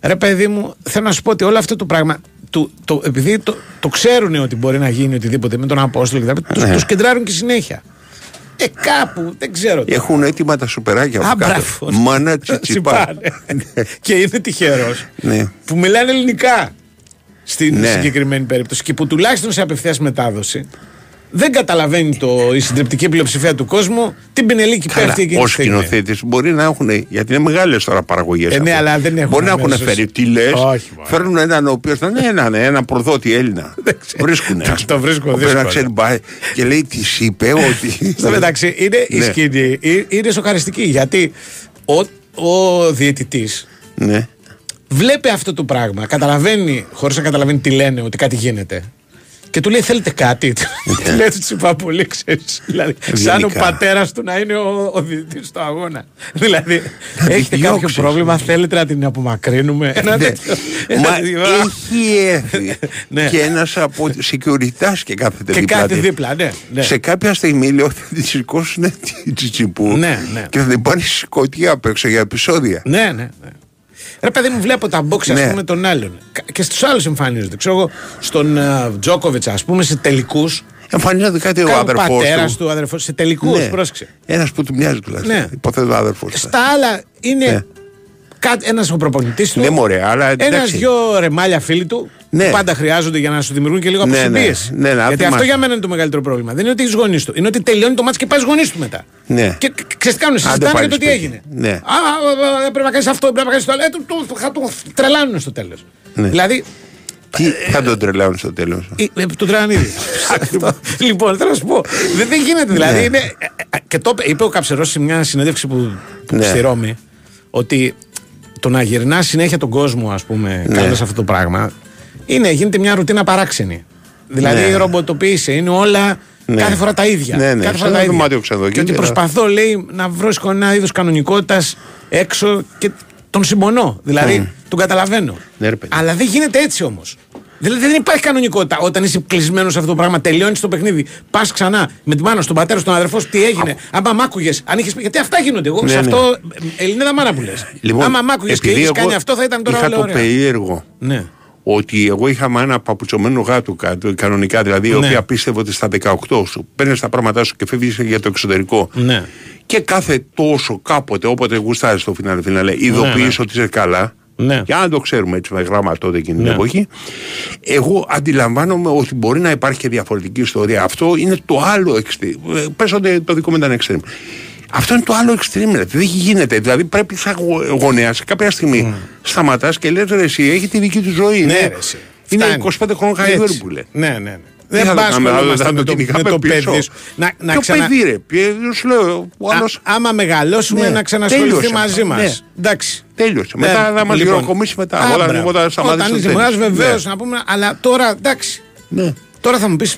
ρε παιδί μου, θέλω να σου πω ότι όλο αυτό το πράγμα. Το, το, επειδή το, το ξέρουν ότι μπορεί να γίνει οτιδήποτε με τον Απόστολο και τα τους, τους κεντράρουν και συνέχεια. Ε, κάπου, δεν ξέρω. Έχουν έτοιμα τα σουπεράκια από κάτω. Μάνα τσιτσιπά. Και είναι τυχερός ναι. που μιλάνε ελληνικά στην ναι. συγκεκριμένη περίπτωση και που τουλάχιστον σε απευθείας μετάδοση δεν καταλαβαίνει το, η συντριπτική πλειοψηφία του κόσμου την πινελίκη πέφτει εκείνη. Ως σκηνοθέτης μπορεί να έχουν, γιατί είναι μεγάλες τώρα παραγωγές. Ε, ναι, αλλά δεν έχουν. Μπορεί να έχουν φέρει τι λες, φέρνουν έναν ο οποίος να είναι έναν, έναν προδότη Έλληνα. Βρίσκουνε. Το βρίσκω δύσκολα. Και λέει τι είπε ότι. Στο μεταξύ είναι η σκηνή, είναι σοκαριστική γιατί ο διαιτητής βλέπει αυτό το πράγμα, καταλαβαίνει, χωρίς να καταλαβαίνει τι λένε, ότι κάτι γίνεται. Και του λέει: Θέλετε κάτι. Του λέει: Του είπα πολύ, ξέρεις. Δηλαδή, σαν ο πατέρας του να είναι ο, ο διαιτητής στο αγώνα. Δηλαδή, έχετε κάποιο πρόβλημα, θέλετε να την απομακρύνουμε. Ένα τέτοιο. Μα έχει έρθει και ένας από securitas και κάθεται δίπλα. Και κάτι δίπλα, ναι. Σε κάποια στιγμή λέω: Θα τη σηκώσουν την τσιτσιπού και θα την πάνε σηκωτιά απ' έξω για επεισόδια. Ναι, ναι. Ρε παιδί μου, βλέπω τα box ναι. ας πούμε των άλλων. Και στους άλλους εμφανίζονται. Ξέρω εγώ, στον Τζόκοβιτς, uh, ας πούμε, σε τελικούς. Εμφανίζονται κάτι ο αδερφός του. Ο πατέρας του αδερφός, σε τελικούς, ναι. πρόσεξε. Ένας που του μοιάζει τουλάχιστον. Ναι. Υποθέτω αδερφός. Στα άλλα είναι ναι. κα... ένας ο προπονητής του. Ναι, μωρέ, αλλά εντάξει. Ένας δυο ρεμάλια φίλοι του. Ναι. Που πάντα χρειάζονται για να σου δημιουργούν και λίγο ναι, αποσυμπίεση. Ναι, ναι, ναι, γιατί αυτό για μένα είναι το μεγαλύτερο πρόβλημα. Δεν είναι ότι έχει γονεί του. Είναι ότι τελειώνει το μάτσο και πα γονεί του μετά. Ναι. Και ξέρετε, κάνουν συζητάνε για το τι έγινε. Ναι. Α, πρέπει να κάνει αυτό, πρέπει να κάνει το άλλο. Ε, το, το, θα το τρελάνουν στο τέλο. Ναι. Δηλαδή. Τι ε, θα τον τρελάνουν στο τέλο. Ε, τον τρελάνουν ήδη. Λοιπόν, θέλω να σου πω. Δεν, δεν γίνεται δηλαδή. Ναι. Είναι, και το είπε ο Καψερό σε μια συνέντευξη που, που ναι. στη Ρώμη ότι το να γυρνά συνέχεια τον κόσμο, α πούμε, κάνοντα αυτό το πράγμα. Είναι, γίνεται μια ρουτίνα παράξενη. Δηλαδή ναι. ρομποτοποίησε, είναι όλα ναι. κάθε φορά τα ίδια. Ναι, ναι. Κάθε φορά τα ίδια. Ξεδοκή, και ότι προσπαθώ, λέει, να βρω ένα είδος κανονικότητας έξω και τον συμπονώ. Δηλαδή mm. τον καταλαβαίνω. Ναι, αλλά δεν γίνεται έτσι όμως. Δηλαδή δεν υπάρχει κανονικότητα. Όταν είσαι κλεισμένος σε αυτό το πράγμα, τελειώνεις το παιχνίδι, πας ξανά με τη μάνα, στον πατέρα, στον αδερφό, τι έγινε. Άμα μ' άκουγες, αν είχες πει. Γιατί αυτά γίνονται. Εγώ ναι, σε αυτό. Ναι. Ελληνίδα μάνα που λες. Λοιπόν, άμα μ' άκουγες και είχες κάνει αυτό, θα ήταν τώρα όλο περίεργο. Ναι. Ότι εγώ είχα ένα παπουτσωμένο γάτο κανονικά, δηλαδή, ναι. η οποία πίστευε ότι στα δεκαοκτώ σου παίρνεις τα πράγματά σου και φεύγεις για το εξωτερικό. Ναι. Και κάθε τόσο κάποτε, όποτε γουστάρεις στο φινάλε, φινάλε, ειδοποιείς ναι, ναι. ότι είσαι καλά. Ναι. Και αν το ξέρουμε έτσι με γράμμα τότε εκείνη την ναι. εποχή, εγώ αντιλαμβάνομαι ότι μπορεί να υπάρχει και διαφορετική ιστορία. Αυτό είναι το άλλο extreme. Πες ότι το δικό μου ήταν extreme. Αυτό είναι το άλλο extreme, δηλαδή. Δεν γίνεται. Δηλαδή πρέπει σαν γονέα κάποια στιγμή mm. σταματάς και λες ρε εσύ, έχει τη δική του ζωή. Ναι, ναι. Είναι είκοσι πέντε χρόνων χαϊδούρ που λέει. Ναι, ναι, ναι. Δεν πας με το, με το παιδί σου. Να, να το ξανα... παιδί ρε, σου λέω, ο άλλος... Α, άμα μεγαλώσουμε ναι. να ξανασχοληθεί μαζί μας. Ναι. Εντάξει. Τέλειωσε. Ναι. Μετά να μας γυροκομίσει μετά. Όταν είσαι γονέας βεβαίως να πούμε, αλλά τώρα εντάξει. Τώρα θα μου πεις...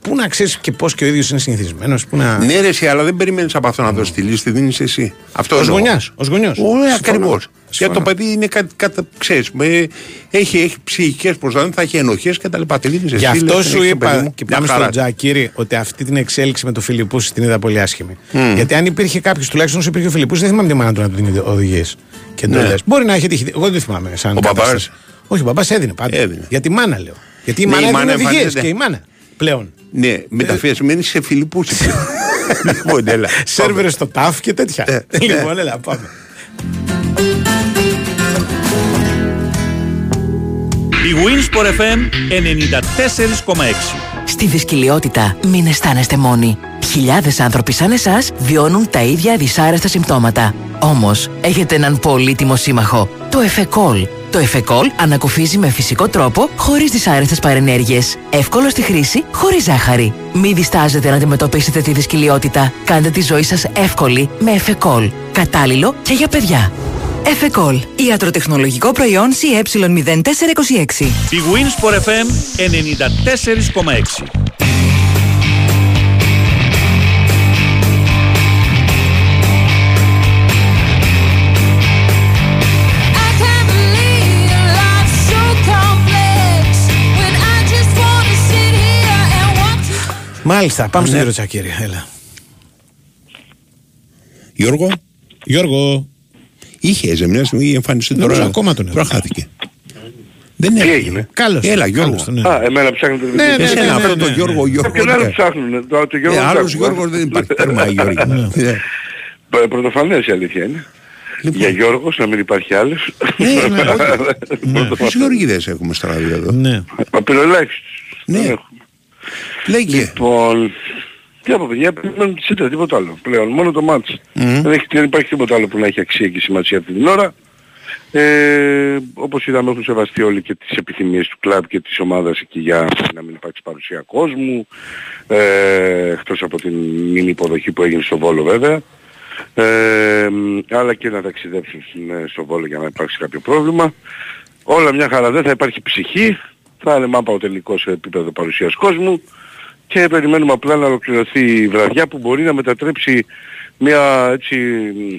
Πού να ξέρεις και πώς και ο ίδιος είναι συνηθισμένος. Να... Ναι, ρε, εσύ, αλλά δεν περιμένεις από αυτό να δώσεις τη λύση, τη δίνεις εσύ. Αυτό ως γονιάς. Ως γονιός. Ωραία, ακριβώς. Για το παιδί είναι κάτι, κάτι ξέρεις, με, έχει, έχει ψυχικές προσδοκίες, θα έχει ενοχές κτλ. Γι' αυτό λες, σου είπα και πάμε στον Τζακίρη ότι αυτή την εξέλιξη με το Φιλιππούς την είδα πολύ άσχημη. Mm. Γιατί αν υπήρχε κάποιος, τουλάχιστον όσο υπήρχε ο Φιλιππούς, δεν θυμάμαι τη μάνα του να του δίνει οδηγίες. Και ναι. Μπορεί να έχει τύχει. Εγώ δεν θυμάμαι. Σαν ο παπάς. Όχι, ο παπάς έδινε πάντα. Για τη μάνα λέω. Γιατί η μάνα έδινε οδηγίες και η μάνα. Πλέον. Ναι, μεταφιασμένη σε Φιλιππούς. Λοιπόν, έλα. Σερβερ στο τάφ και τέτοια. Λοιπόν, έλα, πάμε. Η Winsport εφ εμ ενενήντα τέσσερα κόμμα έξι. Στη δυσκολιότητα μην αισθάνεστε μόνοι. Χιλιάδες άνθρωποι σαν εσάς βιώνουν τα ίδια δυσάρεστα συμπτώματα. Όμως, έχετε έναν πολύτιμο σύμμαχο. Το Εφεκόλ. Το Εφεκόλ ανακουφίζει με φυσικό τρόπο, χωρίς δυσάρεστες παρενέργειες. Εύκολο στη χρήση, χωρίς ζάχαρη. Μην διστάζετε να αντιμετωπίσετε τη δυσκολιότητα. Κάντε τη ζωή σας εύκολη με Εφεκόλ. Κατάλληλο και για παιδιά. Εφεκόλ. Ιατροτεχνολογικό προϊόν σι ε μηδέν τέσσερα είκοσι έξι. Η Winsport εφ εμ ενενήντα τέσσερα κόμμα έξι. I Μάλιστα, πάμε ναι. Στον κύριο Τσακίρη, έλα. Γιώργο, Γιώργο. Είχε ζεμιάσει η εμφάνιση του τώρα. Ακόμα τον προχάθηκε. Δεν έγινε. Καλώς. Έλα Γιώργο. Α, εμένα ψάχνετε. Ναι, ναι, ναι. Αυτό το Γιώργο, Γιώργο. Και άλλους ψάχνουν. Άλλος Γιώργος δεν υπάρχει. Τέρμα Γιώργο. Πρωτοφανές η αλήθεια είναι. Λοιπόν. Για Γιώργος να μην υπάρχει άλλος. Ναι, ναι, ναι. Τις Γεωργίδες έχουμε στραβεί εδώ. Ναι. Απειροελάχιστος. Ναι. Λέγε. Λοιπόν, τι από παιδιά, περιμένουν τη σύντρα, τίποτα άλλο. Πλέον, μόνο το μάτς. Mm-hmm. Δεν, δεν υπάρχει τίποτα άλλο που να έχει αξία και σημασία αυτή την ώρα. Ε, όπως είδαμε έχουν σεβαστεί όλοι και τις επιθυμίες του κλαμπ και της ομάδας εκεί για να μην υπάρξει παρουσία κόσμου. Ε, εκτός από την μήνυ υποδοχή που έγινε στο Βόλο βέβαια. Ε, αλλά και να ταξιδέψουν στο Βόλο για να υπάρξει κάποιο πρόβλημα. Όλα μια χαρά, δεν θα υπάρχει ψυχή, θα είναι μάπα ο τελικός σε επίπεδο παρουσίας κόσμου και περιμένουμε απλά να ολοκληρωθεί η βραδιά που μπορεί να μετατρέψει μια έτσι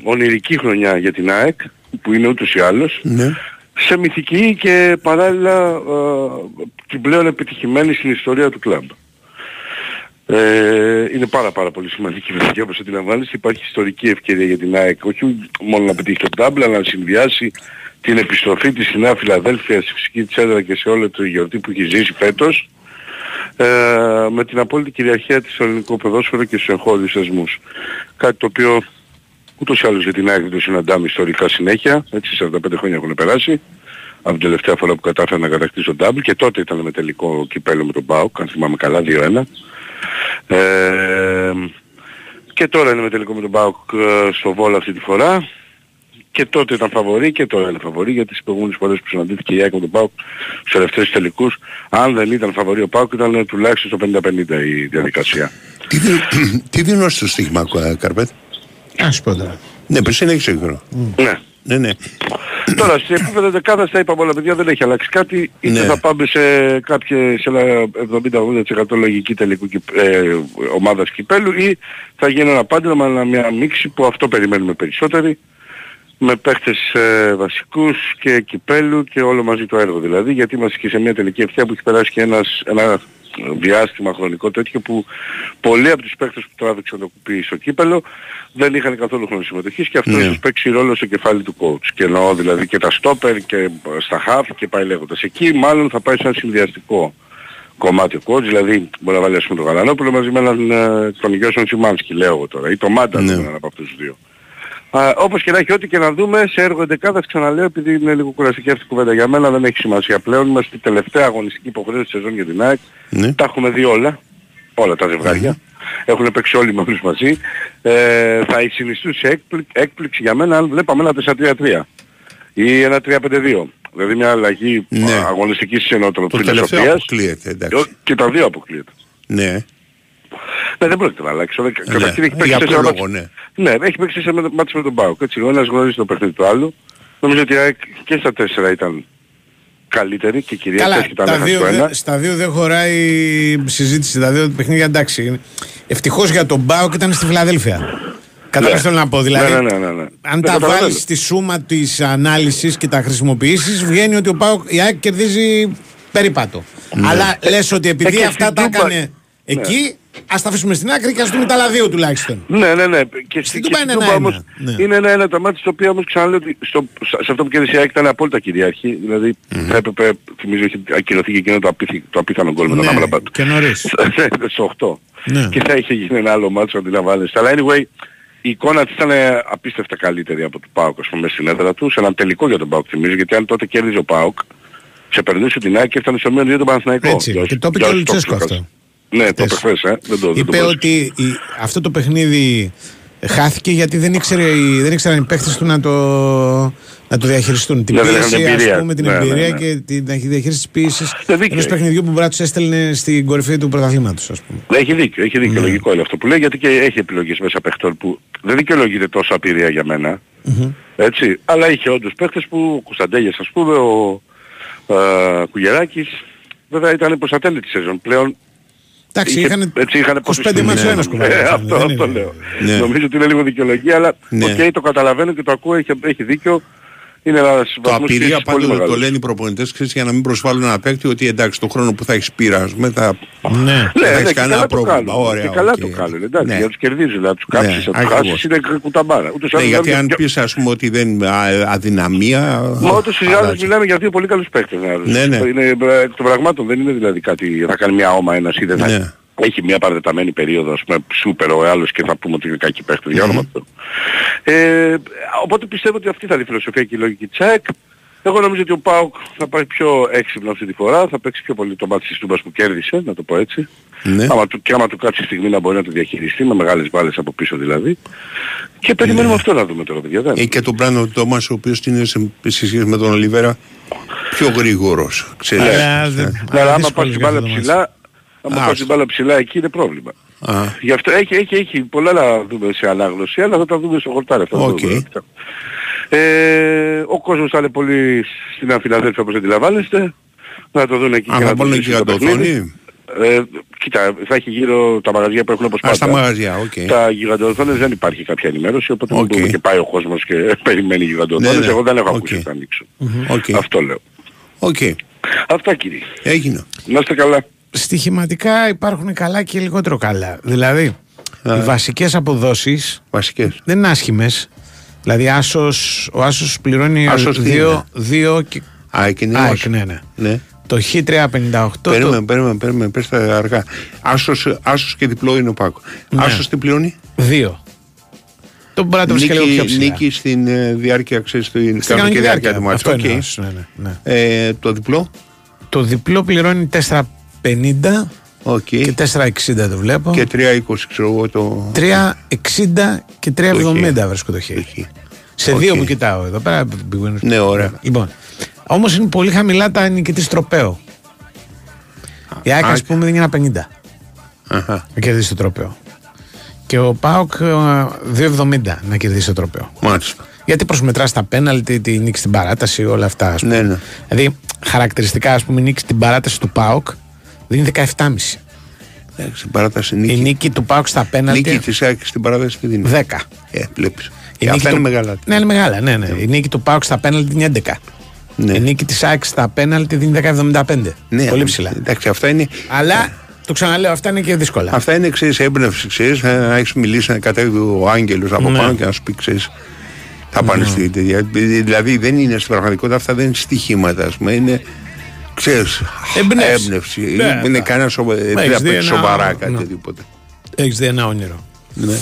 ονειρική χρονιά για την ΑΕΚ που είναι ούτως ή άλλως ναι. Σε μυθική και παράλληλα ε, την πλέον επιτυχημένη στην ιστορία του κλαμπ. Ε, είναι πάρα πάρα πολύ σημαντική βραδιά όπως αντιλαμβάνεστε. Υπάρχει ιστορική ευκαιρία για την ΑΕΚ όχι μόνο να πετύχει τον ντάμπλ αλλά να συνδυάσει την επιστροφή της στην Νέα Φιλαδέλφεια στη φυσική της έδρα και σε όλο το γιορτή που έχει ζήσει φέτος ε, με την απόλυτη κυριαρχία της στο ελληνικό ποδόσφαιρο και στους εγχώριους θεσμούς. Κάτι το οποίο ούτως ή άλλως για την ΑΕΚ δεν το συναντάμε ιστορικά συνέχεια, έτσι σαράντα πέντε χρόνια έχουν περάσει από την τελευταία φορά που κατάφερα να κατακτήσω τον ντάμπλ και τότε ήταν με τελικό κυπέλλο με τον ΠΑΟΚ, αν θυμάμαι καλά, δύο ένα. Ε, και τώρα είναι με τελικό με τον ΠΑΟΚ στο Βόλο αυτή τη φορά και τότε ήταν φαβορή και τώρα είναι φαβορή γιατί τις προηγούμενες φορές που συναντήθηκε η ΑΕΚ με τον ΠΑΟΚ στους τελευταίους τελικούς αν δεν ήταν φαβορή ο ΠΑΟΚ ήταν τουλάχιστον στο πενήντα πενήντα η διαδικασία. Τι, δι, τι δίνω στο στοίχημα Καρπέτ? Ας πω τώρα. Ναι, πριν συνέχισε γρήγορα. Ναι. Ναι, ναι. Τώρα σε επίπεδο δεκάδας τα είπαμε όλα παιδιά δεν έχει αλλάξει κάτι είτε ναι. Θα πάμε σε κάποιες σε εβδομήντα με ογδόντα τοις εκατό λογική τελικού ε, ομάδας κυπέλου ή θα γίνει ένα πάντρεμα αλλά μια μίξη που αυτό περιμένουμε περισσότεροι με παίχτες ε, βασικούς και κυπέλου και όλο μαζί το έργο δηλαδή γιατί είμαστε και σε μια τελική ευθεία που έχει περάσει και ένας, ένα διάστημα χρονικό τέτοιο που πολλοί από τους παίκτες που τράβηξαν το κουπί στο κύπελο δεν είχαν καθόλου χρόνο συμμετοχής και αυτό ναι. Ίσως παίξει ρόλο στο κεφάλι του coach και εννοώ δηλαδή και τα στόπερ και στα χαφ και πάει λέγοντας εκεί μάλλον θα πάει σαν συνδυαστικό κομμάτι ο coach δηλαδή μπορεί να βάλει ας πούμε τον Γαλανόπουλο μαζί με έναν τον Γιώσον Σιμάνσκι λέω εγώ τώρα ή τον Μάντα ναι. Έναν από αυτούς τους δύο. Uh, όπως και να έχει ό,τι και να δούμε, σε έργο εντεκάδας ξαναλέω επειδή είναι λίγο κουραστική αυτή η κουβέντα για μένα, δεν έχει σημασία πλέον. Είμαστε η τελευταία αγωνιστική υποχρέωση της σεζόν για την ΑΕΚ. Ναι. Τα έχουμε δει όλα, όλα τα ζευγάρια. Mm-hmm. Έχουν παίξει όλοι με όλους μαζί. Ε, θα συνιστούσε έκπληξη, έκπληξη για μένα αν βλέπαμε ένα τέσσερα τρία τρία ή ένα τρία πέντε δύο. Δηλαδή μια αλλαγή ναι. Αγωνιστικής φιλοσοφίας. Και τα δύο αποκλείεται. Ναι. Ναι, δεν πρόκειται να αλλάξει. Ναι, καταρχήν έχει παίξει τέσσερα μάτς. Ναι. Ναι, έχει παίξει τέσσερα μάτς με τον ΠΑΟΚ. Έτσι, ο ένας γνωρίζει το παιχνίδι του άλλου. Νομίζω ότι και στα τέσσερα ήταν καλύτερη και κυρία και τα άλλα. Στα δύο δεν χωράει συζήτηση. Τα δύο παιχνίδια εντάξει. Ευτυχώς για τον ΠΑΟΚ ήταν στη Φιλαδέλφια. Κατάλαβες τι θέλω να πω. Δηλαδή, ναι, ναι, ναι, ναι. Αν τα βάλεις στη σούμα της ανάλυσης και τα χρησιμοποιήσεις, βγαίνει ότι ο ΠΑΟΚ κερδίζει περίπατο. Ναι. Αλλά λες ότι επειδή αυτά τα έκανε εκεί. Ας τα αφήσουμε στην άκρη και ας δούμε τα άλλα δύο τουλάχιστον. Ναι, ναι, ναι. Και στην Τούμπα είναι ένα, όμως, ένα. Ναι. Είναι ένα, ένα τα μάτια στο οποίο όμως ξαναλέω ότι στο, σε αυτό που κέρδισε η ΑΕΚ ήταν απόλυτα κυριαρχή. Δηλαδή mm-hmm. θα έπρεπε, θυμίζω, έχει ακυρωθεί και εκείνο το, απίθυ, το απίθανο γκολ με τον Άμραμπατ. Ναι, και νωρίς. στο οκτώ. Ναι. Και θα είχε γίνει ένα άλλο μάτσο αντιλαμβάνεστε. Αλλά anyway, η εικόνα της ήταν απίστευτα καλύτερη από τον ΠΑΟΚ, ας πούμε, στην έδρα του. Σε έναν τελικό για τον ΠΑΟΚ, θυμίζω, γιατί αν τότε κέρδιζε ο ΠΑΟΚ, ξεπερνούσε την ΑΕΚ και έφτανε στο μείον δύο τον Παναθηναϊκό. Έτσι, και, και το είπε και ο Λουτσέσκο αυτό. Ναι, το πεφές, ε. δεν το, δεν είπε το ότι η, αυτό το παιχνίδι χάθηκε γιατί δεν, ήξερε, δεν ήξεραν οι παίχτες του να το, να το διαχειριστούν. Την δηλαδή, πίεση, ας πούμε, την ναι, εμπειρία ναι, ναι. Και την διαχείριση της πίεσης ενός παιχνιδιού που μπράτους έστελνε στην κορυφή του πρωταθλήματος, ας πούμε. Ναι, έχει δίκιο, έχει δίκιο, ναι. Λογικό είναι αυτό που λέει, γιατί και έχει επιλογές μέσα παίχτων που δεν δικαιολογείται τόσο απειρία για μένα, mm-hmm. έτσι, αλλά είχε όντως παίχτες που, ο Κωνσταντέλιας, ας πούμε, ο α, Κουγεράκης, βέβαια ήταν προς τα τέλη της σεζόν πλέον. Εντάξει, είχαν είκοσι πέντε μάτς ο ένας κουβέντα. Αυτό, αυτό λέω. Ναι. Νομίζω ότι είναι λίγο δικαιολογία, αλλά ναι. Okay, το καταλαβαίνω και το ακούω, έχει, έχει δίκιο. Είναι ένας το απειρία πάντα το λένε οι προπονητές, ξέρεις, για να μην προσβάλλουν ένα παίκτη ότι εντάξει το χρόνο που θα έχεις πείρας μετά θα... ναι, ναι, θα έχεις ναι, κανένα πρόβλημα. Ωραία, και καλά okay. το κάνουν, εντάξει, ναι. για τους κερδίζεις, να τους κάψεις, να ναι, τους χάσεις, είναι κουταμπάρα. Ναι, γιατί αν πεις ας πούμε ότι δεν αδυναμία... Μα όταν συζητάμε μιλάμε για δύο πολύ καλούς παίκτες. Είναι εκ των πραγμάτων, δεν είναι δηλαδή κάτι θα κάνει μια όμα ένας ή δεν θα... Έχει μια παρατεταμένη περίοδο, ας πούμε, σούπερ ο άλλος και θα πούμε ότι είναι κακή παίχτη, για όνομα του. Ε, οπότε πιστεύω ότι αυτή θα είναι η φιλοσοφία και η λογική τσεκ. Εγώ νομίζω ότι ο ΠΑΟΚ θα πάει πιο έξυπνα αυτή τη φορά, θα παίξει πιο πολύ το μάτι της Τούμπας που κέρδισε, να το πω έτσι. Ναι. Άμα του, και άμα του κάτσει στιγμή να μπορεί να το διαχειριστεί, με μεγάλες μπάλες από πίσω δηλαδή. Και περιμένουμε ναι. αυτό να δούμε τώρα, παιδιά. Ε, και τον Μπράνο Τόμας, ο οποίος είναι σε σχέση με τον Ολιβέρα πιο γρήγορος. Αλλά άμα πάει την μπάλα ψηλά... Αν πάει την μπάλα ψηλά εκεί είναι πρόβλημα. Α. Γι' αυτό έχει, έχει, έχει πολλά να δούμε σε ανάγνωση, αλλά θα τα δούμε στο χορτάρι αυτό. Okay. Ε, ο κόσμος θα είναι πολύ στην Αμφιλαδέλφια όπως αντιλαμβάνεστε. Θα το δουν εκεί Α, και θα το δουν και το δουν. Ε, κοίτα, θα έχει γύρω τα μαγαζιά που έχουν όπως πάντα. Α, στα μαγαζιά, οκ. Okay. Τα γιγαντοθόνες δεν υπάρχει κάποια ενημέρωση, οπότε okay. μπορούμε και πάει ο κόσμος και περιμένει γιγαντοθόνες. Ναι, ναι. Εγώ δεν έχω okay. ακούσει να ανοίξω. Mm-hmm. Okay. Αυτό λέω. Okay. Αυτά κύριε. Έγινε. Να είστε καλά. Στοιχηματικά υπάρχουν καλά και λιγότερο καλά. Δηλαδή, yeah. οι βασικές αποδόσεις βασικές. δεν είναι άσχημες. Δηλαδή, άσος, ο άσος πληρώνει δύο και... Α, και είναι, Α, άσος. είναι ναι. ναι. Το χ τριακόσια πενήντα οκτώ... Παίρνουμε, παίρνουμε, παίρνουμε, πες τα αργά. Άσος, άσος και διπλό είναι ο Πάκο. Ναι. Άσος τι πληρώνει? Δύο. Το μπορεί να το βρει και λίγο πιο ψηλά. Νίκη στην ε, διάρκεια, ξέρεις, του είναι. Στην κανονική διάρκεια του μάτσου. Okay. Ναι, ναι. ε, το διπλό? Το διπλό πληρώνει τέσσερα πενήντα Okay. Και τέσσερα εξήντα το βλέπω. Και τρία είκοσι ξέρω εγώ το. τρία εξήντα και τρία εβδομήντα βρίσκω το χέρι. Σε δύο okay. που κοιτάω εδώ πέρα. Ναι, ωραία. Λοιπόν, όμως είναι πολύ χαμηλά τα νικητής τροπαίο. Η ΑΕΚ, ας πούμε, είναι ένα πενήντα να κερδίσει το τροπαίο. Και ο ΠΑΟΚ δύο εβδομήντα να κερδίσει το τροπαίο. Μάλιστα. Γιατί προσμετράς τα πέναλτι, τη νίκη στην παράταση, όλα αυτά. Ας πούμε. Ναι, ναι. Δηλαδή, χαρακτηριστικά, ας πούμε, η νίκη στην παράταση του ΠΑΟΚ. Δίνει δεκαεπτά κόμμα πέντε. Στην παράταση νίκη. Η νίκη του ΠΑΟΚ στα πέναλτι. Η νίκη της ΑΕΚ στην παράταση τι δίνει? δέκα. Ε, βλέπεις. Η νίκη του... είναι μεγάλα. Ναι, είναι μεγάλα. Ναι, ναι. Yeah. Η νίκη του ΠΑΟΚ στα πέναλτι είναι έντεκα. Yeah. Η νίκη της ΑΕΚ στα πέναλτι δίνει δέκα εβδομήντα πέντε. Yeah. Πολύ ψηλά. Εντάξει, αυτά είναι... Αλλά το ξαναλέω, αυτά είναι και δύσκολα. Αυτά είναι, ξέρεις, έμπνευση, ξέρεις. Να έχεις μιλήσει κατά ο Άγγελος από πάνω και να σου πει, ξέρεις. Θα πάνε στη τέτοια. Δηλαδή δεν είναι στην πραγματικότητα, αυτά δεν είναι στοιχήματα, α πούμε. Είναι. Ξέρεις, έμπνευση. Δεν είναι κανένα σοβαρά κάτι τίποτα. Έχεις δει ένα όνειρο. Ναι.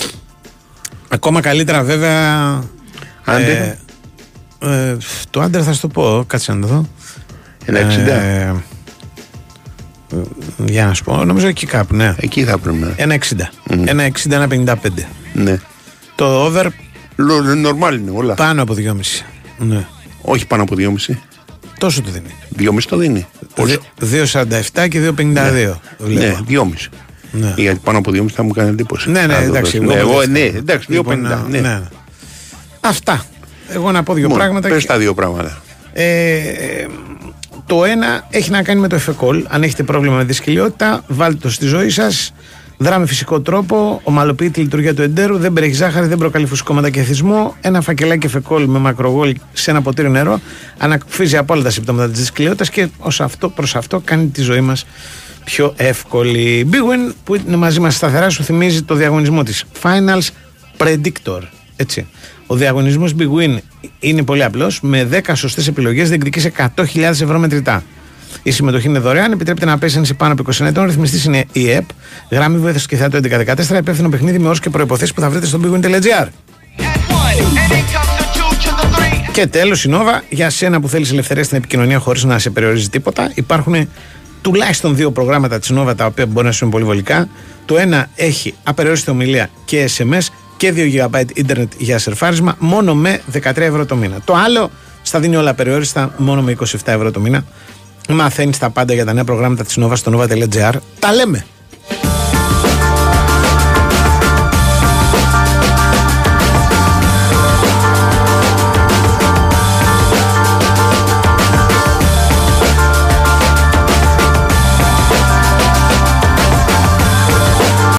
Ακόμα καλύτερα βέβαια... Άντε. Ε, ε, το άντερ θα σου το πω, κάτσε να το δω. Ένα ε, εξήντα. Για να σου πω, νομίζω εκεί κάπου, ναι. Εκεί θα πρέπει να... Ένα εξήντα. Mm. Ένα εξήντα, ένα πενήντα πέντε. Ναι. Το over... Normal είναι όλα. Πάνω από δυόμισι. Ναι. Όχι πάνω από δυόμισι. Τόσο το δίνει. δύο κόμμα πέντε το δίνει. δύο κόμμα σαράντα επτά και δύο κόμμα πενήντα δύο. Ναι, δύο κόμμα πέντε. Ναι. Γιατί πάνω από δύο κόμμα πέντε θα μου κάνει εντύπωση. Ναι, ναι, εντάξει. Εγώ, εγώ, ναι, εντάξει, λοιπόν, δύο κόμμα πενήντα. Ναι. Ναι. Αυτά. Εγώ να πω δύο Μόνο, πράγματα. Πες και... τα δύο πράγματα. Ε, το ένα έχει να κάνει με το εφεκόλ. Αν έχετε πρόβλημα με δυσκολιότητα, βάλτε το στη ζωή σας. Δρά με φυσικό τρόπο. Ομαλοποιεί τη λειτουργία του εντέρου. Δεν περιέχει ζάχαρη, δεν προκαλεί φουσκώματα και εθισμό. Ένα φακελάκι φεκόλ με μακρογόλ σε ένα ποτήρι νερό ανακουφίζει από όλα τα συμπτώματα της δυσκολιότητας και ως αυτό, προς αυτό κάνει τη ζωή μας πιο εύκολη. Big Win που είναι μαζί μας σταθερά σου θυμίζει το διαγωνισμό της Finals Predictor. Έτσι. Ο διαγωνισμός Big Win είναι πολύ απλός. Με δέκα σωστές επιλογές διεκδικείς εκατό χιλιάδες ευρώ μετρητά. Η συμμετοχή είναι δωρεάν, επιτρέπεται να παίζει σε πάνω από είκοσι ετών. Ρυθμιστής είναι η ΕΠ. Γράμμη βοήθειας και θεάτρο χίλια εκατόν δεκατέσσερα. Υπεύθυνο παιχνίδι με όρους και προϋποθέσεις που θα βρείτε στο big win τελεία gr. Και τέλος η Nova. Για σένα που θέλεις ελευθερία στην επικοινωνία χωρίς να σε περιορίζει τίποτα, υπάρχουν τουλάχιστον δύο προγράμματα της Nova τα οποία μπορεί να σου είναι πολυβολικά. Το ένα έχει απεριόριστη ομιλία και ες εμ ες και δύο τζι μπι ίντερνετ για σερφάρισμα μόνο με δεκατρία ευρώ το μήνα. Το άλλο στα δίνει όλα απεριόριστα μόνο με είκοσι επτά ευρώ το μήνα. Μαθαίνεις τα πάντα για τα νέα προγράμματα της Nova στο nova τελεία gr. Τα λέμε!